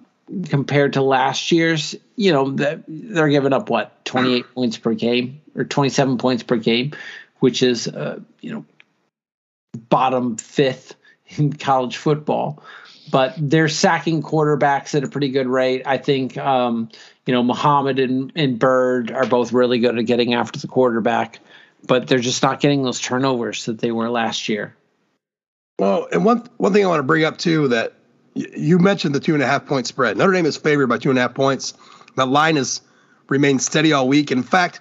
compared to last year's. You know, that they're giving up what twenty-eight points per game or twenty-seven points per game, which is uh, you know bottom fifth in college football. But they're sacking quarterbacks at a pretty good rate. I think um, you know Muhammad and, and Bird are both really good at getting after the quarterback. But they're just not getting those turnovers that they were last year. Well, and one one thing I want to bring up, too, that y- you mentioned the two-and-a-half-point spread. Notre Dame is favored by two and a half points. The line has remained steady all week. In fact,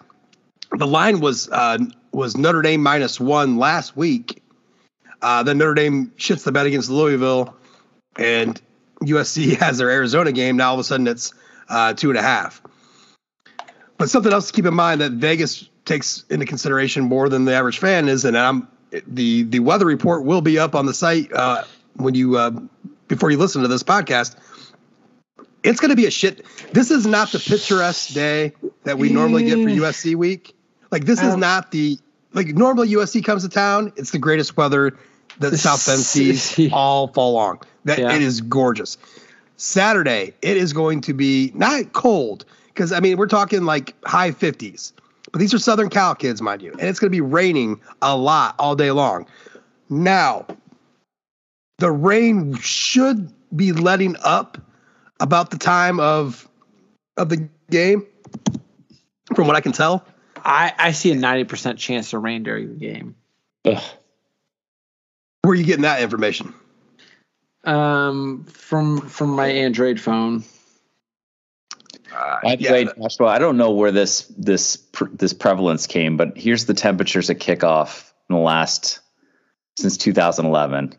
the line was uh, was Notre Dame minus one last week. Uh, then Notre Dame shits the bet against Louisville, and U S C has their Arizona game. Now all of a sudden it's uh, two and a half. But something else to keep in mind that Vegas – takes into consideration more than the average fan is, and I'm the the weather report will be up on the site uh, when you uh, before you listen to this podcast. It's going to be a shit. This is not the picturesque day that we normally get for U S C week. Like this is not the like normally U S C comes to town. It's the greatest weather that South Bend sees all fall long. That yeah. It is gorgeous. Saturday it is going to be not cold because I mean we're talking like high fifties. But these are Southern Cal kids, mind you. And it's going to be raining a lot all day long. Now, the rain should be letting up about the time of of the game, from what I can tell. I, I see a ninety percent chance of rain during the game. Ugh. Where are you getting that information? Um, from from my Android phone. Uh, I played yeah. Joshua. I don't know where this this pre- this prevalence came, but here's the temperatures at kickoff in the last since two thousand eleven,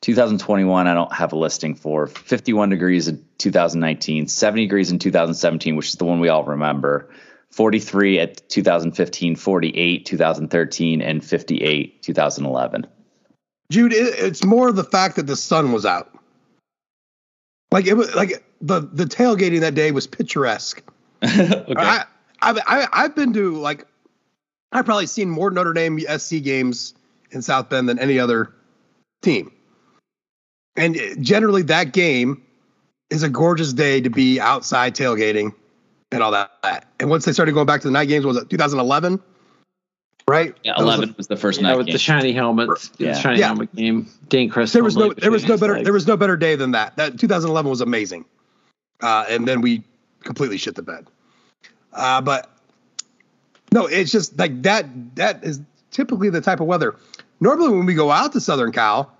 two thousand twenty-one. I don't have a listing for fifty-one degrees in two thousand nineteen, seventy degrees in two thousand seventeen, which is the one we all remember. forty-three at two thousand fifteen, forty-eight two thousand thirteen, and fifty-eight two thousand eleven. Jude, it's more the fact that the sun was out. Like it was like. The the tailgating that day was picturesque. Okay. I, I've, I, I've been to, like, I've probably seen more Notre Dame U S C games in South Bend than any other team. And generally that game is a gorgeous day to be outside tailgating and all that. And once they started going back to the night games, was it two thousand eleven? Right? Yeah, eleven was, was the first night know, with game. The shiny helmets. Yeah. The shiny yeah. helmet game. Dane Chris. There was no, there was no better, legs. There was no better day than that. That two thousand eleven was amazing. Uh, and then we completely shit the bed. Uh, but no, it's just like that. That is typically the type of weather. Normally when we go out to Southern Cal,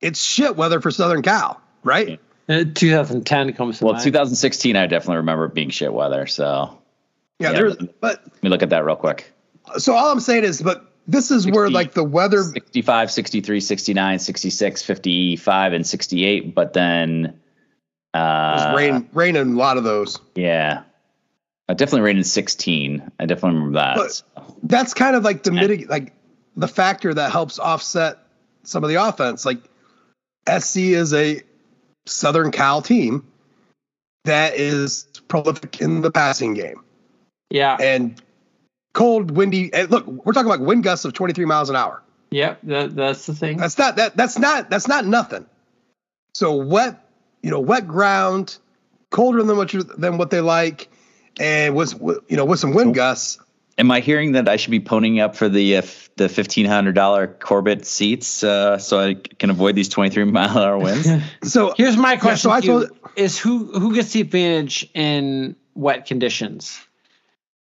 it's shit weather for Southern Cal, right? Yeah. Uh, two thousand ten comes to well, mind. two thousand sixteen, I definitely remember it being shit weather. So, yeah, yeah there's, but let me look at that real quick. So, all I'm saying is, but this is sixty, where like the weather sixty-five, sixty-three, sixty-nine, sixty-six, fifty-five, and sixty-eight. But then, uh, rain, rain, in a lot of those. Yeah. I definitely rated sixteen. I definitely remember that. But so. That's kind of like the mitig- like the factor that helps offset some of the offense. Like S C is a Southern Cal team that is prolific in the passing game. Yeah. And cold, windy. And look, we're talking about wind gusts of twenty-three miles an hour. Yeah, that, that's the thing. That's not that. That's not that's not nothing. So wet, you know, wet ground, colder than what you than what they like. And was you know with some wind gusts. Am I hearing that I should be ponying up for the uh, f- the fifteen hundred dollar Corbett seats uh, so I can avoid these twenty three mile an hour winds? So here's my question: yeah, so to I told, you, is who who gets the advantage in wet conditions?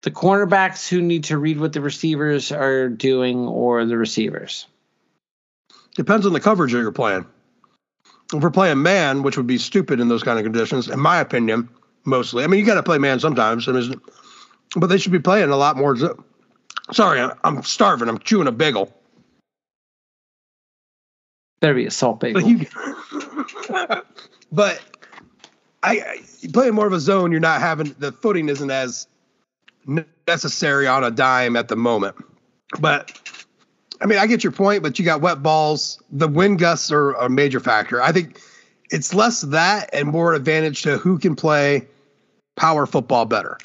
The cornerbacks who need to read what the receivers are doing, or the receivers? Depends on the coverage that you're playing. If we're playing man, which would be stupid in those kind of conditions, in my opinion. Mostly. I mean, you got to play man sometimes, I mean, but they should be playing a lot more. Sorry, I'm starving. I'm chewing a bagel. Better be a salt bagel. But, you, but I, I playing more of a zone. You're not having the footing isn't as necessary on a dime at the moment. But I mean, I get your point. But you got wet balls. The wind gusts are a major factor. I think it's less that and more advantage to who can play power football better.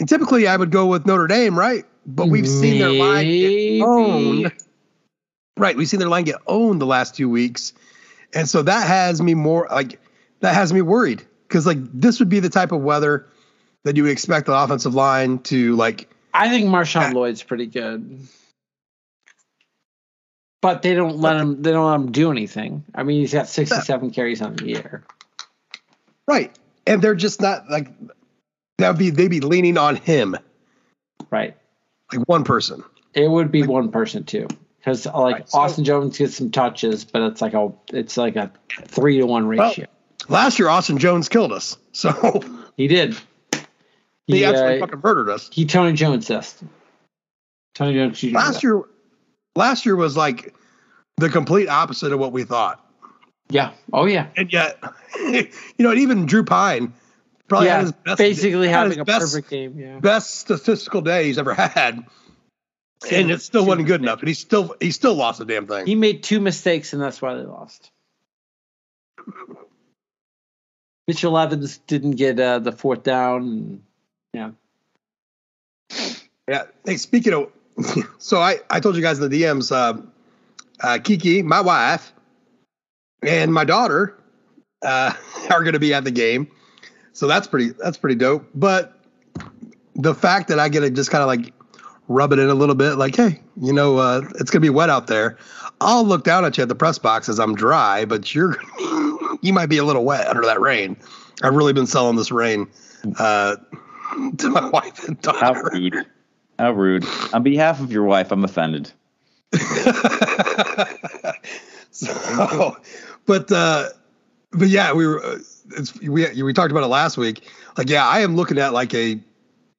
And typically I would go with Notre Dame, right? But we've seen their line get owned. Right. We've seen their line get owned the last two weeks. And so that has me more like that has me worried. Cause like this would be the type of weather that you would expect the offensive line to like. I think Marshawn at, Lloyd's pretty good. But they don't let him. They don't let him do anything. I mean, he's got sixty-seven carries on the year, right? And they're just not like that. Would be they'd be leaning on him, right? Like one person. It would be like, one person too, because like right, so, Austin Jones gets some touches, but it's like a it's like a three to one ratio. Well, last year, Austin Jones killed us, so he did. He, he absolutely uh, fucking murdered us. He Tony Jones us. Tony Jones. Last year. Last year was like the complete opposite of what we thought. Yeah. Oh, yeah. And yet, you know, and even Drew Pine probably yeah, had his best, basically had having his a best, perfect game. Yeah. Best statistical day he's ever had, and it still wasn't good enough. And he still he still lost the damn thing. He made two mistakes, and that's why they lost. Mitchell Evans didn't get uh, the fourth down. And, yeah. Yeah. Hey, speaking of. So I, I told you guys in the D Ms, uh, uh, Kiki, my wife, and my daughter uh, are going to be at the game. So that's pretty that's pretty dope. But the fact that I get to just kind of like rub it in a little bit, like, hey, you know, uh, it's going to be wet out there. I'll look down at you at the press box as I'm dry, but you're you might be a little wet under that rain. I've really been selling this rain uh, to my wife and daughter. How rude. How rude. On behalf of your wife, I'm offended. so, but, uh, but yeah, we were, it's, we, we talked about it last week. Like, yeah, I am looking at like a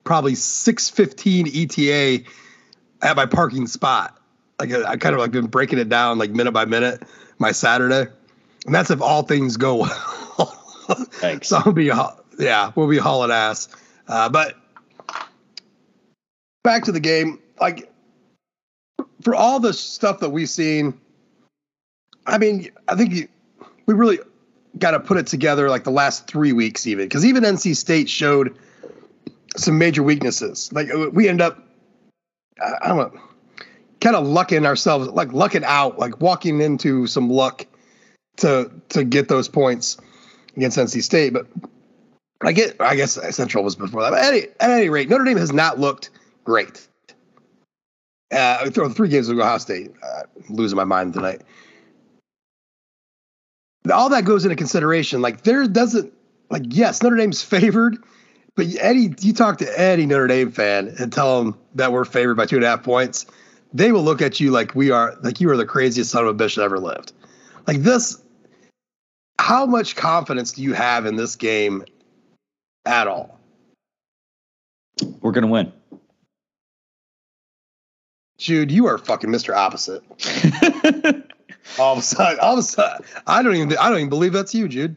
probably six fifteen E T A at my parking spot. Like I, I kind of like been breaking it down like minute by minute, my Saturday. And that's if all things go well. Thanks. So I'll be, yeah, we'll be hauling ass. Uh, but, back to the game, like for all the stuff that we've seen, I mean, I think you, we really got to put it together like the last three weeks even, because even N C State showed some major weaknesses. Like we end up, I don't know, kind of lucking ourselves, like lucking out, like walking into some luck to to get those points against N C State. But I get, I guess Central was before that. But at any, at any rate, Notre Dame has not looked great. Uh, I throw three games with Ohio State. Uh, I'm losing my mind tonight. All that goes into consideration. Like there doesn't, like yes, Notre Dame's favored, but Eddie, you talk to any Notre Dame fan and tell them that we're favored by two and a half points, they will look at you like we are, like you are the craziest son of a bitch that ever lived. Like this, how much confidence do you have in this game at all? We're going to win. Jude, you are fucking Mister Opposite. all of a sudden, all of a sudden, I don't even, I don't even believe that's you, Jude.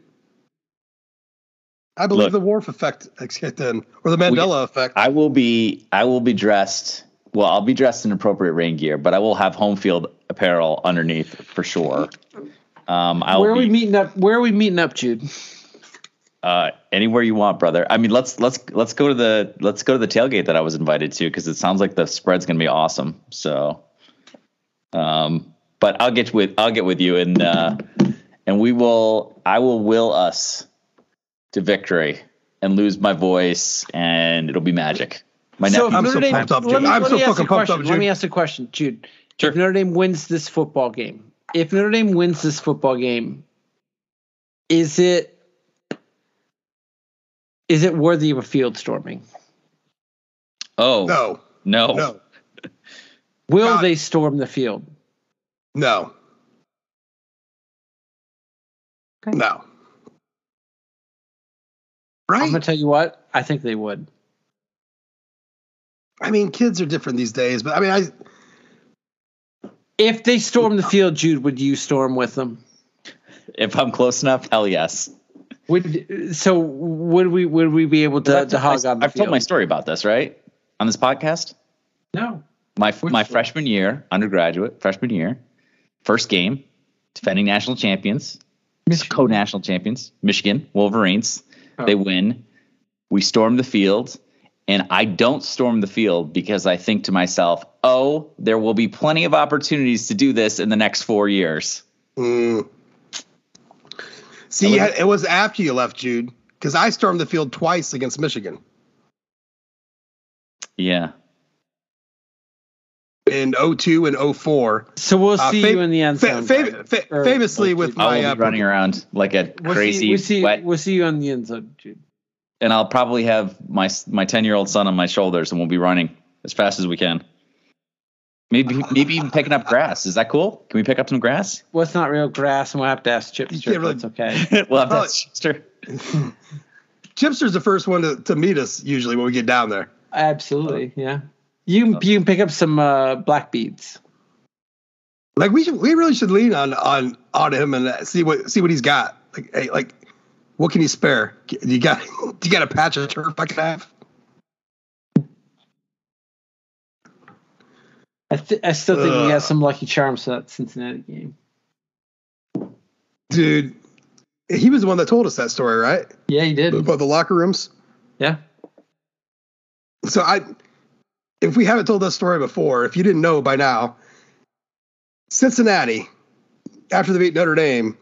I believe Look, the Whorf effect kicked in, or the Mandela we, effect. I will be, I will be dressed. Well, I'll be dressed in appropriate rain gear, but I will have home field apparel underneath for sure. Um, I'll where are be, we meeting up? Where are we meeting up, Jude? Uh, anywhere you want, brother. I mean, let's let's let's go to the let's go to the tailgate that I was invited to, because it sounds like the spread's gonna be awesome. So, um, but I'll get with I'll get with you, and uh, and we will I will will us to victory and lose my voice, and it'll be magic. My so I'm so Dame, pumped up, Jude. Let me, I'm let so me fucking pumped up, Jude. Let me ask a question, Jude. Sure. If Notre Dame wins this football game, if Notre Dame wins this football game, is it is it worthy of a field storming? Oh no, no, no. Will God. They storm the field? No, okay. no. Right? I'm gonna tell you what, I think they would. I mean, kids are different these days, but I mean, I. If they storm the field, Jude, would you storm with them? If I'm close enough, hell yes. Would so? Would we? Would we be able to, to hog I, on the I've field? Told my story about this, right, on this podcast? No. My Which my story? freshman year, undergraduate freshman year, first game, defending national champions, Michigan. co-national champions, Michigan Wolverines. Oh. They win. We storm the field. And I don't storm the field because I think to myself, oh, there will be plenty of opportunities to do this in the next four years. Mm. See, was, it was after you left, Jude, because I stormed the field twice against Michigan. Yeah. In oh two and oh four. So we'll uh, see fam- you in the end zone. Fam- fam- famously with my... I'll be running around like a we'll crazy... See, we'll, see, wet. we'll see you on the end zone, Jude. And I'll probably have my my ten-year-old son on my shoulders, and we'll be running as fast as we can. Maybe maybe even picking up grass. Is that cool? Can we pick up some grass? Well, it's not real grass, and we'll have to ask Chipster. Really, it's okay. We'll have to ask Chipster. Chipster's the first one to, to meet us usually when we get down there. Absolutely, yeah. You you can pick up some uh, black beads. Like we should, we really should lean on on on him and see what see what he's got. Like hey, like. What can you spare? You got you got a patch of turf I can have? I, th- I still think Ugh. we got some lucky charms for that Cincinnati game. Dude, he was the one that told us that story, right? Yeah, he did. About the locker rooms? Yeah. So I, if we haven't told that story before, if you didn't know by now, Cincinnati, after they beat Notre Dame,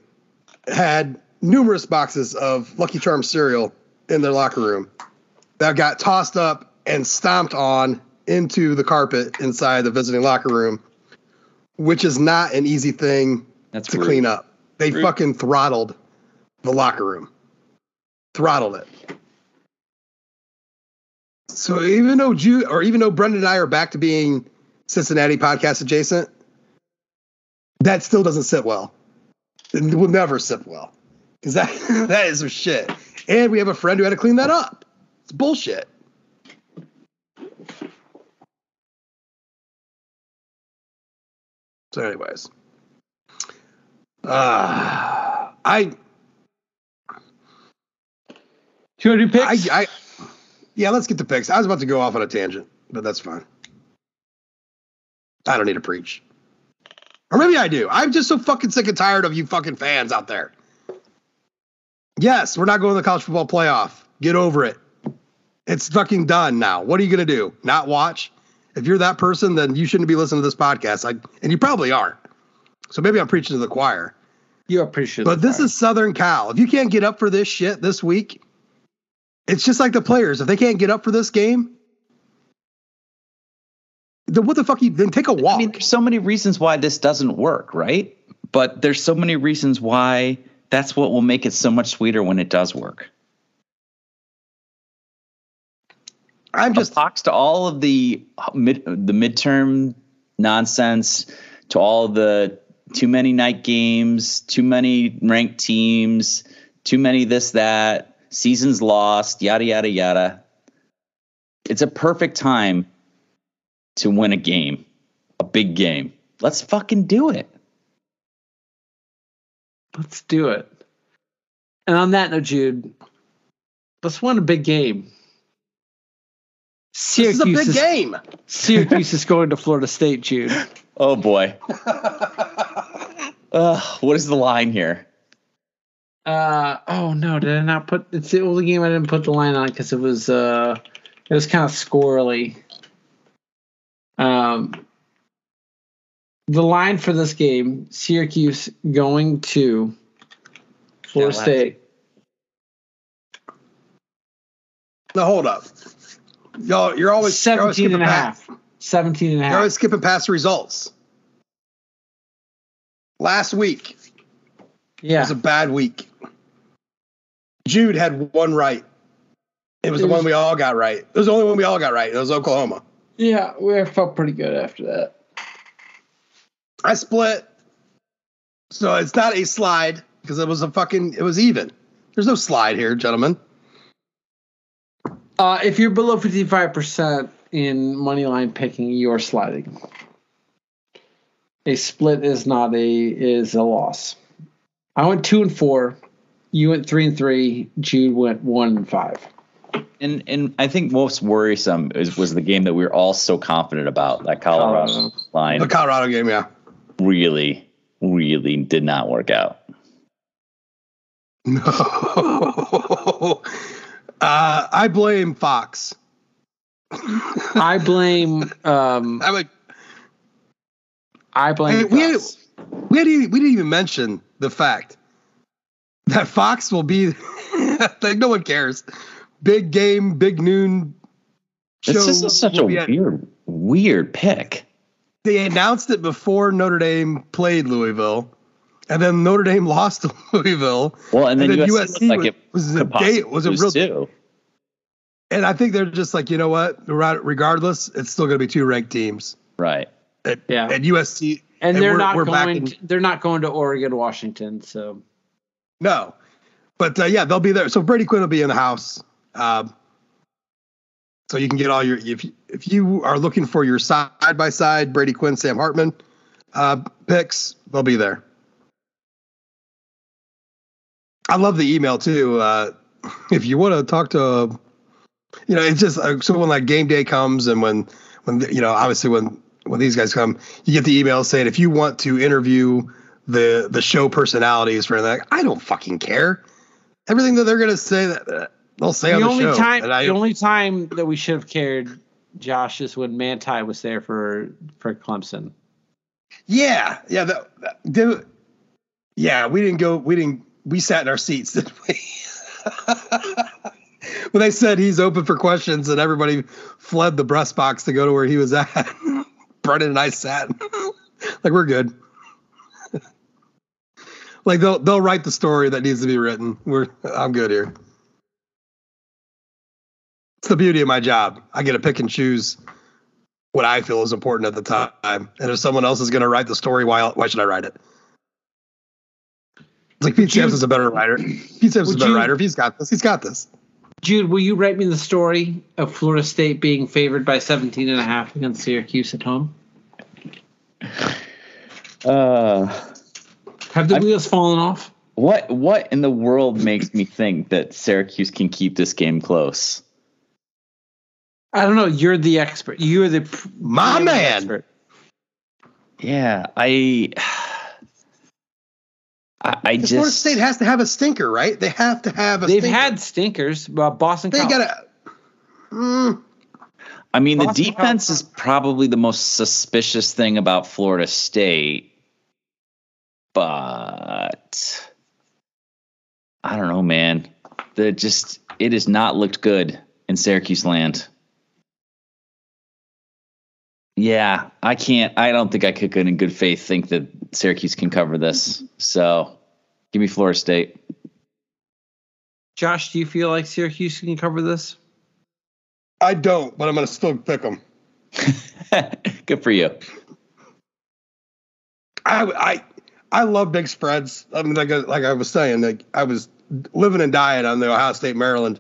had... numerous boxes of Lucky Charm cereal in their locker room that got tossed up and stomped on into the carpet inside the visiting locker room, which is not an easy thing That's to rude. clean up. They rude. fucking throttled the locker room. Throttled it. So even though Jude, or even though Brendan and I are back to being Cincinnati podcast adjacent, that still doesn't sit well. It will never sit well. Because that, that is some shit. And we have a friend who had to clean that up. It's bullshit. So anyways. Uh, I... Do you want to do picks? I, I, yeah, let's get to picks. I was about to go off on a tangent, but that's fine. I don't need to preach. Or maybe I do. I'm just so fucking sick and tired of you fucking fans out there. Yes, we're not going to the college football playoff. Get over it. It's fucking done now. What are you going to do? Not watch? If you're that person, then you shouldn't be listening to this podcast. I, and you probably aren't. So maybe I'm preaching to the choir. You are preaching to the choir. But this is Southern Cal. If you can't get up for this shit this week, it's just like the players. If they can't get up for this game, then what the fuck? You, then take a walk. I mean, there's so many reasons why this doesn't work, right? But there's so many reasons why... That's what will make it so much sweeter when it does work. I'm just boxed to all of the mid, the midterm nonsense, to all the too many night games, too many ranked teams, too many this, that, seasons lost, yada, yada, yada. It's a perfect time to win a game, a big game. Let's fucking do it. Let's do it. And on that note, Jude, let's win a big game. Syracuse this is a big is, game. Syracuse is going to Florida State, Jude. Oh, boy. uh, what is the line here? Uh, oh, no. Did I not put – it's the only game I didn't put the line on because it was uh, it was kind of squirrely. Um, the line for this game, Syracuse going to Florida yeah, State. Now, hold up. Y'all, you're always seventeen and a half. seventeen and a half. You're always skipping past the results. Last week, yeah, it was a bad week. Jude had one right. It was it the was, one we all got right. It was the only one we all got right. It was Oklahoma. Yeah, we felt pretty good after that. I split, so it's not a slide because it was a fucking. It was even. There's no slide here, gentlemen. Uh, if you're below fifty-five percent in moneyline picking, you're sliding. A split is not a is a loss. I went two and four. You went three and three. Jude went one and five. And and I think most worrisome is was the game that we were all so confident about, that Colorado, Colorado. line. The Colorado game, yeah, really, really did not work out. No. Uh, I blame Fox. I blame. Um, I like. I blame. We had, we, had even, we didn't even mention the fact that Fox will be like no one cares. Big game, big noon. This is such a weird, weird pick. They announced it before Notre Dame played Louisville. And then Notre Dame lost to Louisville. Well, and then, and then U S C, U S C like was, it was a day, was a real too. And I think they're just like, you know what? Regardless, it's still going to be two ranked teams, right? And, yeah, and U S C, and, and they're we're, not we're going. In, they're not going to Oregon, Washington. So no, but uh, yeah, they'll be there. So Brady Quinn will be in the house. Um, so you can get all your if you, if you are looking for your side by side Brady Quinn, Sam Hartman uh, picks, they'll be there. I love the email too. Uh, if you want to talk to, you know, it's just uh, so when like game day comes and when, when, you know, obviously when, when these guys come, you get the email saying, if you want to interview the, the show personalities for that, like, I don't fucking care. Everything that they're going to say that uh, they'll say the on the only show. Time, I, the only time that we should have cared, Josh, is when Manti was there for, for Clemson. Yeah. Yeah. That, that, did, yeah. We didn't go, we didn't, We sat in our seats, didn't we? When they said he's open for questions and everybody fled the press box to go to where he was at, Brendan and I sat like, we're good. Like they'll, they'll write the story that needs to be written. We're I'm good here. It's the beauty of my job. I get to pick and choose what I feel is important at the time. And if someone else is going to write the story, why, why should I write it? It's like Pete Sampson's a better writer. Pete Sampson's a better writer. If he's got this, he's got this. Jude, will you write me the story of Florida State being favored by seventeen and a half against Syracuse at home? Uh, Have the I've, wheels fallen off? What What in the world makes me think that Syracuse can keep this game close? I don't know. You're the expert. You're the my man. Expert. Yeah, I. I, I just, Florida State has to have a stinker, right? They have to have a they've stinker. They've had stinkers. Well, Boston they College. Gotta, mm, I mean, Boston the defense College. Is probably the most suspicious thing about Florida State. But I don't know, man. They're just it has not looked good in Syracuse land. Yeah, I can't. I don't think I could, in good faith, think that Syracuse can cover this. So, give me Florida State. Josh, do you feel like Syracuse can cover this? I don't, but I'm going to still pick them. Good for you. I, I, I love big spreads. I mean, like, like I was saying, like I was living and dying on the Ohio State Maryland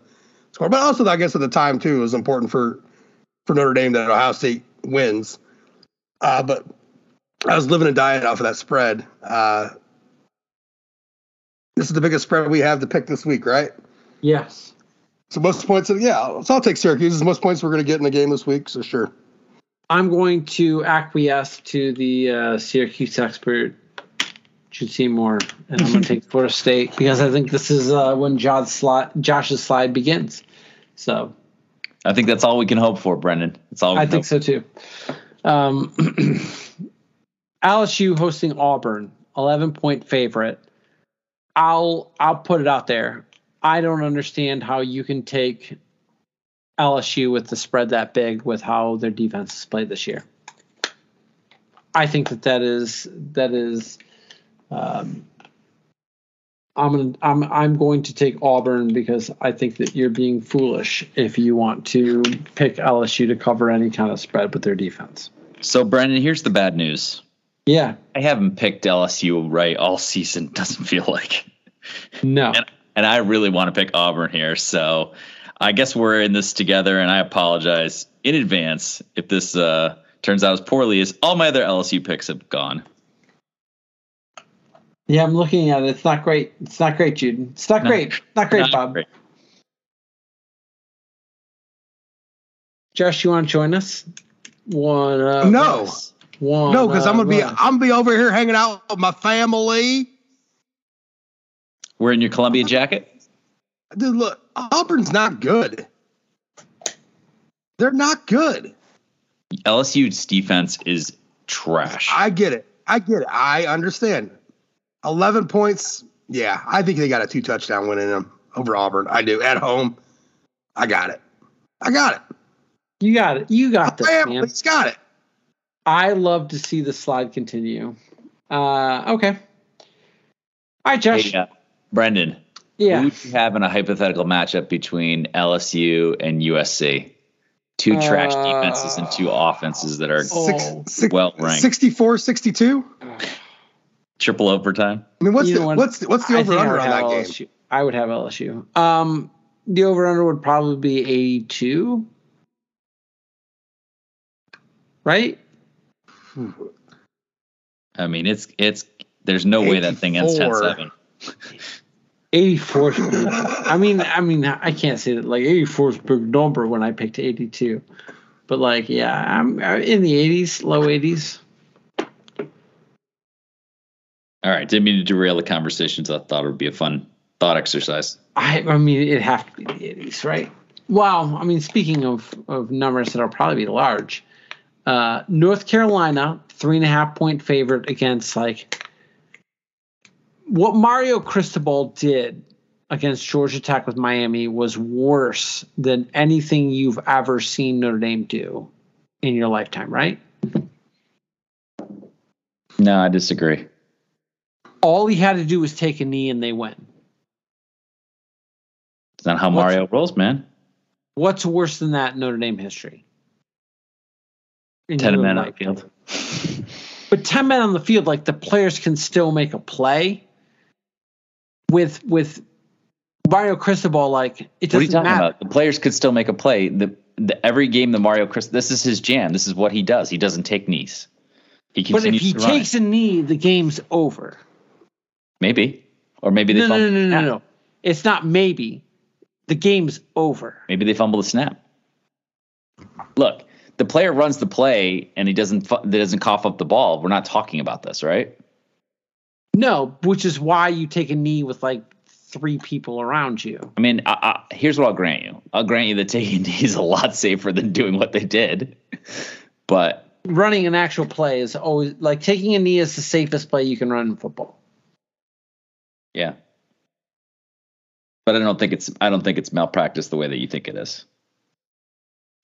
score, but also I guess at the time too, it was important for, for Notre Dame that Ohio State wins. Uh, but I was living and dying off of that spread. Uh, this is the biggest spread we have to pick this week, right? Yes. So most points, yeah. So I'll take Syracuse. It's the most points we're going to get in the game this week, so sure. I'm going to acquiesce to the uh, Syracuse expert, Jude Seymour, and I'm going to take Florida State because I think this is uh, when Josh's slide, Josh's slide begins. So I think that's all we can hope for, Brendan. That's all we I can think hope. So too. Um, L S U hosting Auburn, eleven point favorite. I'll I'll put it out there. I don't understand how you can take L S U with the spread that big with how their defense is played this year. I think that that is that is. Um, I'm gonna, I'm I'm going to take Auburn because I think that you're being foolish if you want to pick L S U to cover any kind of spread with their defense. So, Brendan, here's the bad news. Yeah, I haven't picked L S U right all season. Doesn't feel like no. And, And I really want to pick Auburn here. So I guess we're in this together, and I apologize in advance if this uh, turns out as poorly as all my other L S U picks have gone. Yeah, I'm looking at it. It's not great. It's not great, Jude. It's not, not great. Not great, not Bob. Great. Josh, you want to join us? One, uh, no. One, no, because uh, I'm going to be, I'm be over here hanging out with my family. We're in your Columbia jacket? Dude, look, Auburn's not good. They're not good. L S U's defense is trash. I get it. I get it. I understand. eleven points. Yeah, I think they got a two-touchdown win in them over Auburn. I do. At home. I got it. I got it. You got it. You got this, man. It's got it. I love to see the slide continue. Uh, okay. All right, Josh. Hey, yeah. Brendan, yeah. Who do you have in a hypothetical matchup between L S U and U S C? Two trash uh, defenses and two offenses that are six, well ranked. sixty-four sixty-two? Triple overtime? I mean, what's you the what, what's the, what's the over-under on that L S U. Game? I would have L S U. Um, the over-under would probably be eighty-two. Right? I mean, it's it's there's no way that thing ends ten seven. eighty-four. I mean, I mean, I can't say that like eighty-four is a big number when I picked eighty-two, but like, yeah, I'm in the eighties, low eighties. All right, didn't mean to derail the conversations. I thought it would be a fun thought exercise. I, I mean, it'd have to be the eighties, right? Wow. I mean, speaking of of numbers that'll probably be large, uh, North Carolina three and a half point favorite against like. What Mario Cristobal did against Georgia Tech with Miami was worse than anything you've ever seen Notre Dame do in your lifetime, right? No, I disagree. All he had to do was take a knee and they win. It's not how Mario what's, rolls, man. What's worse than that in Notre Dame history? Ten men on the field. But ten men on the field, like the players can still make a play. With with Mario Cristobal, like it doesn't matter. What are you talking matter. about? The players could still make a play. The, the every game, the Mario Cristobal, this is his jam. This is what he does. He doesn't take knees. He but if he takes a knee, the game's over. Maybe, or maybe they no, fumble. No, no, no, no, no. It's not maybe. The game's over. Maybe they fumble the snap. Look, the player runs the play and he doesn't fu- doesn't cough up the ball. We're not talking about this, right? No, which is why you take a knee with like three people around you. I mean, I, I, here's what I'll grant you. I'll grant you that taking a knee is a lot safer than doing what they did. But running an actual play is always like taking a knee is the safest play you can run in football. Yeah. But I don't think it's I don't think it's malpractice the way that you think it is.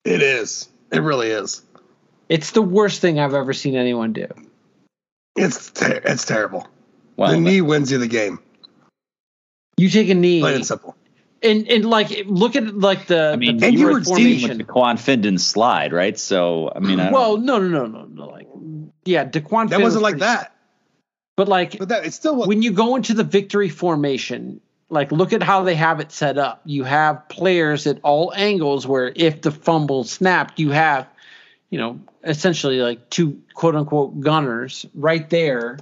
It is. It really is. It's the worst thing I've ever seen anyone do. It's ter- it's terrible. Wow, the knee wins you the game. You take a knee. Plain and simple. And and like look at like the. I mean, the and you were dealing with Daquan Finden slide, right? So I mean, I well, no, no, no, no, no. Like, yeah, Daquan. That Finden wasn't was like pretty, that. But like, but that, it's still what, when you go into the victory formation, like look at how they have it set up. You have players at all angles where if the fumble snapped, you have, you know, essentially like two quote unquote gunners right there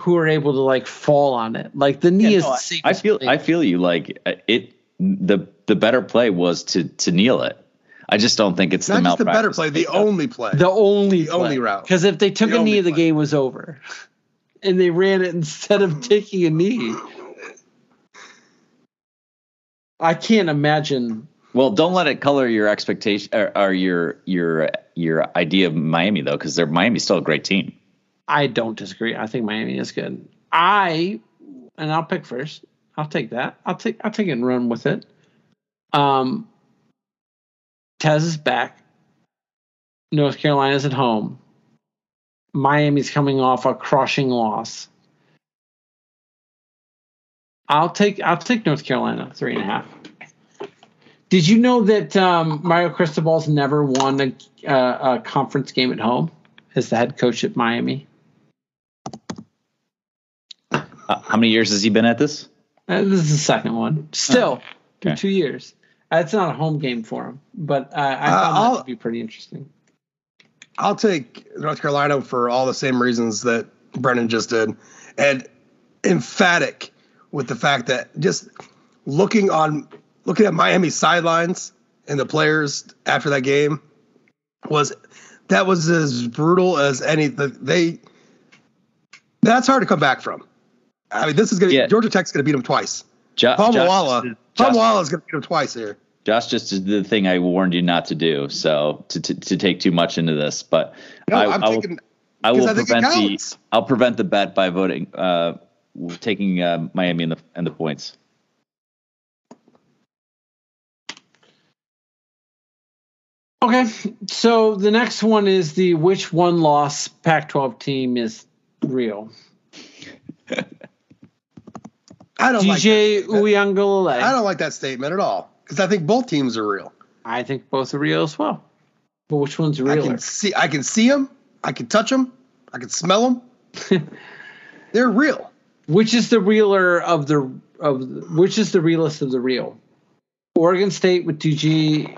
who are able to like fall on it. Like the knee yeah, is. No, the I feel thing. I feel you like it. The the better play was to to kneel it. I just don't think it's not the, just the better play. The only play. The only the play. only route. Because if they took the a knee, play. the game was over. And they ran it instead of taking a knee. I can't imagine. Well, don't let it color your expectation or, or your your your idea of Miami though, because they're Miami's still a great team. I don't disagree. I think Miami is good. I and I'll pick first. I'll take that. I'll take I'll take it and run with it. Um, Tez is back. North Carolina's at home. Miami's coming off a crushing loss. I'll take I'll take North Carolina three and a half. Did you know that um, Mario Cristobal's never won a, uh, a conference game at home as the head coach at Miami? Uh, how many years has he been at this? Uh, this is the second one. Still, oh, okay. Two years. That's not a home game for him, but uh, I thought uh, that would be pretty interesting. I'll take North Carolina for all the same reasons that Brendan just did, and emphatic with the fact that just looking on, looking at Miami's sidelines and the players after that game was that was as brutal as any. They that's hard to come back from. I mean, this is going to yeah. Georgia Tech's going to beat them twice. Jo- Palmawala, Palmawala is going to beat them twice here. Josh just did the thing I warned you not to do, so to to, to take too much into this. But no, I, I'm I will, thinking, I will I prevent the I'll prevent the bet by voting uh, taking uh, Miami and the and the points. Okay, so the next one is the which one loss Pac twelve team is real. I don't D J like Uiagalelei. I don't like that statement at all. Because I think both teams are real. I think both are real as well. But which one's real? I can see I can see them. I can touch them. I can smell them. They're real. Which is the realer of the of which is the realest of the real? Oregon State with D J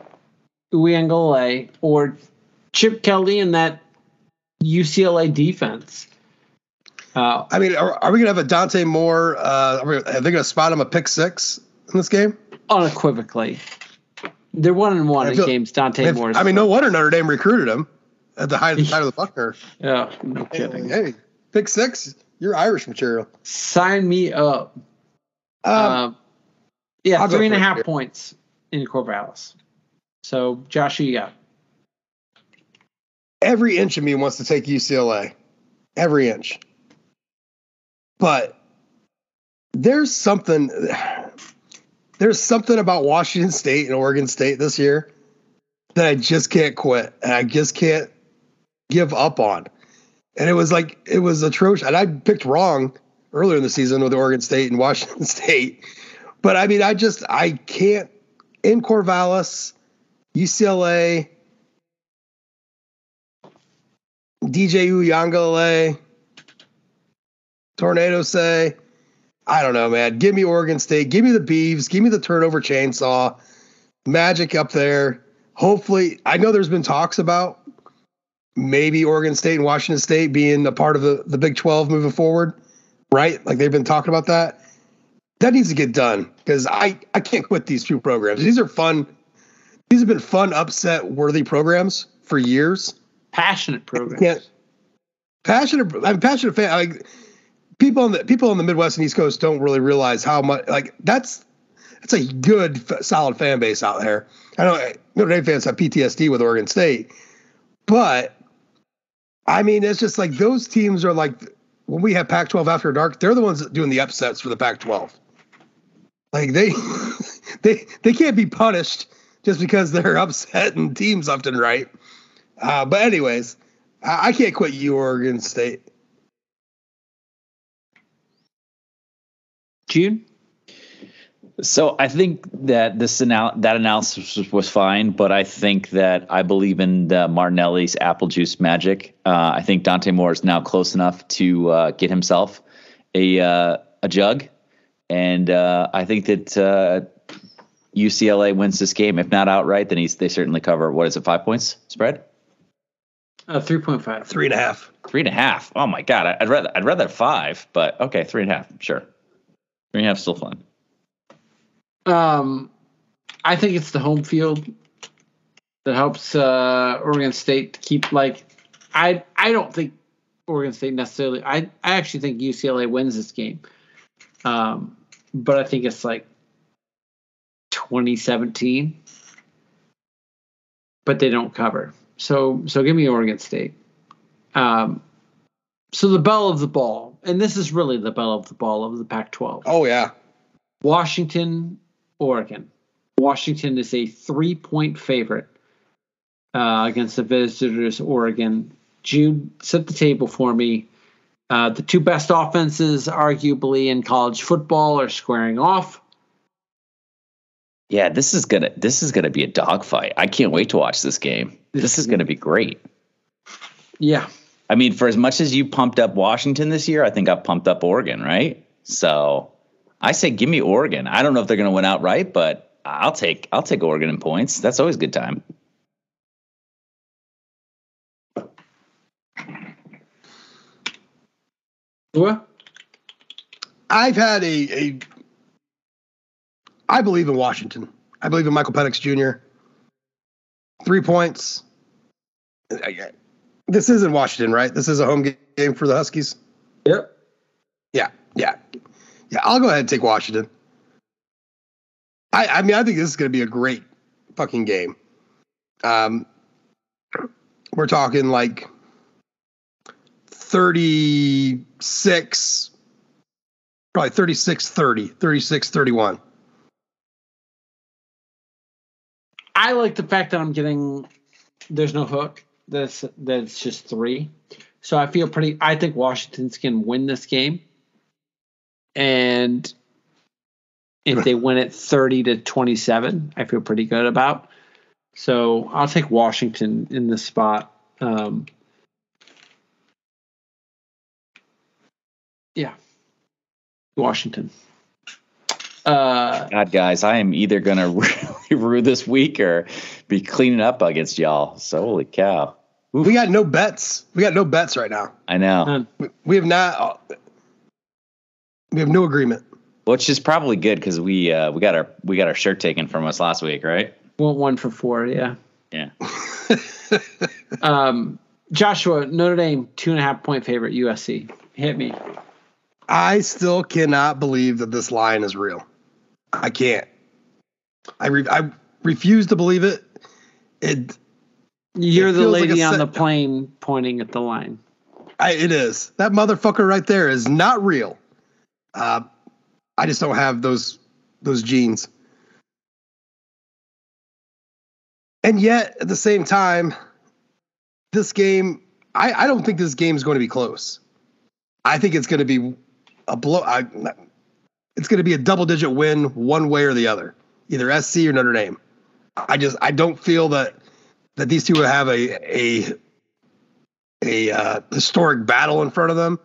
Uiagalelei or Chip Kelly and that U C L A defense. Uh, I mean, are, are we going to have a Dante Moore? Uh, are, we, are they going to spot him a pick six in this game? Unequivocally. They're one and one in games. Dante Moore. I mean, no wonder Notre Dame recruited him at the height of the Buckner. Yeah, no kidding. Hey, hey, pick six, you're Irish material. Sign me up. Um, uh, yeah, I'll three and a half here. points in Corvallis. So, Josh, you got? Every inch of me wants to take U C L A. Every inch. But there's something there's something about Washington State and Oregon State this year that I just can't quit and I just can't give up on. And it was like it was atrocious. And I picked wrong earlier in the season with Oregon State and Washington State. But I mean, I just I can't in Corvallis, U C L A, D J Uiagalelei. Tornadoes say, I don't know, man. Give me Oregon State. Give me the Beavs. Give me the turnover chainsaw. Magic up there. Hopefully, I know there's been talks about maybe Oregon State and Washington State being a part of the, the Big twelve moving forward, right? Like they've been talking about that. That needs to get done because I, I can't quit these two programs. These are fun. These have been fun, upset-worthy programs for years. Passionate programs. Yeah. Passionate. I'm a passionate fan. Like, People in the people in the Midwest and East Coast don't really realize how much like that's that's a good solid fan base out there. I know Notre Dame fans have P T S D with Oregon State, but I mean it's just like those teams are like when we have Pac twelve after dark, they're the ones doing the upsets for the Pac twelve. Like they they they can't be punished just because they're upsetting teams left and right. Uh, but anyways, I, I can't quit you, Oregon State. Jude? So I think that this anal- that analysis was, was fine, but I think that I believe in the Martinelli's apple juice magic. Uh, I think Dante Moore is now close enough to uh, get himself a uh, a jug, and uh, I think that uh, U C L A wins this game. If not outright, then he's, they certainly cover, what is it, five points spread? Uh, three point five. Three and a half. Three and a half. Oh, my God. I'd rather I'd rather five, but okay, three and a half, sure. Three and a half still fun. Um, I think it's the home field that helps uh, Oregon State keep, like, I I don't think Oregon State necessarily, I, I actually think U C L A wins this game. Um, but I think it's like twenty seventeen, but they don't cover. So, so give me Oregon State. Um, so the belle of the ball, and this is really the belle of the ball of the Pac twelve. Oh, yeah. Washington, Oregon. Washington is a three-point favorite uh, against the visitors, Oregon. Jude, set the table for me. Uh, the two best offenses, arguably, in college football are squaring off. Yeah, this is gonna this is gonna be a dogfight. I can't wait to watch this game. This is gonna be great. Yeah, I mean, for as much as you pumped up Washington this year, I think I pumped up Oregon, right? So I say, give me Oregon. I don't know if they're gonna win outright, but I'll take I'll take Oregon in points. That's always a good time. What? I've had a. a I believe in Washington. I believe in Michael Penix Junior Three points. This isn't Washington, right? This is a home game for the Huskies. Yep. Yeah, yeah, yeah. I'll go ahead and take Washington. I, I mean, I think this is going to be a great fucking game. Um, we're talking like thirty-six, probably thirty-six thirty, thirty-six thirty-one. I like the fact that I'm getting there's no hook. That's that's just three. So I feel pretty I think Washington's gonna win this game. And if they win it thirty to twenty-seven, I feel pretty good about. So I'll take Washington in this spot. Um, yeah. Washington. Uh, God, guys, I am either going to really rue this week or be cleaning up against y'all. So, holy cow. Oof. We got no bets. We got no bets right now. I know. We, we have not. We have no agreement. Which is probably good because we uh, we got our we got our shirt taken from us last week, right? Well, one for four, yeah. Yeah. um, Joshua, Notre Dame, two and a half point favorite, U S C. Hit me. I still cannot believe that this line is real. I can't. I re- I refuse to believe it. It. You're it the lady like on set. The plane pointing at the line. I, it is. That motherfucker right there is not real. Uh, I just don't have those those genes. And yet, at the same time, this game. I, I don't think this game is going to be close. I think it's going to be a blow. I, it's going to be a double-digit win one way or the other, either S C or Notre Dame. I just I don't feel that that these two will have a a a uh, historic battle in front of them.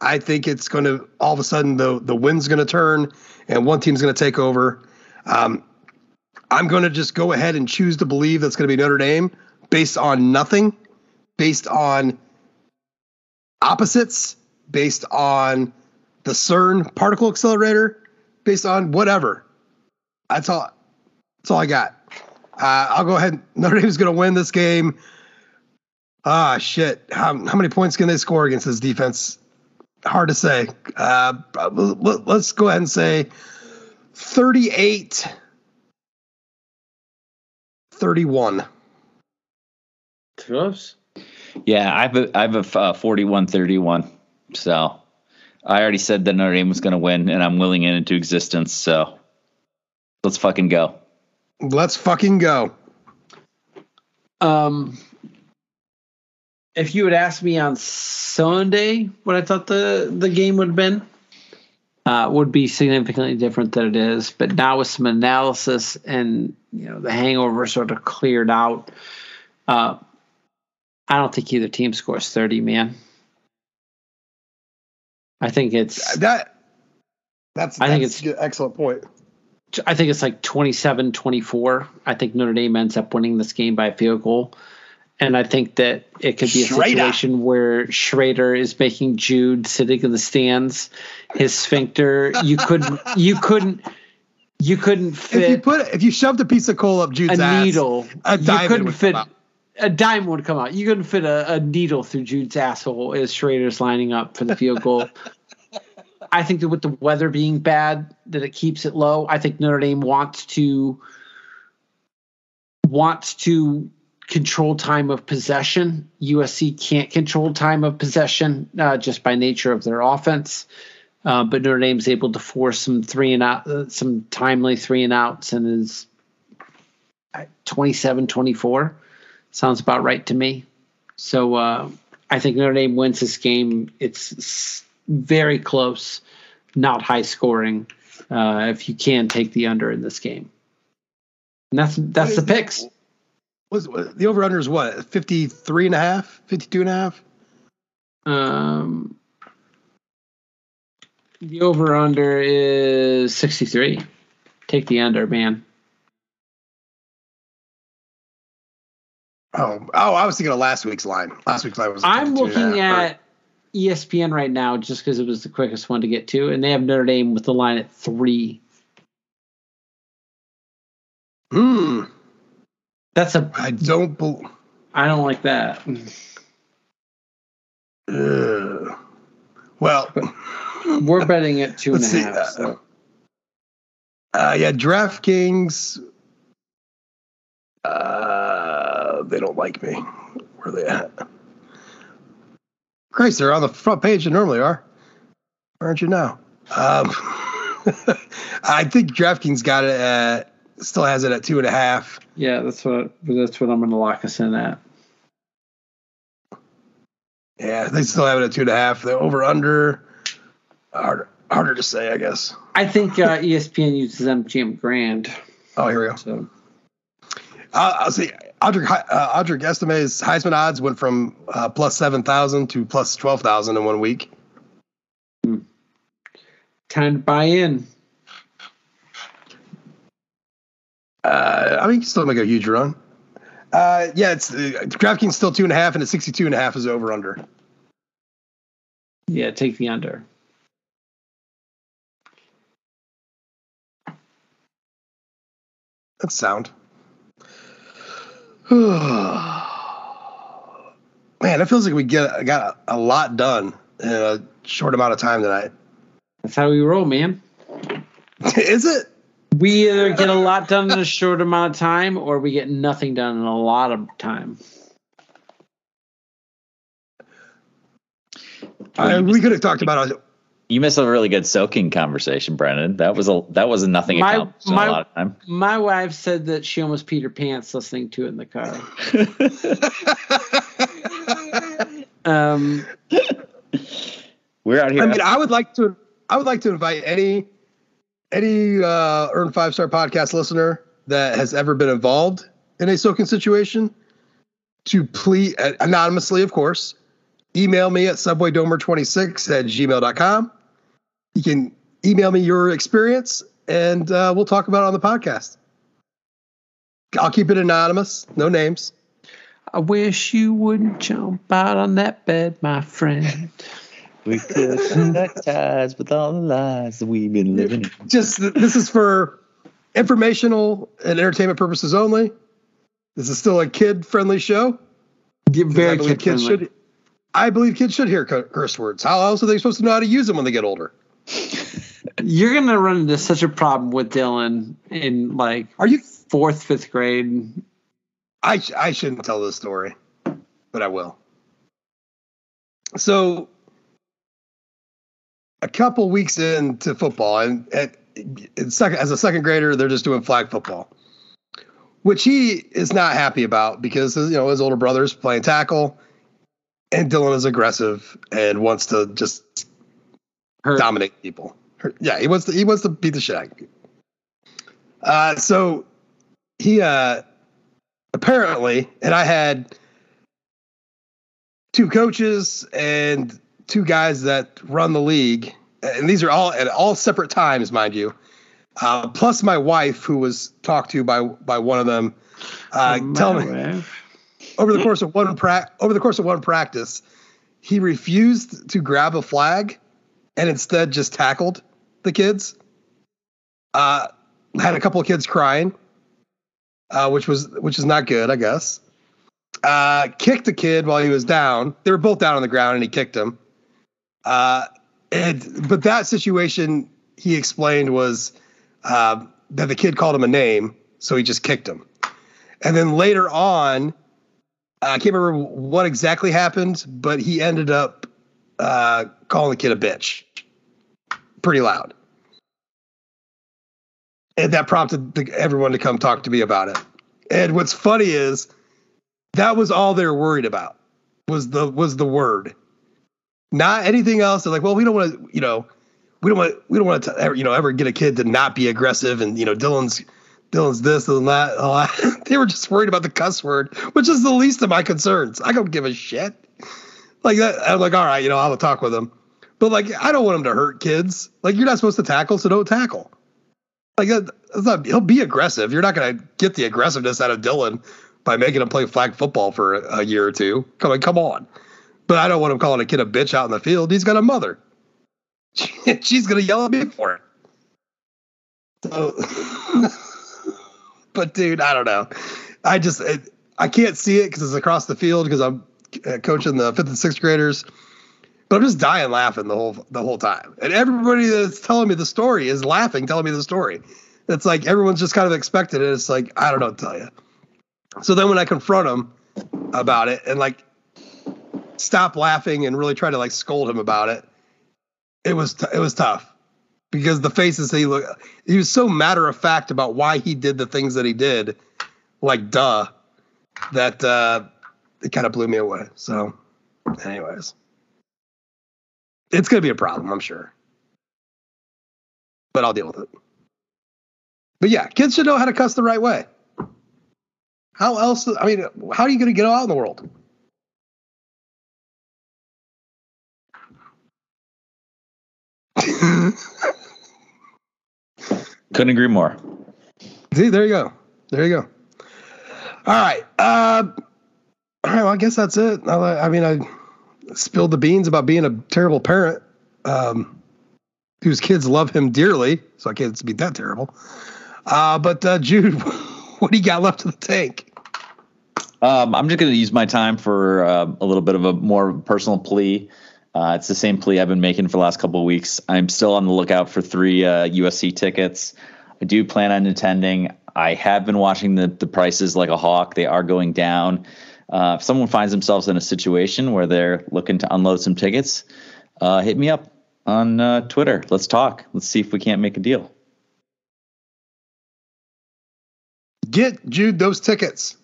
I think it's going to all of a sudden the the wind's going to turn and one team's going to take over. Um, I'm going to just go ahead and choose to believe that's going to be Notre Dame based on nothing, based on opposites, based on the CERN particle accelerator, based on whatever. That's all. That's all I got. Uh, I'll go ahead. Notre Dame's going to win this game. Ah, shit. How, how many points can they score against this defense? Hard to say. Uh, let's go ahead and say thirty-eight thirty-one. Close. Yeah, I have a, I have a uh, forty-one thirty-one. So I already said that Notre Dame was going to win, and I'm willing it into existence. So let's fucking go. Let's fucking go. Um, if you had asked me on Sunday what I thought the, the game would have been, uh, would be significantly different than it is. But now with some analysis and, you know, the hangover sort of cleared out, uh, I don't think either team scores thirty, man. I think it's that. That's, I that's think it's an excellent point. I think it's like twenty-seven twenty-four. I think Notre Dame ends up winning this game by a field goal. And I think that it could be a Schrader. situation where Schrader is making Jude sitting in the stands, his sphincter. You couldn't, you couldn't, you couldn't fit. If you put, if you shoved a piece of coal up Jude's a needle, ass, a diamond you couldn't would fit. Come out. A dime would come out. You couldn't fit a, a needle through Jude's asshole as Schrader's lining up for the field goal. I think that with the weather being bad, that it keeps it low. I think Notre Dame wants to wants to control time of possession. U S C can't control time of possession uh, just by nature of their offense. Uh, but Notre Dame's able to force some three and out, uh, some timely three and outs, and is twenty-seven twenty-four. Sounds about right to me. So uh, I think Notre Dame wins this game. It's. it's Very close, not high scoring. Uh, if you can take the under in this game, and that's that's the picks. Was the over under is what fifty-three and a half, fifty-two and a half? Um, the over under is sixty-three. Take the under, man. Oh, oh, I was thinking of last week's line. Last week's line was. I'm looking at E S P N right now just because it was the quickest one to get to, and they have Notre Dame with the line at three. Hmm. That's a I don't believe. I don't like that. Uh, well, we're betting at two and a see, half. Uh, so. uh, yeah, DraftKings. Uh, they don't like me. Where are they at? Christ, they're on the front page they normally are. Aren't you now? Um, I think DraftKings got it at, still has it at two and a half. Yeah, that's what that's what I'm going to lock us in at. Yeah, they still have it at two and a half. The over under, harder, harder to say, I guess. I think uh, E S P N uses M G M Grand. Oh, here we go. So. Uh, I'll see. Audric, uh, Audric Estime's Heisman odds went from uh, plus seven thousand to plus twelve thousand in one week. Mm. Time to buy in. Uh, I mean, you can still make a huge run. Uh, yeah, it's uh, DraftKings still two and a half, and it's sixty-two and a half is over under. Yeah, take the under. That's sound. Man, it feels like we get got a, a lot done in a short amount of time tonight. That's how we roll, man. Is it? We either get a lot done in a short amount of time, or we get nothing done in a lot of time. Uh, we could have talked about it. You missed a really good soaking conversation, Brendan. That was a that was a nothing my, account my, a lot of time. My wife said that she almost peed her pants listening to it in the car. um, We're out here. I mean, I would like to I would like to invite any any uh, Earn Five Star podcast listener that has ever been involved in a soaking situation to please anonymously, of course, email me at subwaydomer twenty-six at gmail dot com. You can email me your experience, and uh, we'll talk about it on the podcast. I'll keep it anonymous, no names. I wish you wouldn't jump out on that bed, my friend. We could connect ties with all the lies that we've been living. Just this is for informational and entertainment purposes only. This is still a kid-friendly show. Very kid-friendly. I believe kids should hear curse words. How else are they supposed to know how to use them when they get older? You're going to run into such a problem with Dylan in like are you fourth, fifth grade. I sh- I shouldn't tell this story, but I will. So a couple weeks into football, and at, at second, as a second grader, they're just doing flag football, which he is not happy about because, you know, his older brother's playing tackle. And Dylan is aggressive and wants to just Hurt. dominate people. Yeah, he wants to, he wants to beat the shit out of people. Uh, so he uh, apparently, and I had two coaches and two guys that run the league, and these are all at all separate times, mind you. Uh, plus my wife, who was talked to by by one of them, uh, oh, tell me wife. over the course of one pra- over the course of one practice, he refused to grab a flag, and instead just tackled the kids. Uh, had a couple of kids crying, uh, which was which is not good, I guess. Uh, kicked a kid while he was down. They were both down on the ground, and he kicked him. Uh, and but that situation, he explained, was uh, that the kid called him a name, so he just kicked him. And then later on, I can't remember what exactly happened, but he ended up uh, calling the kid a bitch pretty loud. And that prompted the, everyone to come talk to me about it. And what's funny is that was all they were worried about was the was the word, not anything else. They're like, well, we don't want to, you know, we don't want we don't want to ever, you know, ever get a kid to not be aggressive. And, you know, Dylan's Dylan's this and that. And all that. They were just worried about the cuss word, which is the least of my concerns. I don't give a shit like that. I'm like, all right, you know, I'll talk with him. But like, I don't want him to hurt kids. Like, you're not supposed to tackle, so don't tackle. Like that, that's not, he'll be aggressive. You're not going to get the aggressiveness out of Dylan by making him play flag football for a, a year or two. Come on, come on. But I don't want him calling a kid a bitch out in the field. He's got a mother. She, she's going to yell at me for it. So, but dude, I don't know. I just, it, I can't see it because it's across the field because I'm coaching the fifth and sixth graders. But I'm just dying laughing the whole the whole time. And everybody that's telling me the story is laughing, telling me the story. It's like everyone's just kind of expected it. It's like, I don't know what to tell you. So then when I confront him about it and like stop laughing and really try to like scold him about it, it was t- it was tough because the faces he looked, he was so matter of fact about why he did the things that he did, like duh, that uh, it kind of blew me away. So, anyways. It's going to be a problem, I'm sure. But I'll deal with it. But yeah, kids should know how to cuss the right way. How else? I mean, how are you going to get out in the world? Couldn't agree more. See, there you go. There you go. All right. Uh, all right, well, I guess that's it. I, I mean, I... spilled the beans about being a terrible parent um, whose kids love him dearly. So I can't be that terrible. Uh, but uh, Jude, what do you got left in the tank? Um, I'm just going to use my time for uh, a little bit of a more personal plea. Uh, it's the same plea I've been making for the last couple of weeks. I'm still on the lookout for three uh, U S C tickets. I do plan on attending. I have been watching the, the prices like a hawk. They are going down. Uh, if someone finds themselves in a situation where they're looking to unload some tickets, uh, hit me up on uh, Twitter. Let's talk. Let's see if we can't make a deal. Get Jude those tickets.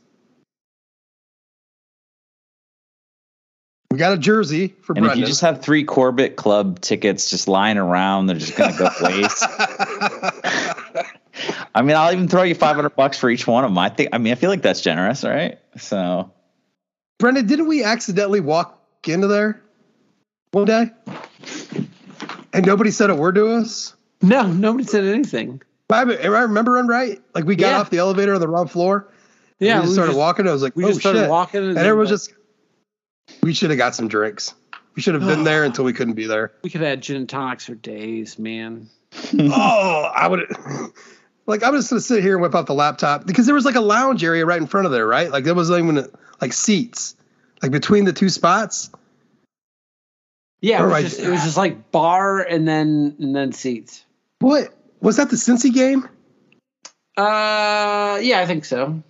We got a jersey for Brendan. And if you just have three Corbett Club tickets just lying around, they're just going to go waste. I mean, I'll even throw you five hundred bucks for each one of them. I think, I mean, I feel like that's generous, right? So... Brendan, didn't we accidentally walk into there one day? And nobody said a word to us? No, nobody said anything. Am I remembering right? Like, we got yeah. off the elevator on the wrong floor. Yeah. We just we started just, walking. I was like, we oh, just started shit. walking. And, and everyone just, we should have got some drinks. We should have been there until we couldn't be there. We could have had gin and tonics for days, man. oh, I would Like, I'm just going to sit here and whip out the laptop. Because there was, like, a lounge area right in front of there, right? Like, there wasn't even... A, like seats, like between the two spots. Yeah, it was, just, it was just like bar and then and then seats. What was that? The Cincy game? Uh, yeah, I think so.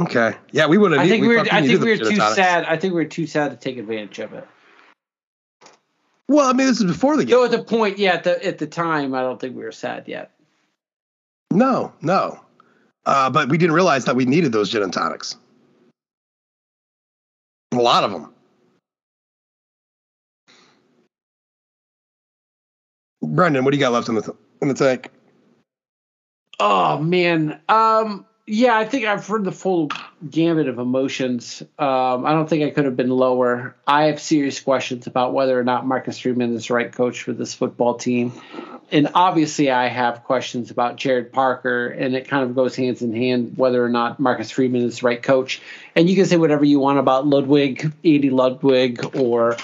Okay, yeah, we would have. I think we were. I think we were too sad. I think we were too sad to take advantage of it. Well, I mean, this is before the game. So at the point, yeah, at the at the time, I don't think we were sad yet. No, no. Uh, but we didn't realize that we needed those gin and tonics. A lot of them. Brendan, what do you got left in the in the tank? Oh man, um, yeah, I think I've heard the full gamut of emotions. Um, I don't think I could have been lower. I have serious questions about whether or not Marcus Freeman is the right coach for this football team, and obviously, I have questions about Gerad Parker, and it kind of goes hands in hand whether or not Marcus Freeman is the right coach. And you can say whatever you want about Ludwig, Andy Ludwig, or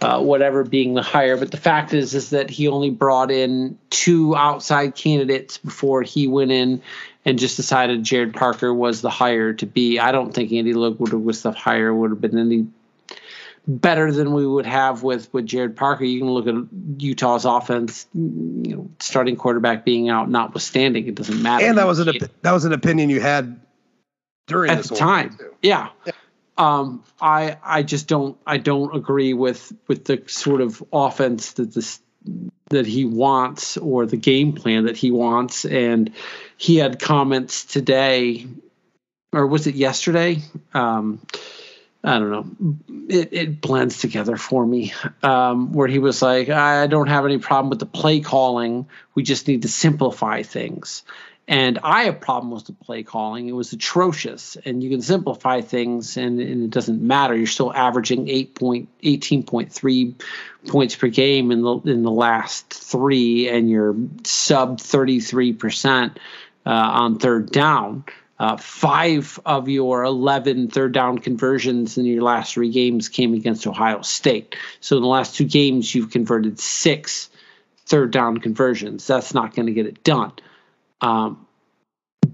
uh, whatever being the hire, but the fact is, is that he only brought in two outside candidates before he went in and just decided Gerad Parker was the hire to be. I don't think Andy Ludwig was the hire would have been any better than we would have with, with Gerad Parker. You can look at Utah's offense, you know, starting quarterback being out notwithstanding, it doesn't matter. And that was an op- that was an opinion you had during at this the time. Too. Yeah. yeah. Um, I I just don't I don't agree with with the sort of offense that this that he wants or the game plan that he wants. And he had comments today, or was it yesterday? Um, I don't know. It, it blends together for me, um, where he was like, I don't have any problem with the play calling. We just need to simplify things. And I have problems with the play calling. It was atrocious. And you can simplify things, and, and it doesn't matter. You're still averaging eight point, eighteen point three points per game in the in the last three, and you're sub thirty-three percent uh, on third down. Uh, five of your eleven third down conversions in your last three games came against Ohio State. So in the last two games, you've converted six third down conversions. That's not going to get it done. Um,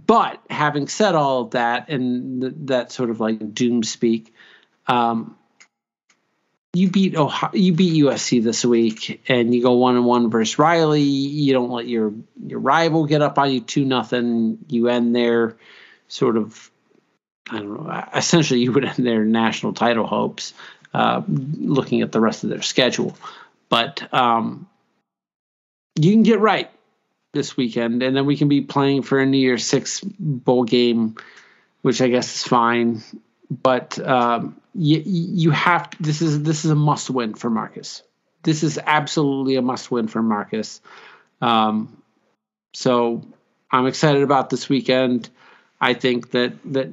but having said all of that, and th- that sort of like doom speak, um, you beat Ohio, you beat U S C this week, and you go one and one versus Riley. You don't let your, your rival get up on you two nothing. You end there. Sort of, I don't know, essentially you would end their national title hopes uh, looking at the rest of their schedule. But um, you can get right this weekend, and then we can be playing for a New Year's Six bowl game, which I guess is fine. But um, you, you have – this is this is a must-win for Marcus. This is absolutely a must-win for Marcus. Um, so I'm excited about this weekend. I think that that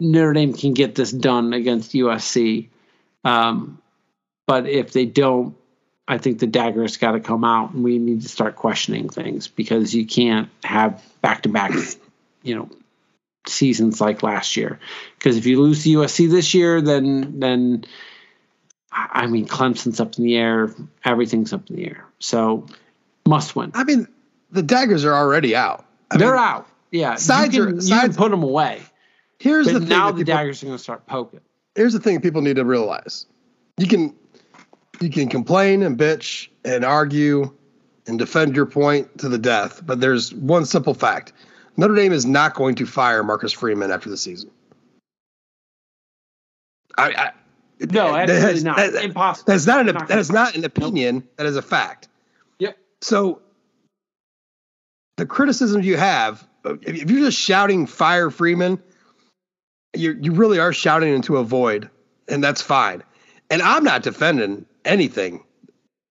Notre Dame can get this done against U S C. Um, but if they don't, I think the dagger's got to come out, and we need to start questioning things, because you can't have back-to-back, you know, seasons like last year. Because if you lose to U S C this year, then then I mean, Clemson's up in the air, everything's up in the air. So must win. I mean, the daggers are already out. I They're mean, out. Yeah. Sides you can, are, sides, you can put them away. Here's but the thing. Now the people, daggers are going to start poking. Here's the thing people need to realize. You can you can complain and bitch and argue and defend your point to the death, but there's one simple fact. Notre Dame is not going to fire Marcus Freeman after the season. I, I No, absolutely has, not. That, Impossible. That's not an, that is not an opinion. Nope. That is a fact. Yep. So the criticism you have, if you're just shouting fire Freeman, you you really are shouting into a void, and that's fine. And I'm not defending anything.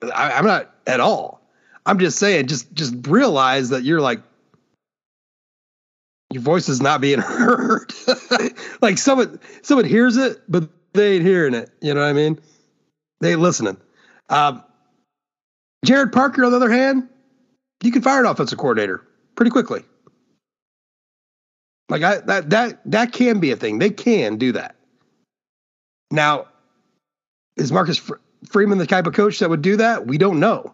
I, I'm not at all. I'm just saying, just just realize that you're like, your voice is not being heard. Like someone someone hears it, but they ain't hearing it. You know what I mean? They ain't listening. Um, Gerad Parker, on the other hand, you can fire an offensive coordinator pretty quickly. Like I, that, that, that can be a thing. They can do that. Now, is Marcus Fr- Freeman the type of coach that would do that? We don't know.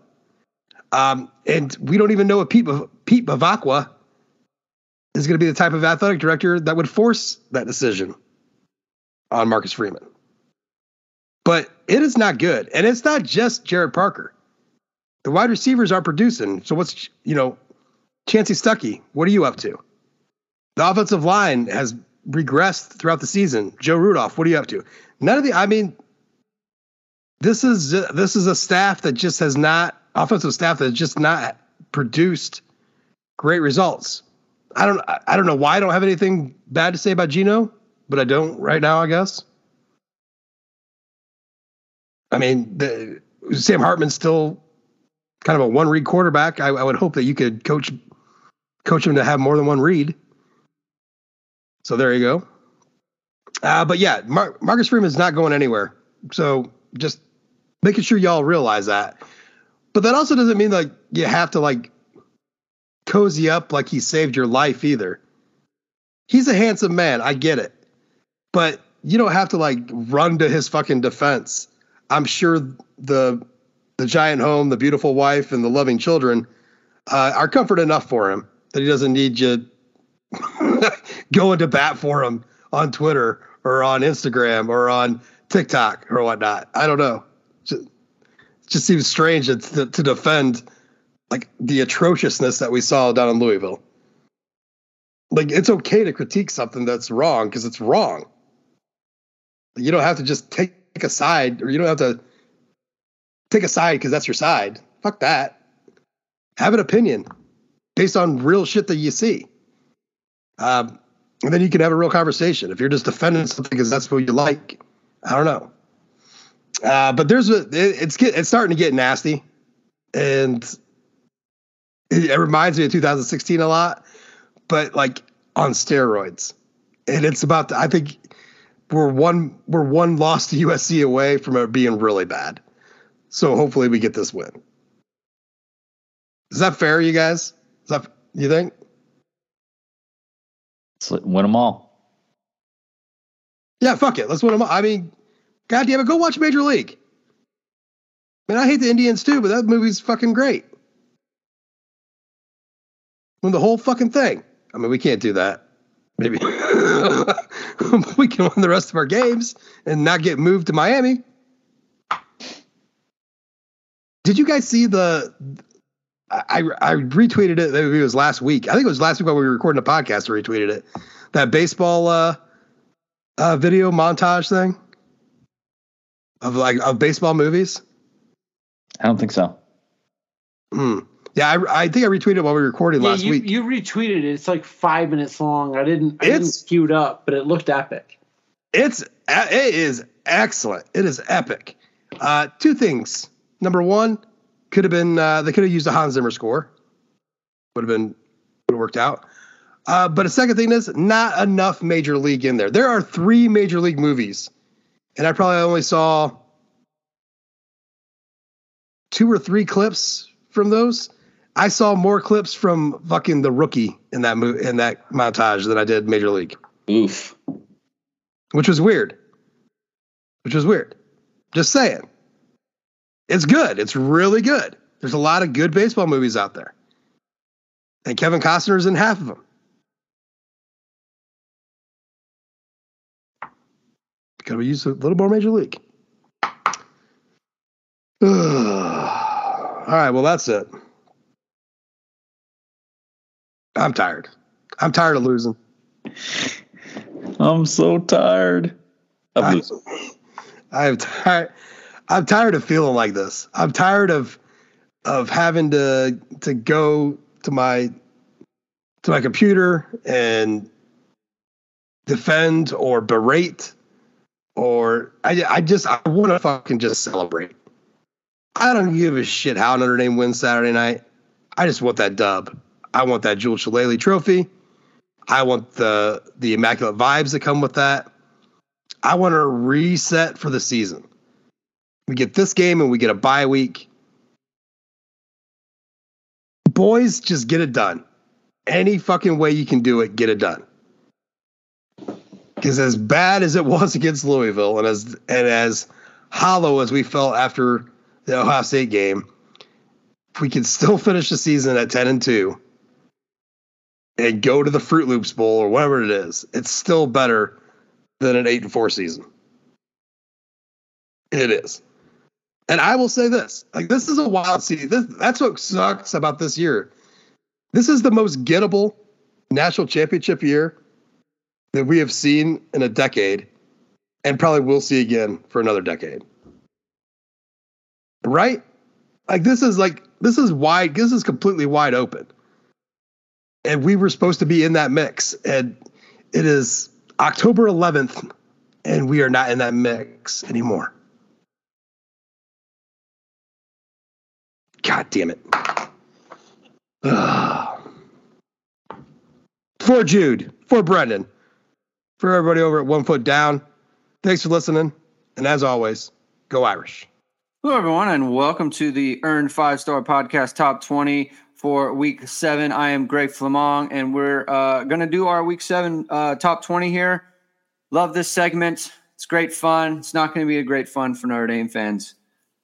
Um, and we don't even know if Pete, Pete Bavacqua is going to be the type of athletic director that would force that decision on Marcus Freeman. But it is not good. And it's not just Gerad Parker. The wide receivers are producing. So what's, you know, Chancey Stuckey, what are you up to? The offensive line has regressed throughout the season. Joe Rudolph, what are you up to? None of the, I mean, this is, this is a staff that just has not, offensive staff that has just not produced great results. I don't, I don't know why I don't have anything bad to say about Geno, but I don't right now, I guess. I mean, the, Sam Hartman's still kind of a one read quarterback. I, I would hope that you could coach coach him to have more than one read. So there you go. Uh, but yeah, Mar- Marcus Freeman's not going anywhere. So just making sure y'all realize that. But that also doesn't mean like you have to like cozy up like he saved your life either. He's a handsome man. I get it. But you don't have to like run to his fucking defense. I'm sure the the giant home, the beautiful wife, and the loving children uh, are comfort enough for him that he doesn't need you going to bat for him on Twitter or on Instagram or on TikTok or whatnot. I don't know. Just, it just seems strange to, to defend like the atrociousness that we saw down in Louisville. Like, it's okay to critique something that's wrong because it's wrong. You don't have to just take a side, or you don't have to take a side because that's your side. Fuck that. Have an opinion based on real shit that you see. Um, and then you can have a real conversation. If you're just defending something because that's what you like, I don't know. Uh, but there's a, it, it's get, it's starting to get nasty. And it, it reminds me of two thousand sixteen a lot. But like on steroids, and it's about. To, I think we're one we're one loss to U S C away from it being really bad. So hopefully we get this win. Is that fair, you guys? Is that you think? Let's win them all. Yeah, fuck it. Let's win them all. I mean, goddamn it, go watch Major League. I mean, I hate the Indians too, but that movie's fucking great. Win the whole fucking thing. I mean, we can't do that. Maybe we can win the rest of our games and not get moved to Miami. Did you guys see the? I I retweeted it. It was last week. I think it was last week when we were recording a podcast. I retweeted it. That baseball uh, uh, video montage thing of like of baseball movies. I don't think so. Hmm. Yeah, I, I think I retweeted while we were recording yeah, last you, week. You retweeted it. It's like five minutes long. I didn't I it's, didn't queue it up, but it looked epic. It's it is excellent. It is epic. Uh, two things. Number one, could have been uh, they could have used a Hans Zimmer score. Would have been would have worked out. Uh, but the second thing is not enough Major League in there. There are three Major League movies, and I probably only saw two or three clips from those. I saw more clips from fucking The Rookie in that mo- in that montage than I did Major League. Oof. Which was weird. Which was weird. Just saying. It's good. It's really good. There's a lot of good baseball movies out there. And Kevin Costner's in half of them. Could we use a little more Major League? All right, well, that's it. I'm tired. I'm tired of losing. I'm so tired of I'm, losing. I'm tired. I'm tired of feeling like this. I'm tired of of having to to go to my to my computer and defend or berate or I I just I want to fucking just celebrate. I don't give a shit how Notre Dame wins Saturday night. I just want that dub. I want that Jewel Shillelagh trophy. I want the the immaculate vibes that come with that. I want a reset for the season. We get this game and we get a bye week. Boys, just get it done. Any fucking way you can do it, get it done. Because as bad as it was against Louisville and as and as hollow as we felt after the Ohio State game, if we can still finish the season at ten and two. And go to the Fruit Loops Bowl or whatever it is. It's still better than an eight and four season. It is, and I will say this: like this is a wild season. This, that's what sucks about this year. This is the most gettable national championship year that we have seen in a decade, and probably will see again for another decade. Right? Like this is like this is wide. This is completely wide open. And we were supposed to be in that mix. And it is October eleventh, and we are not in that mix anymore. God damn it. Ugh. For Jude, for Brendan, for everybody over at One Foot Down, thanks for listening. And as always, go Irish. Hello, everyone, and welcome to the Earn Five Star Podcast Top twenty for Week seven. I am Greg Flamong, and we're uh, going to do our Week seven uh, Top twenty here. Love this segment. It's great fun. It's not going to be a great fun for Notre Dame fans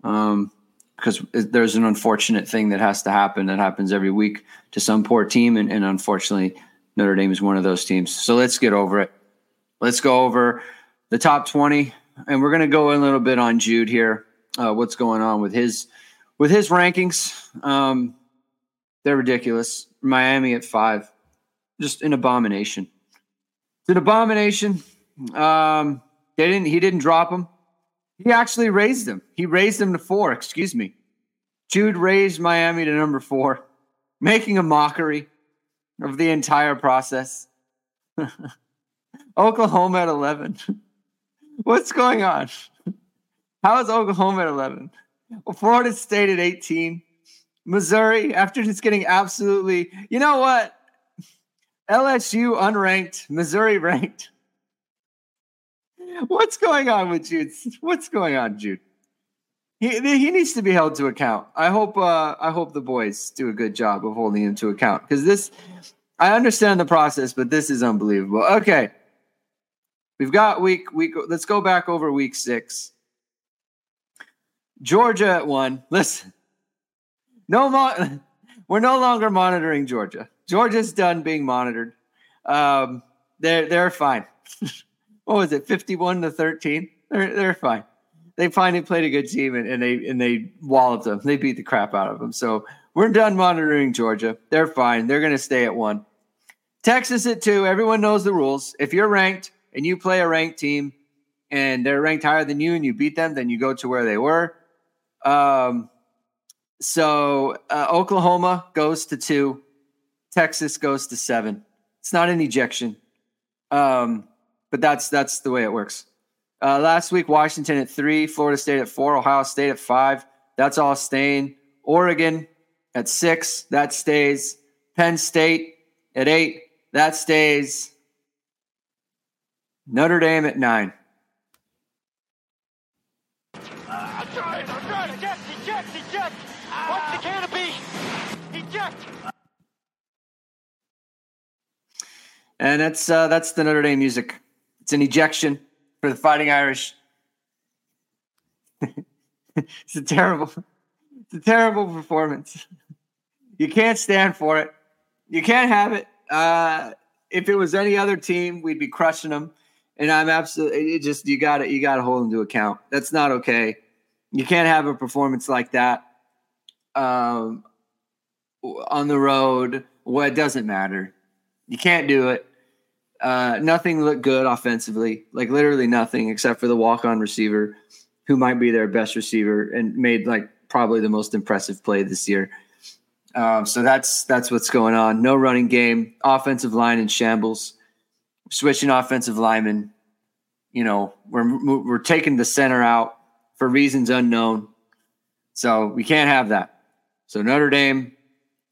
um, because there's an unfortunate thing that has to happen that happens every week to some poor team, and, and unfortunately Notre Dame is one of those teams. So let's get over it. Let's go over the Top twenty, and we're going to go a little bit on Jude here. Uh, what's going on with his with his rankings? Um, they're ridiculous. Miami at five, just an abomination. It's an abomination. Um, they didn't. He didn't drop him. He actually raised him. He raised him to four. Excuse me. Jude raised Miami to number four, making a mockery of the entire process. Oklahoma at eleven. What's going on? How is Oklahoma at eleven? Well, Florida State at eighteen. Missouri, after just getting absolutely, you know what? L S U unranked, Missouri ranked. What's going on with Jude? What's going on, Jude? He he needs to be held to account. I hope uh, I hope the boys do a good job of holding him to account, because this, I understand the process, but this is unbelievable. Okay, we've got week week. Let's go back over week six. Georgia at one. Listen, no, mo- we're no longer monitoring Georgia. Georgia's done being monitored. Um, they're they're fine. What was it, fifty-one to thirteen? They're they're fine. They finally played a good team, and, and they and they walloped them. They beat the crap out of them. So we're done monitoring Georgia. They're fine. They're going to stay at one. Texas at two. Everyone knows the rules. If you're ranked and you play a ranked team, and they're ranked higher than you, and you beat them, then you go to where they were. Um, so uh, Oklahoma goes to two. Texas goes to seven. It's not an ejection. Um, but that's that's the way it works. Uh, last week, Washington at three, Florida State at four, Ohio State at five. That's all staying. Oregon at six. That stays. Penn State at eight. That stays. Notre Dame at nine. And that's uh, that's the Notre Dame music. It's an ejection for the Fighting Irish. It's a terrible, it's a terrible performance. You can't stand for it. You can't have it. Uh, if it was any other team, we'd be crushing them. And I'm absolutely just you got to you got to hold them to account. That's not okay. You can't have a performance like that um, on the road. Well, it doesn't matter. You can't do it. Uh, nothing looked good offensively, like literally nothing except for the walk-on receiver who might be their best receiver and made like probably the most impressive play this year. Uh, so that's that's what's going on. No running game. Offensive line in shambles. Switching offensive linemen. You know, we're we're taking the center out for reasons unknown. So we can't have that. So Notre Dame,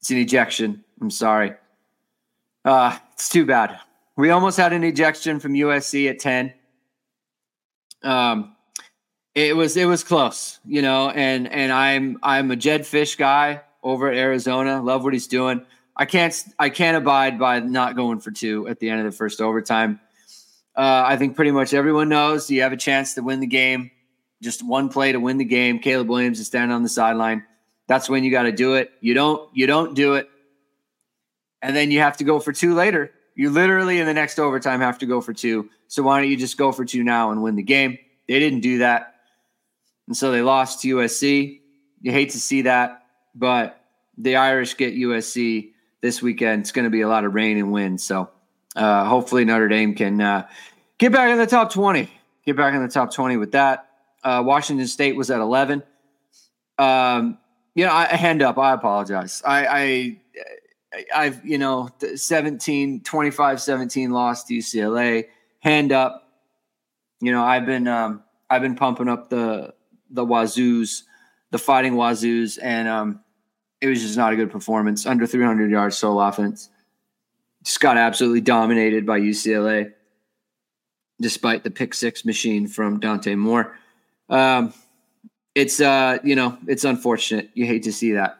it's an ejection. I'm sorry. Uh, it's too bad. We almost had an ejection from U S C at ten. Um, it was it was close, you know. And and I'm I'm a Jed Fish guy over at Arizona. Love what he's doing. I can't I can't abide by not going for two at the end of the first overtime. Uh, I think pretty much everyone knows you have a chance to win the game. Just one play to win the game. Caleb Williams is standing on the sideline. That's when you got to do it. You don't you don't do it. And then you have to go for two later. You literally in the next overtime have to go for two. So why don't you just go for two now and win the game? They didn't do that. And so they lost to U S C. You hate to see that, but the Irish get U S C this weekend. It's going to be a lot of rain and wind. So uh, hopefully Notre Dame can uh, get back in the top twenty. Get back in the top twenty with that. Uh, Washington State was at eleven. Um, you know, I, hand up. I apologize. I... I I've, you know, seventeen, twenty-five seventeen loss to U C L A, hand up. You know, I've been, um, I've been pumping up the, the Wazoos, the Fighting Wazoos. And, um, it was just not a good performance. Under three hundred yards total offense. Just got absolutely dominated by U C L A, despite the pick six machine from Dante Moore. Um, it's, uh, you know, it's unfortunate. You hate to see that.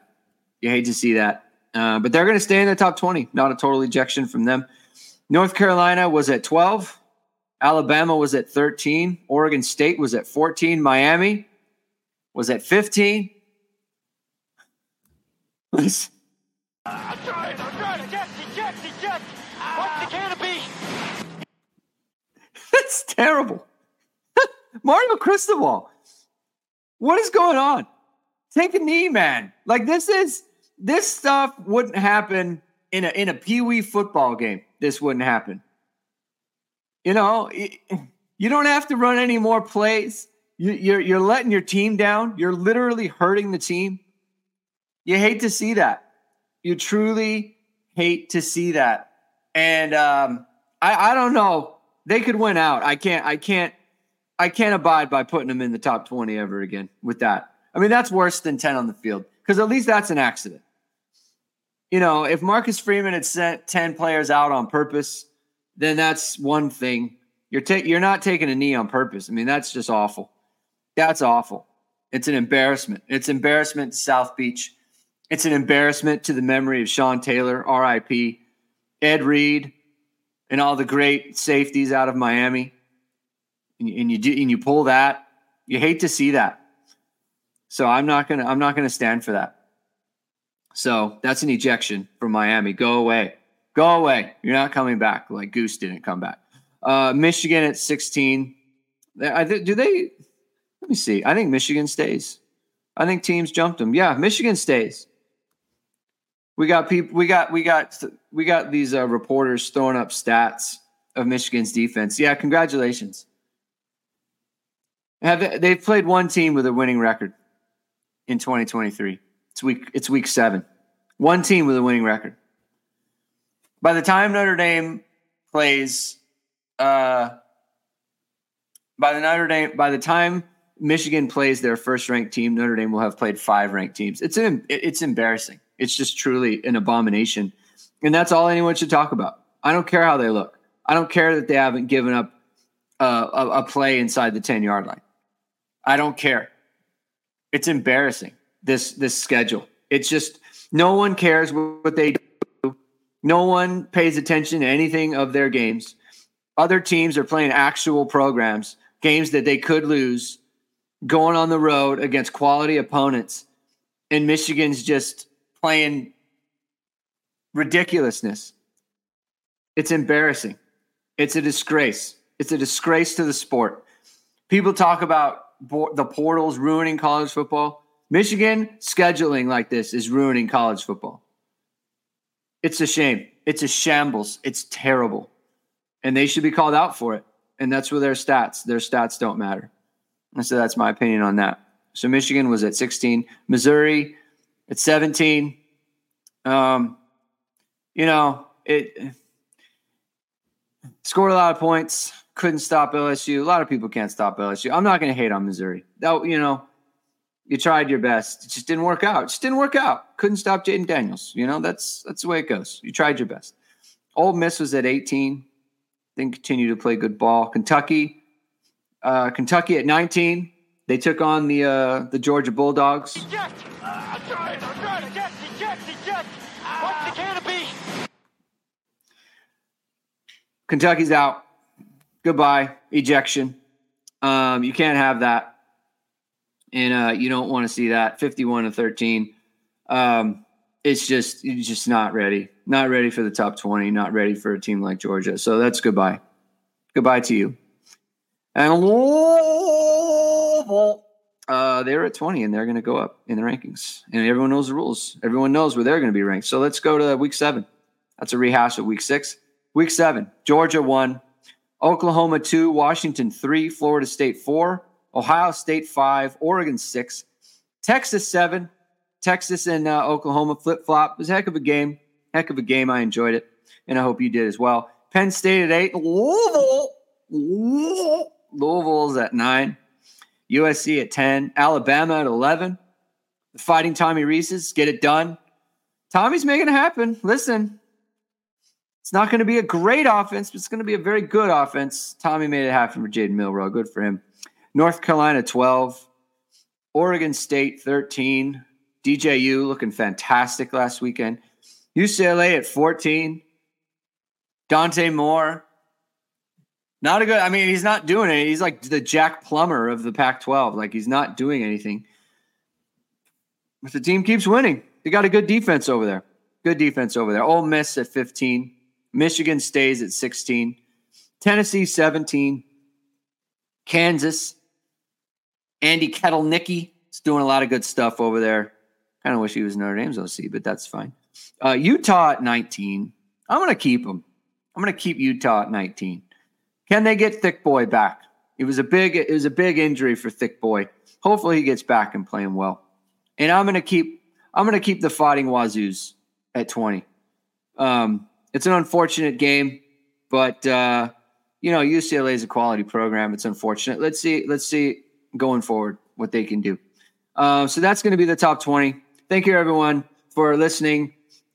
You hate to see that. Uh, but they're going to stay in the top twenty. Not a total ejection from them. North Carolina was at twelve. Alabama was at thirteen. Oregon State was at fourteen. Miami was at fifteen. I'm trying, I'm trying to get, eject, eject. What's the canopy? That's terrible. Mario Cristobal. What is going on? Take a knee, man. Like this is, this stuff wouldn't happen in a, in a peewee football game. This wouldn't happen. You know, it, you don't have to run any more plays. You, you're, you're letting your team down. You're literally hurting the team. You hate to see that. You truly hate to see that. And um, I, I don't know. They could win out. I can't, I can't, I can't abide by putting them in the top twenty ever again with that. I mean, that's worse than ten on the field because at least that's an accident. You know, if Marcus Freeman had sent ten players out on purpose, then that's one thing. You're ta- you're not taking a knee on purpose. I mean, that's just awful. That's awful. It's an embarrassment. It's embarrassment to South Beach. It's an embarrassment to the memory of Sean Taylor, R I P, Ed Reed, and all the great safeties out of Miami. And you, and you do, and you pull that. You hate to see that. So I'm not gonna, I'm not gonna stand for that. So that's an ejection from Miami. Go away, go away. You're not coming back. Like Goose didn't come back. Uh, Michigan at sixteen. I th- do they? Let me see. I think Michigan stays. I think teams jumped them. Yeah, Michigan stays. We got people. We got we got we got these uh, reporters throwing up stats of Michigan's defense. Yeah, congratulations. Have they, they've played one team with a winning record in twenty twenty-three? It's week. It's week seven. One team with a winning record. By the time Notre Dame plays, uh, by the Notre Dame, by the time Michigan plays their first-ranked team, Notre Dame will have played five ranked teams. It's an, it's embarrassing. It's just truly an abomination. And that's all anyone should talk about. I don't care how they look. I don't care that they haven't given up uh, a, a play inside the ten-yard line. I don't care. It's embarrassing, this this schedule. It's just no one cares what they do. No one pays attention to anything of their games. Other teams are playing actual programs, games that they could lose, going on the road against quality opponents, and Michigan's just playing ridiculousness. It's embarrassing. It's a disgrace. It's a disgrace to the sport. People talk about bo- the portals ruining college football. Michigan scheduling like this is ruining college football. It's a shame. It's a shambles. It's terrible. And they should be called out for it. And that's where their stats, their stats don't matter. And so that's my opinion on that. So Michigan was at sixteen. Missouri at seventeen. Um, you know, it scored a lot of points. Couldn't stop L S U. A lot of people can't stop L S U. I'm not going to hate on Missouri. That, you know, you tried your best. It just didn't work out. It just didn't work out. Couldn't stop Jaden Daniels. You know, that's that's the way it goes. You tried your best. Ole Miss was at eighteen. Didn't continue to play good ball. Kentucky. Uh, Kentucky at nineteen. They took on the uh, the Georgia Bulldogs. Eject. Uh, I'm trying, I'm trying. Eject, eject, eject. What's the canopy? Kentucky's out. Goodbye. Ejection. Um, you can't have that. And uh, you don't want to see that. fifty-one to thirteen. Um, it's just it's just not ready. Not ready for the top twenty. Not ready for a team like Georgia. So that's goodbye. Goodbye to you. And Louisville, uh, they're at twenty, and they're going to go up in the rankings. And everyone knows the rules. Everyone knows where they're going to be ranked. So let's go to week seven. That's a rehash of week six. Week seven, Georgia one, Oklahoma two, Washington three, Florida State four, Ohio State five, Oregon six, Texas seven. Texas and uh, Oklahoma flip-flop. It was a heck of a game. Heck of a game. I enjoyed it, and I hope you did as well. Penn State at eight, Louisville. Louisville. Louisville's at nine, U S C at ten, Alabama at eleven, Fighting Tommy Reese's, get it done. Tommy's making it happen. Listen, it's not going to be a great offense, but it's going to be a very good offense. Tommy made it happen for Jaden Milroe. Good for him. North Carolina, twelve. Oregon State, thirteen. D J U looking fantastic last weekend. U C L A at fourteen. Dante Moore. Not a good – I mean, he's not doing it. He's like the Jack Plummer of the Pac twelve. Like, he's not doing anything. But the team keeps winning. They got a good defense over there. Good defense over there. Ole Miss at fifteen. Michigan stays at sixteen. Tennessee, seventeen. Kansas. Andy Ketelnicki is doing a lot of good stuff over there. Kind of wish he was Notre Dame's O C, but that's fine. Uh, Utah at nineteen. I'm going to keep them. I'm going to keep Utah at nineteen. Can they get Thick Boy back? It was a big, it was a big injury for Thick Boy. Hopefully he gets back and playing well. And I'm going to keep, I'm going to keep the Fighting Wazoos at twenty. Um, it's an unfortunate game, but uh, you know, U C L A is a quality program. It's unfortunate. Let's see, let's see going forward what they can do. Uh, so that's going to be the top twenty. Thank you everyone for listening.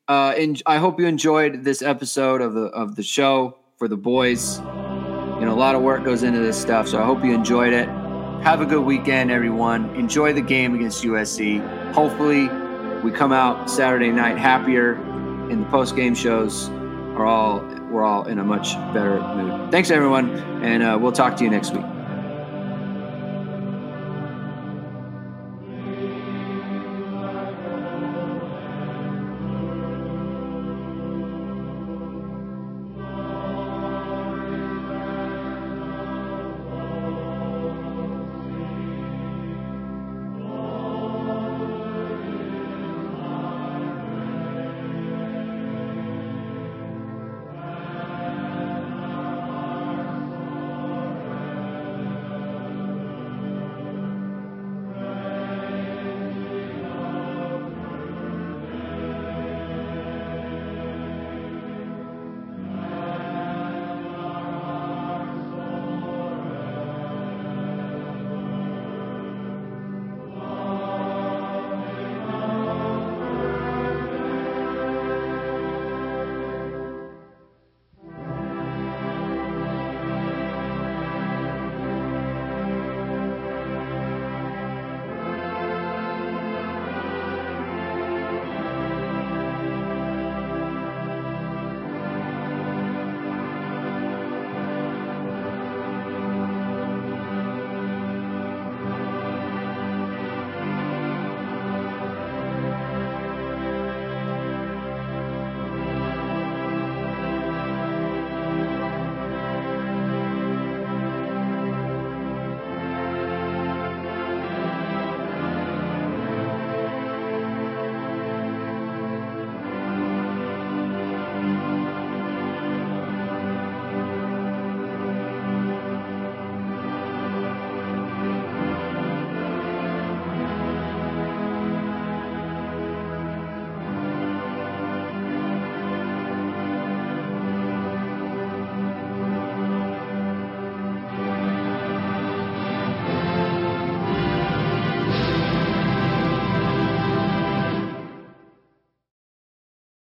Uh, and I hope you enjoyed this episode of the of the show for the boys. You know, a lot of work goes into this stuff, so I hope you enjoyed it. Have a good weekend, everyone. Enjoy the game against U S C. Hopefully, we come out Saturday night happier, and the post-game shows are all we're all in a much better mood. Thanks, everyone, and uh, we'll talk to you next week.